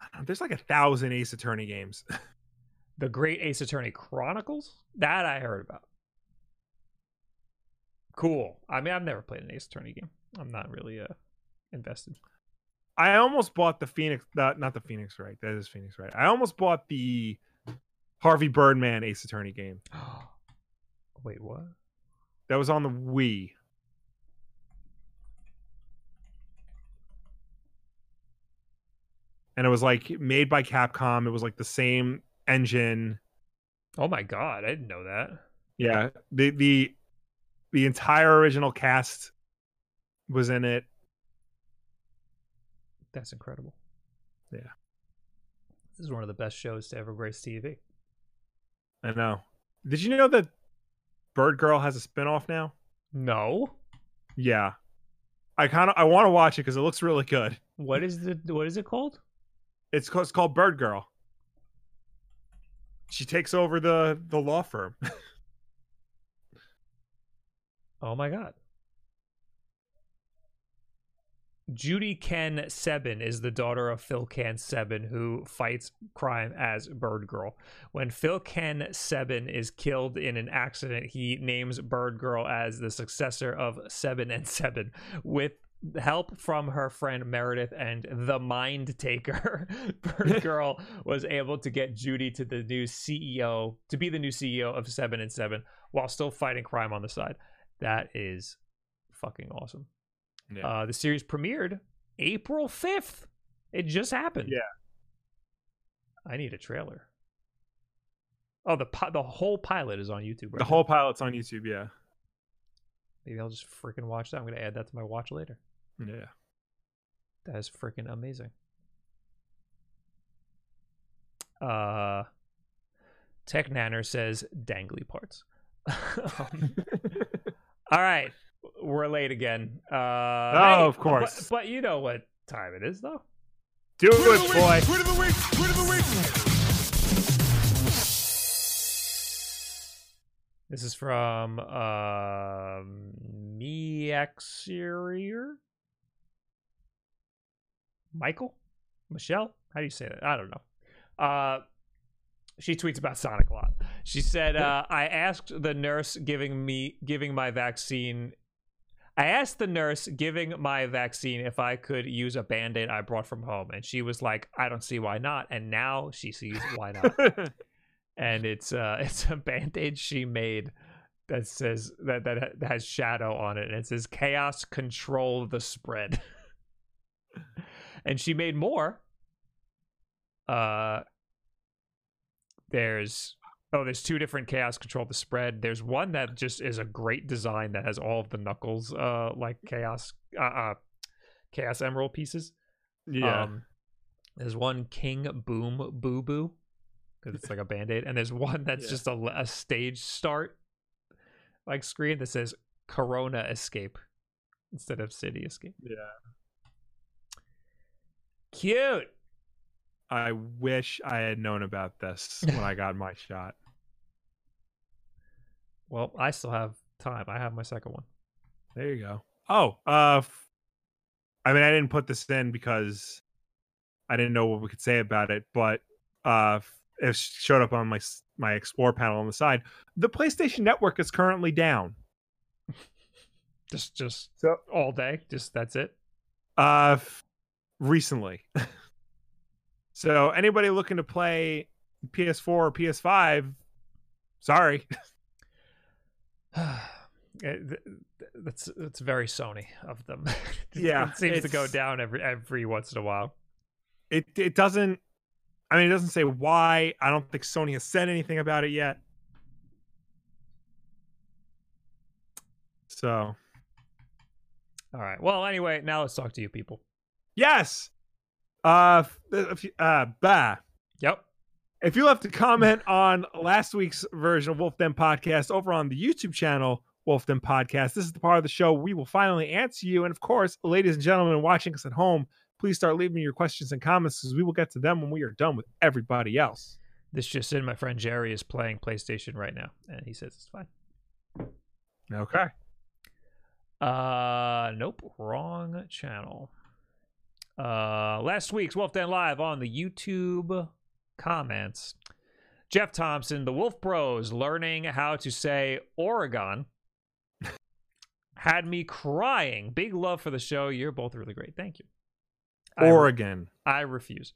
I don't know, there's like a thousand Ace Attorney games. The Great Ace Attorney Chronicles? That I heard about. Cool. I mean, I've never played an Ace Attorney game. I'm not really uh, invested. I almost bought the Phoenix, the, not the Phoenix Wright. That is Phoenix Wright. I almost bought the Harvey Birdman Ace Attorney game. Wait, what? That was on the Wii. And it was like made by Capcom. It was like the same engine. Oh my God. I didn't know that. Yeah. The, the, The entire original cast was in it. That's incredible. Yeah. This is one of the best shows to ever grace T V. I know. Did you know that Bird Girl has a spinoff now? No. Yeah. I kind of I want to watch it because it looks really good. What is the what is it called? It's called, it's called Bird Girl. She takes over the the law firm. Oh my God. Judy Ken Sebin is the daughter of Phil Ken Sebin, who fights crime as Bird Girl. When Phil Ken Sebin is killed in an accident, he names Bird Girl as the successor of Sebin and Sebin, with help from her friend Meredith and the Mind Taker. Bird Girl was able to get Judy to the new C E O, to be the new C E O of Sebin and Sebin, while still fighting crime on the side. That is fucking awesome. Yeah. Uh, the series premiered April fifth. It just happened. Yeah. I need a trailer. Oh, the po- the whole pilot is on YouTube. Right the now. whole pilot's on YouTube, yeah. Maybe I'll just freaking watch that. I'm going to add that to my watch later. Yeah. That is freaking amazing. Uh, Tech Nanner says dangly parts. um, All right, we're late again. Uh, oh, hey, of course. But, but you know what time it is, though. Do it, Twitter boy. Week, Twitter week, Twitter week. This is from uh, me exterior. Michael, Michelle. How do you say that? I don't know. Uh, she tweets about Sonic a lot. She said, uh, I asked the nurse giving me giving my vaccine. I asked the nurse giving my vaccine if I could use a Band-Aid I brought from home. And she was like, I don't see why not. And now she sees why not. And it's uh, it's a Band-Aid she made that says that, that has shadow on it. And it says, chaos, control the spread. And she made more. Uh, there's... Oh, there's two different chaos control the spread. There's one that just is a great design that has all of the Knuckles, uh, like chaos, uh, uh chaos emerald pieces. Yeah. Um, There's one King Boom Boo Boo, because it's like a Band-Aid. And there's one that's yeah. just a, a stage start like screen that says Corona Escape instead of City Escape. Yeah. Cute. I wish I had known about this when I got my shot. Well, I still have time. I have my second one. There you go. Oh, uh, I mean, I didn't put this in because I didn't know what we could say about it, but uh, it showed up on my my Explore panel on the side. The PlayStation Network is currently down. just, just so, all day. Just that's it. Uh, recently. So anybody looking to play P S four or P S five, sorry. That's that's very Sony of them. Yeah, it seems to go down every every once in a while. It it doesn't. I mean, it doesn't say why. I don't think Sony has said anything about it yet. So, all right. Well, anyway, now let's talk to you people. Yes. Uh, if you, uh, bah. Yep. If you left a comment on last week's version of Wolf Den Podcast over on the YouTube channel, Wolf Den Podcast, this is the part of the show we will finally answer you. And of course, ladies and gentlemen watching us at home, please start leaving your questions and comments because we will get to them when we are done with everybody else. This just in, my friend Jerry is playing PlayStation right now, and he says it's fine. Okay. Uh, nope, wrong channel. Uh, last week's Wolf Den Live on the YouTube comments. Jeff Thompson, the Wolf Bros learning how to say Oregon had me crying. Big love for the show. You're both really great. Thank you. Oregon. I, re- I refuse.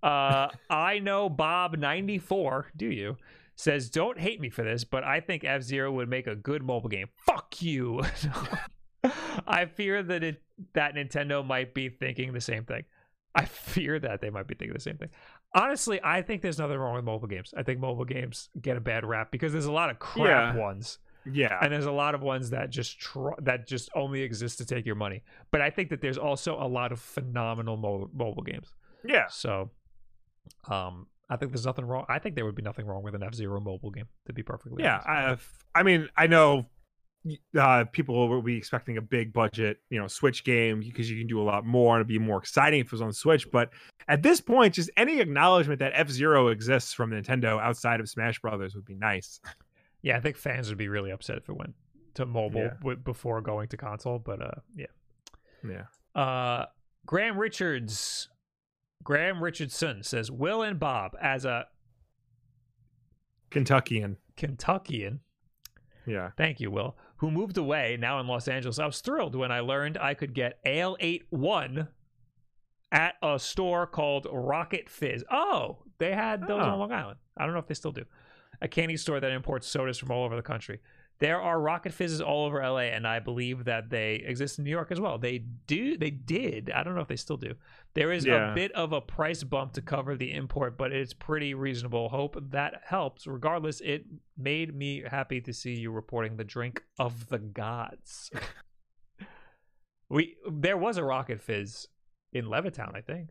Uh, I know Bob ninety-four, do you? Says, don't hate me for this, but I think F-Zero would make a good mobile game. Fuck you. I fear that it that Nintendo might be thinking the same thing. I fear that they might be thinking the same thing. Honestly, I think there's nothing wrong with mobile games. I think mobile games get a bad rap because there's a lot of crap yeah. ones. Yeah. And there's a lot of ones that just tr- that just only exist to take your money. But I think that there's also a lot of phenomenal mo- mobile games. Yeah. So um I think there's nothing wrong. I think there would be nothing wrong with an F-Zero mobile game, to be perfectly yeah, honest. Yeah. I I mean, I know Uh, people will be expecting a big budget, you know, Switch game because you can do a lot more and it'd be more exciting if it was on Switch. But at this point, just any acknowledgement that F-Zero exists from Nintendo outside of Smash Brothers would be nice. Yeah, I think fans would be really upset if it went to mobile yeah. w- before going to console. But uh, yeah, yeah. Uh, Graham Richards, Graham Richardson says, "Will and Bob, as a Kentuckian, Kentuckian." Yeah. Thank you, Will, who moved away, now in Los Angeles. I was thrilled when I learned I could get ale eighty-one at a store called Rocket Fizz. Oh, they had those oh. on Long Island. I don't know if they still do. A candy store that imports sodas from all over the country. There are Rocket Fizzes all over L A, and I believe that they exist in New York as well. They do. They did. I don't know if they still do. There is yeah. a bit of a price bump to cover the import, but it's pretty reasonable. Hope that helps. Regardless, it made me happy to see you reporting the drink of the gods. we There was a Rocket Fizz in Levittown, I think.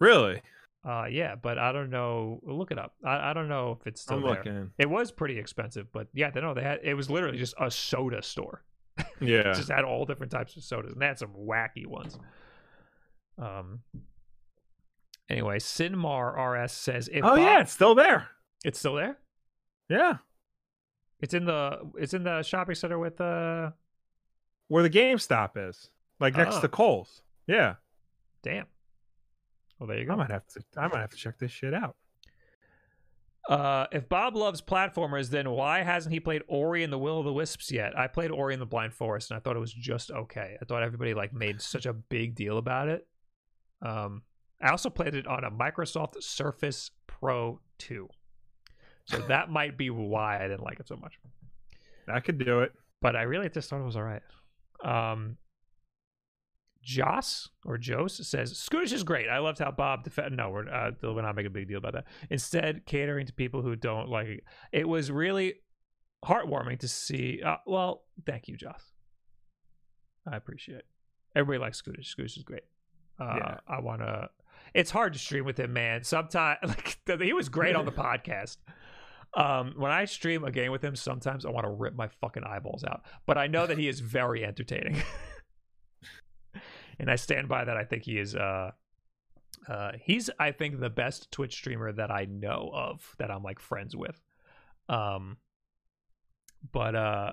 Really? Uh, yeah, but I don't know. Look it up. I, I don't know if it's still I'm there. Looking. It was pretty expensive, but yeah, they know they had. It was literally just a soda store. Yeah, just had all different types of sodas, and they had some wacky ones. Um. Anyway, Sinmar R S says, "If oh Bob, yeah, it's still there. It's still there. Yeah, it's in the it's in the shopping center with uh, where the GameStop is, like next uh, to Kohl's. Yeah, damn." Well, there you go. I might have to. I might have to check this shit out. Uh, if Bob loves platformers, then why hasn't he played Ori and the Will of the Wisps yet? I played Ori and the Blind Forest, and I thought it was just okay. I thought everybody like made such a big deal about it. Um, I also played it on a Microsoft Surface Pro two, so that might be why I didn't like it so much. I could do it, but I really just thought it was all right. Um. Joss or Jose says Scootish is great. I loved how Bob defended. No, we're, uh, we're not making a big deal about that. Instead, catering to people who don't like it. It was really heartwarming to see. Uh, well, thank you, Joss. I appreciate it. Everybody likes Scootish. Scootish is great. Uh, yeah. I want to. it's hard to stream with him, man. Sometimes, like, he was great on the podcast. Um, when I stream a game with him, sometimes I want to rip my fucking eyeballs out, but I know that he is very entertaining, and I stand by that. I think he is. Uh, uh, he's, I think, the best Twitch streamer that I know of that I'm like friends with. Um, but uh,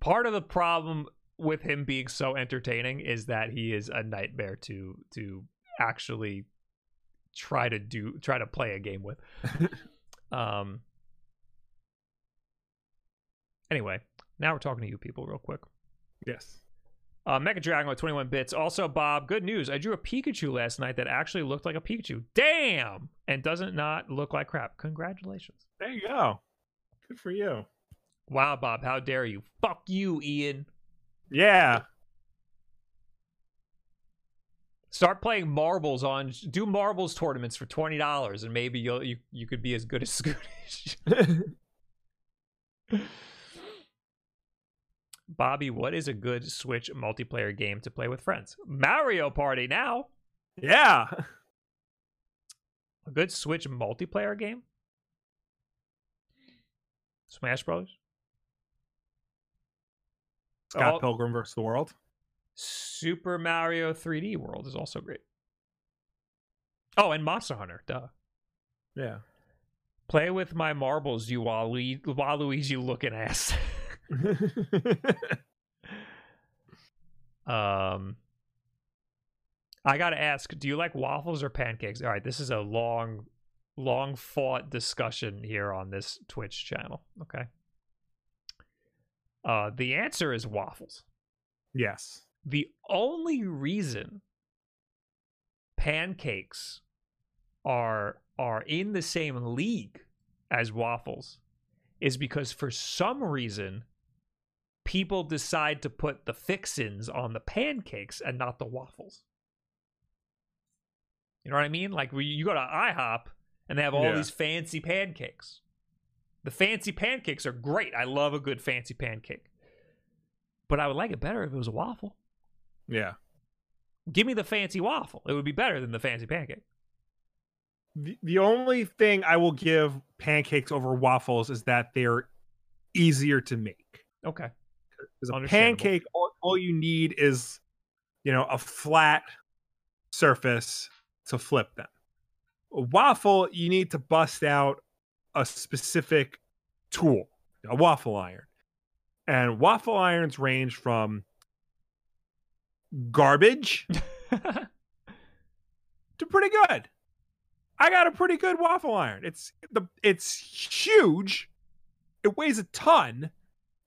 part of the problem with him being so entertaining is that he is a nightmare to to actually try to do try to play a game with. Um anyway, now we're talking to you people real quick. Yes. uh Mega Dragon with twenty-one bits. Also, Bob, good news, I drew a Pikachu last night that actually looked like a Pikachu. Damn. And doesn't not look like crap. Congratulations. There you go. Good for you. Wow, Bob, how dare you. Fuck you, Ian. Yeah. Start playing marbles on do marbles tournaments for twenty dollars, and maybe you'll you you could be as good as Scootish. Bobby, what is a good Switch multiplayer game to play with friends? Mario Party now. Yeah. A good Switch multiplayer game? Smash Brothers? Scott oh, Pilgrim versus the World. Super Mario three D World is also great. Oh, and Monster Hunter, duh. Yeah. Play with my marbles, you Walu- Waluigi looking ass. um, I gotta ask, do you like waffles or pancakes? All right, this is a long, long fought discussion here on this Twitch channel. Okay. Uh, the answer is waffles. Yes. The only reason pancakes are are in the same league as waffles is because for some reason people decide to put the fixins on the pancakes and not the waffles. You know what I mean? Like, you go to IHOP and they have all yeah. these fancy pancakes. The fancy pancakes are great. I love a good fancy pancake. But I would like it better if it was a waffle. Yeah. Give me the fancy waffle. It would be better than the fancy pancake. The, the only thing I will give pancakes over waffles is that they're easier to make. Okay. Because a pancake, all, all you need is, you know, a flat surface to flip them. A waffle, you need to bust out a specific tool, a waffle iron. And waffle irons range from garbage to pretty good. I got a pretty good waffle iron. It's the it's huge. It weighs a ton.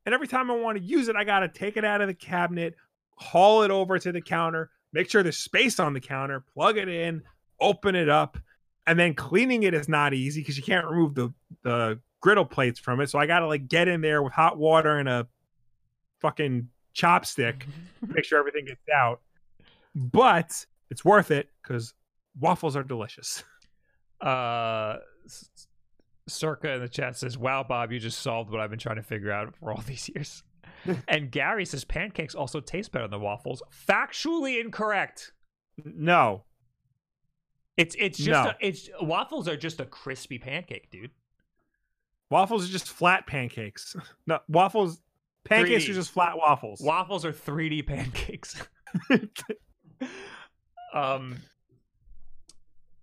And every time I want to use it, I got to take it out of the cabinet, haul it over to the counter, make sure there's space on the counter, plug it in, open it up. And then cleaning it is not easy because you can't remove the, the griddle plates from it. So I got to like get in there with hot water and a fucking chopstick to make sure everything gets out. But it's worth it because waffles are delicious. Uh, Circa in the chat says, wow, Bob, you just solved what I've been trying to figure out for all these years. And Gary says pancakes also taste better than waffles. Factually incorrect. No. It's it's just no. a, it's waffles are just a crispy pancake, dude. Waffles are just flat pancakes. No, waffles pancakes three D. Are just flat waffles. Waffles are three D pancakes. um,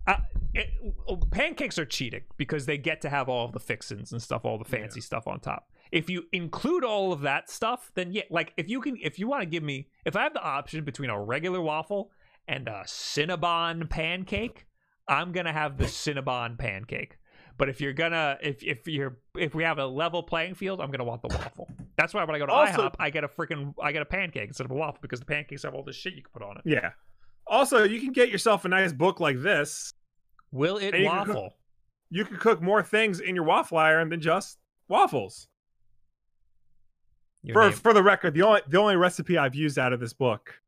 I, it, pancakes are cheating because they get to have all of the fixins and stuff, all the fancy yeah. stuff on top. If you include all of that stuff, then yeah, like if you can, if you want to give me, if I have the option between a regular waffle and a Cinnabon pancake, I'm gonna have the Cinnabon pancake. But if you're gonna, if if you're, if we have a level playing field, I'm gonna want the waffle. That's why when I go to also, IHOP, I get a freaking, I get a pancake instead of a waffle because the pancakes have all this shit you can put on it. Yeah. Also, you can get yourself a nice book like this. Will it you waffle? Can cook, you can cook more things in your waffle iron than just waffles. Your for name. For the record, the only the only recipe I've used out of this book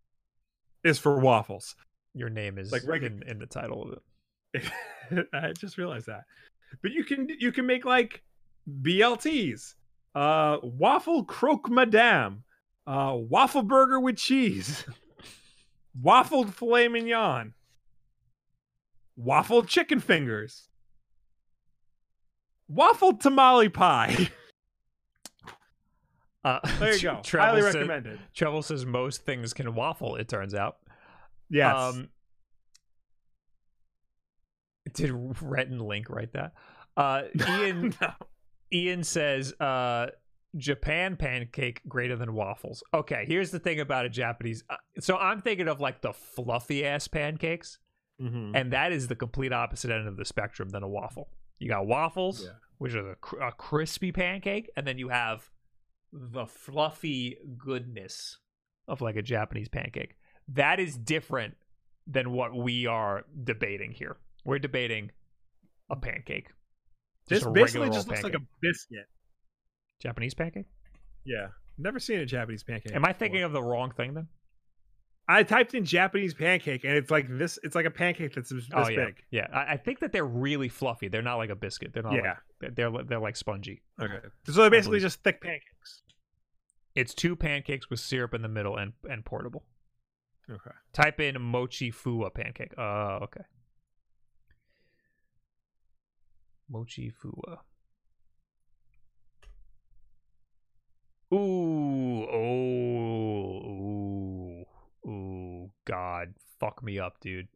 is for waffles. Your name is like in, in the title of it. I just realized that. But you can you can make like B L Ts, uh waffle croque madame, uh waffle burger with cheese, waffled filet mignon. waffle chicken fingers, waffle tamale pie. Uh, there you go. Travel Highly recommended. Travel says most things can waffle, it turns out. Yes. Um, did Rhett and Link write that? Uh, Ian no. Ian says, uh, Japan pancake greater than waffles. Okay, here's the thing about a Japanese. Uh, so I'm thinking of like the fluffy ass pancakes. Mm-hmm. And that is the complete opposite end of the spectrum than a waffle. You got waffles, yeah. which is a, cr- a crispy pancake. And then you have the fluffy goodness of like a Japanese pancake. That is different than what we are debating here. We're debating a pancake. This just basically just looks pancake. like a biscuit. Japanese pancake? Yeah. Never seen a Japanese pancake. Am I thinking before. of the wrong thing then? I typed in Japanese pancake and it's like this. It's like a pancake that's this oh, yeah. big. Yeah, I, I think that they're really fluffy. They're not like a biscuit. They're not. Yeah. Like, they're they're like spongy. Okay. So they're basically just thick pancakes. It's two pancakes with syrup in the middle and and portable. Okay. Type in mochi fua pancake. Oh, uh, okay. Mochi fua. Ooh, oh, ooh, ooh, God, fuck me up, dude.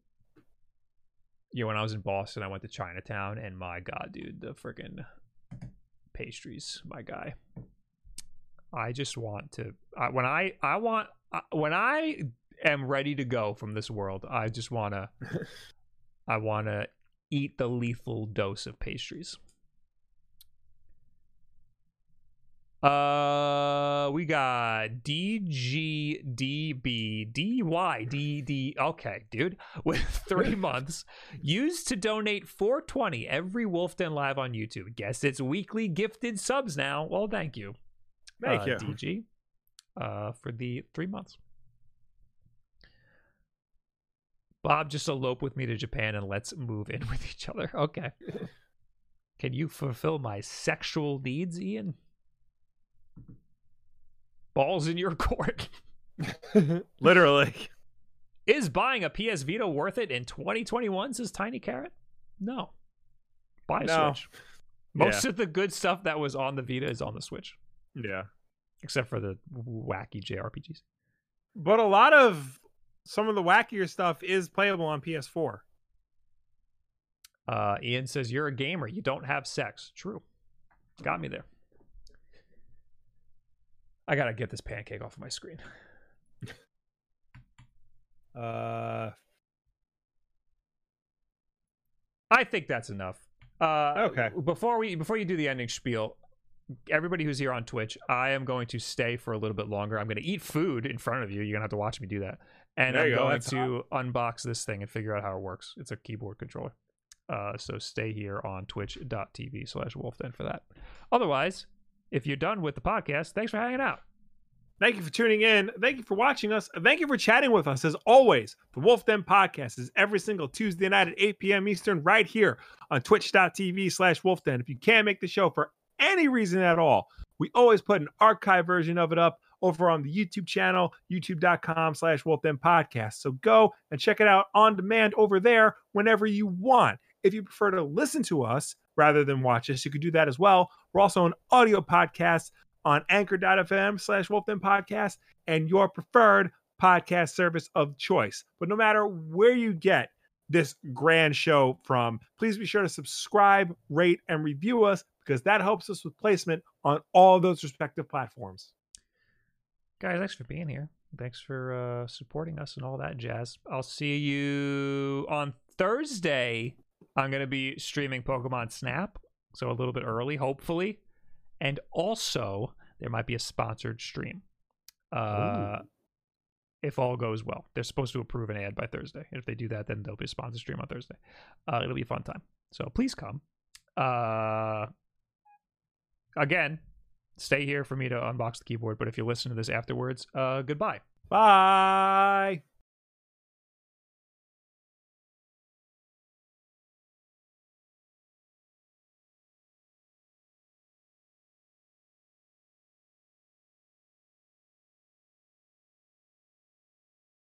Yeah, when I was in Boston, I went to Chinatown, and my God, dude, the freaking pastries, my guy. I just want to, I, when I, I want, I, when I am ready to go from this world, I just want to, I want to eat the lethal dose of pastries. Uh, we got D G D B D Y D D. Okay, dude, with three months used to donate four twenty every Wolf Den live on YouTube. Guess it's weekly gifted subs now. Well, thank you, thank uh, you, D G, uh, for the three months. Bob, just elope with me to Japan and let's move in with each other. Okay, can you fulfill my sexual needs, Ian? Balls in your court. Literally. Is buying a P S Vita worth it in twenty twenty-one, says Tiny Carrot? No. Buy a no. Switch. Most yeah. of the good stuff that was on the Vita is on the Switch. Yeah. Except for the wacky J R P Gs. But a lot of some of the wackier stuff is playable on P S four. Uh, Ian says, you're a gamer. You don't have sex. True. Got me there. I gotta get this pancake off of my screen. uh, I think that's enough. Uh, okay. Before we before you do the ending spiel, everybody who's here on Twitch, I am going to stay for a little bit longer. I'm going to eat food in front of you. You're gonna have to watch me do that, and I'm go. going that's to hot. unbox this thing and figure out how it works. It's a keyboard controller. Uh, so stay here on twitch dot t v slash wolfden for that. Otherwise, if you're done with the podcast, thanks for hanging out. Thank you for tuning in. Thank you for watching us. Thank you for chatting with us. As always, the Wolf Den podcast is every single Tuesday night at eight p.m. Eastern right here on twitch dot t v slash wolfden. If you can't make the show for any reason at all, we always put an archive version of it up over on the YouTube channel, youtube dot com slash wolfden podcast. So go and check it out on demand over there whenever you want. If you prefer to listen to us rather than watch us, you could do that as well. We're also an audio podcast on anchor dot f m slash wolfden podcast and your preferred podcast service of choice. But no matter where you get this grand show from, please be sure to subscribe, rate, and review us because that helps us with placement on all those respective platforms. Guys, thanks for being here. Thanks for uh, supporting us and all that jazz. I'll see you on Thursday. I'm going to be streaming Pokemon Snap, so a little bit early, hopefully. And also, there might be a sponsored stream, uh, if all goes well. They're supposed to approve an ad by Thursday. And if they do that, then there'll be a sponsored stream on Thursday. Uh, it'll be a fun time. So please come. Uh, again, stay here for me to unbox the keyboard. But if you listen to this afterwards, uh, goodbye. Bye.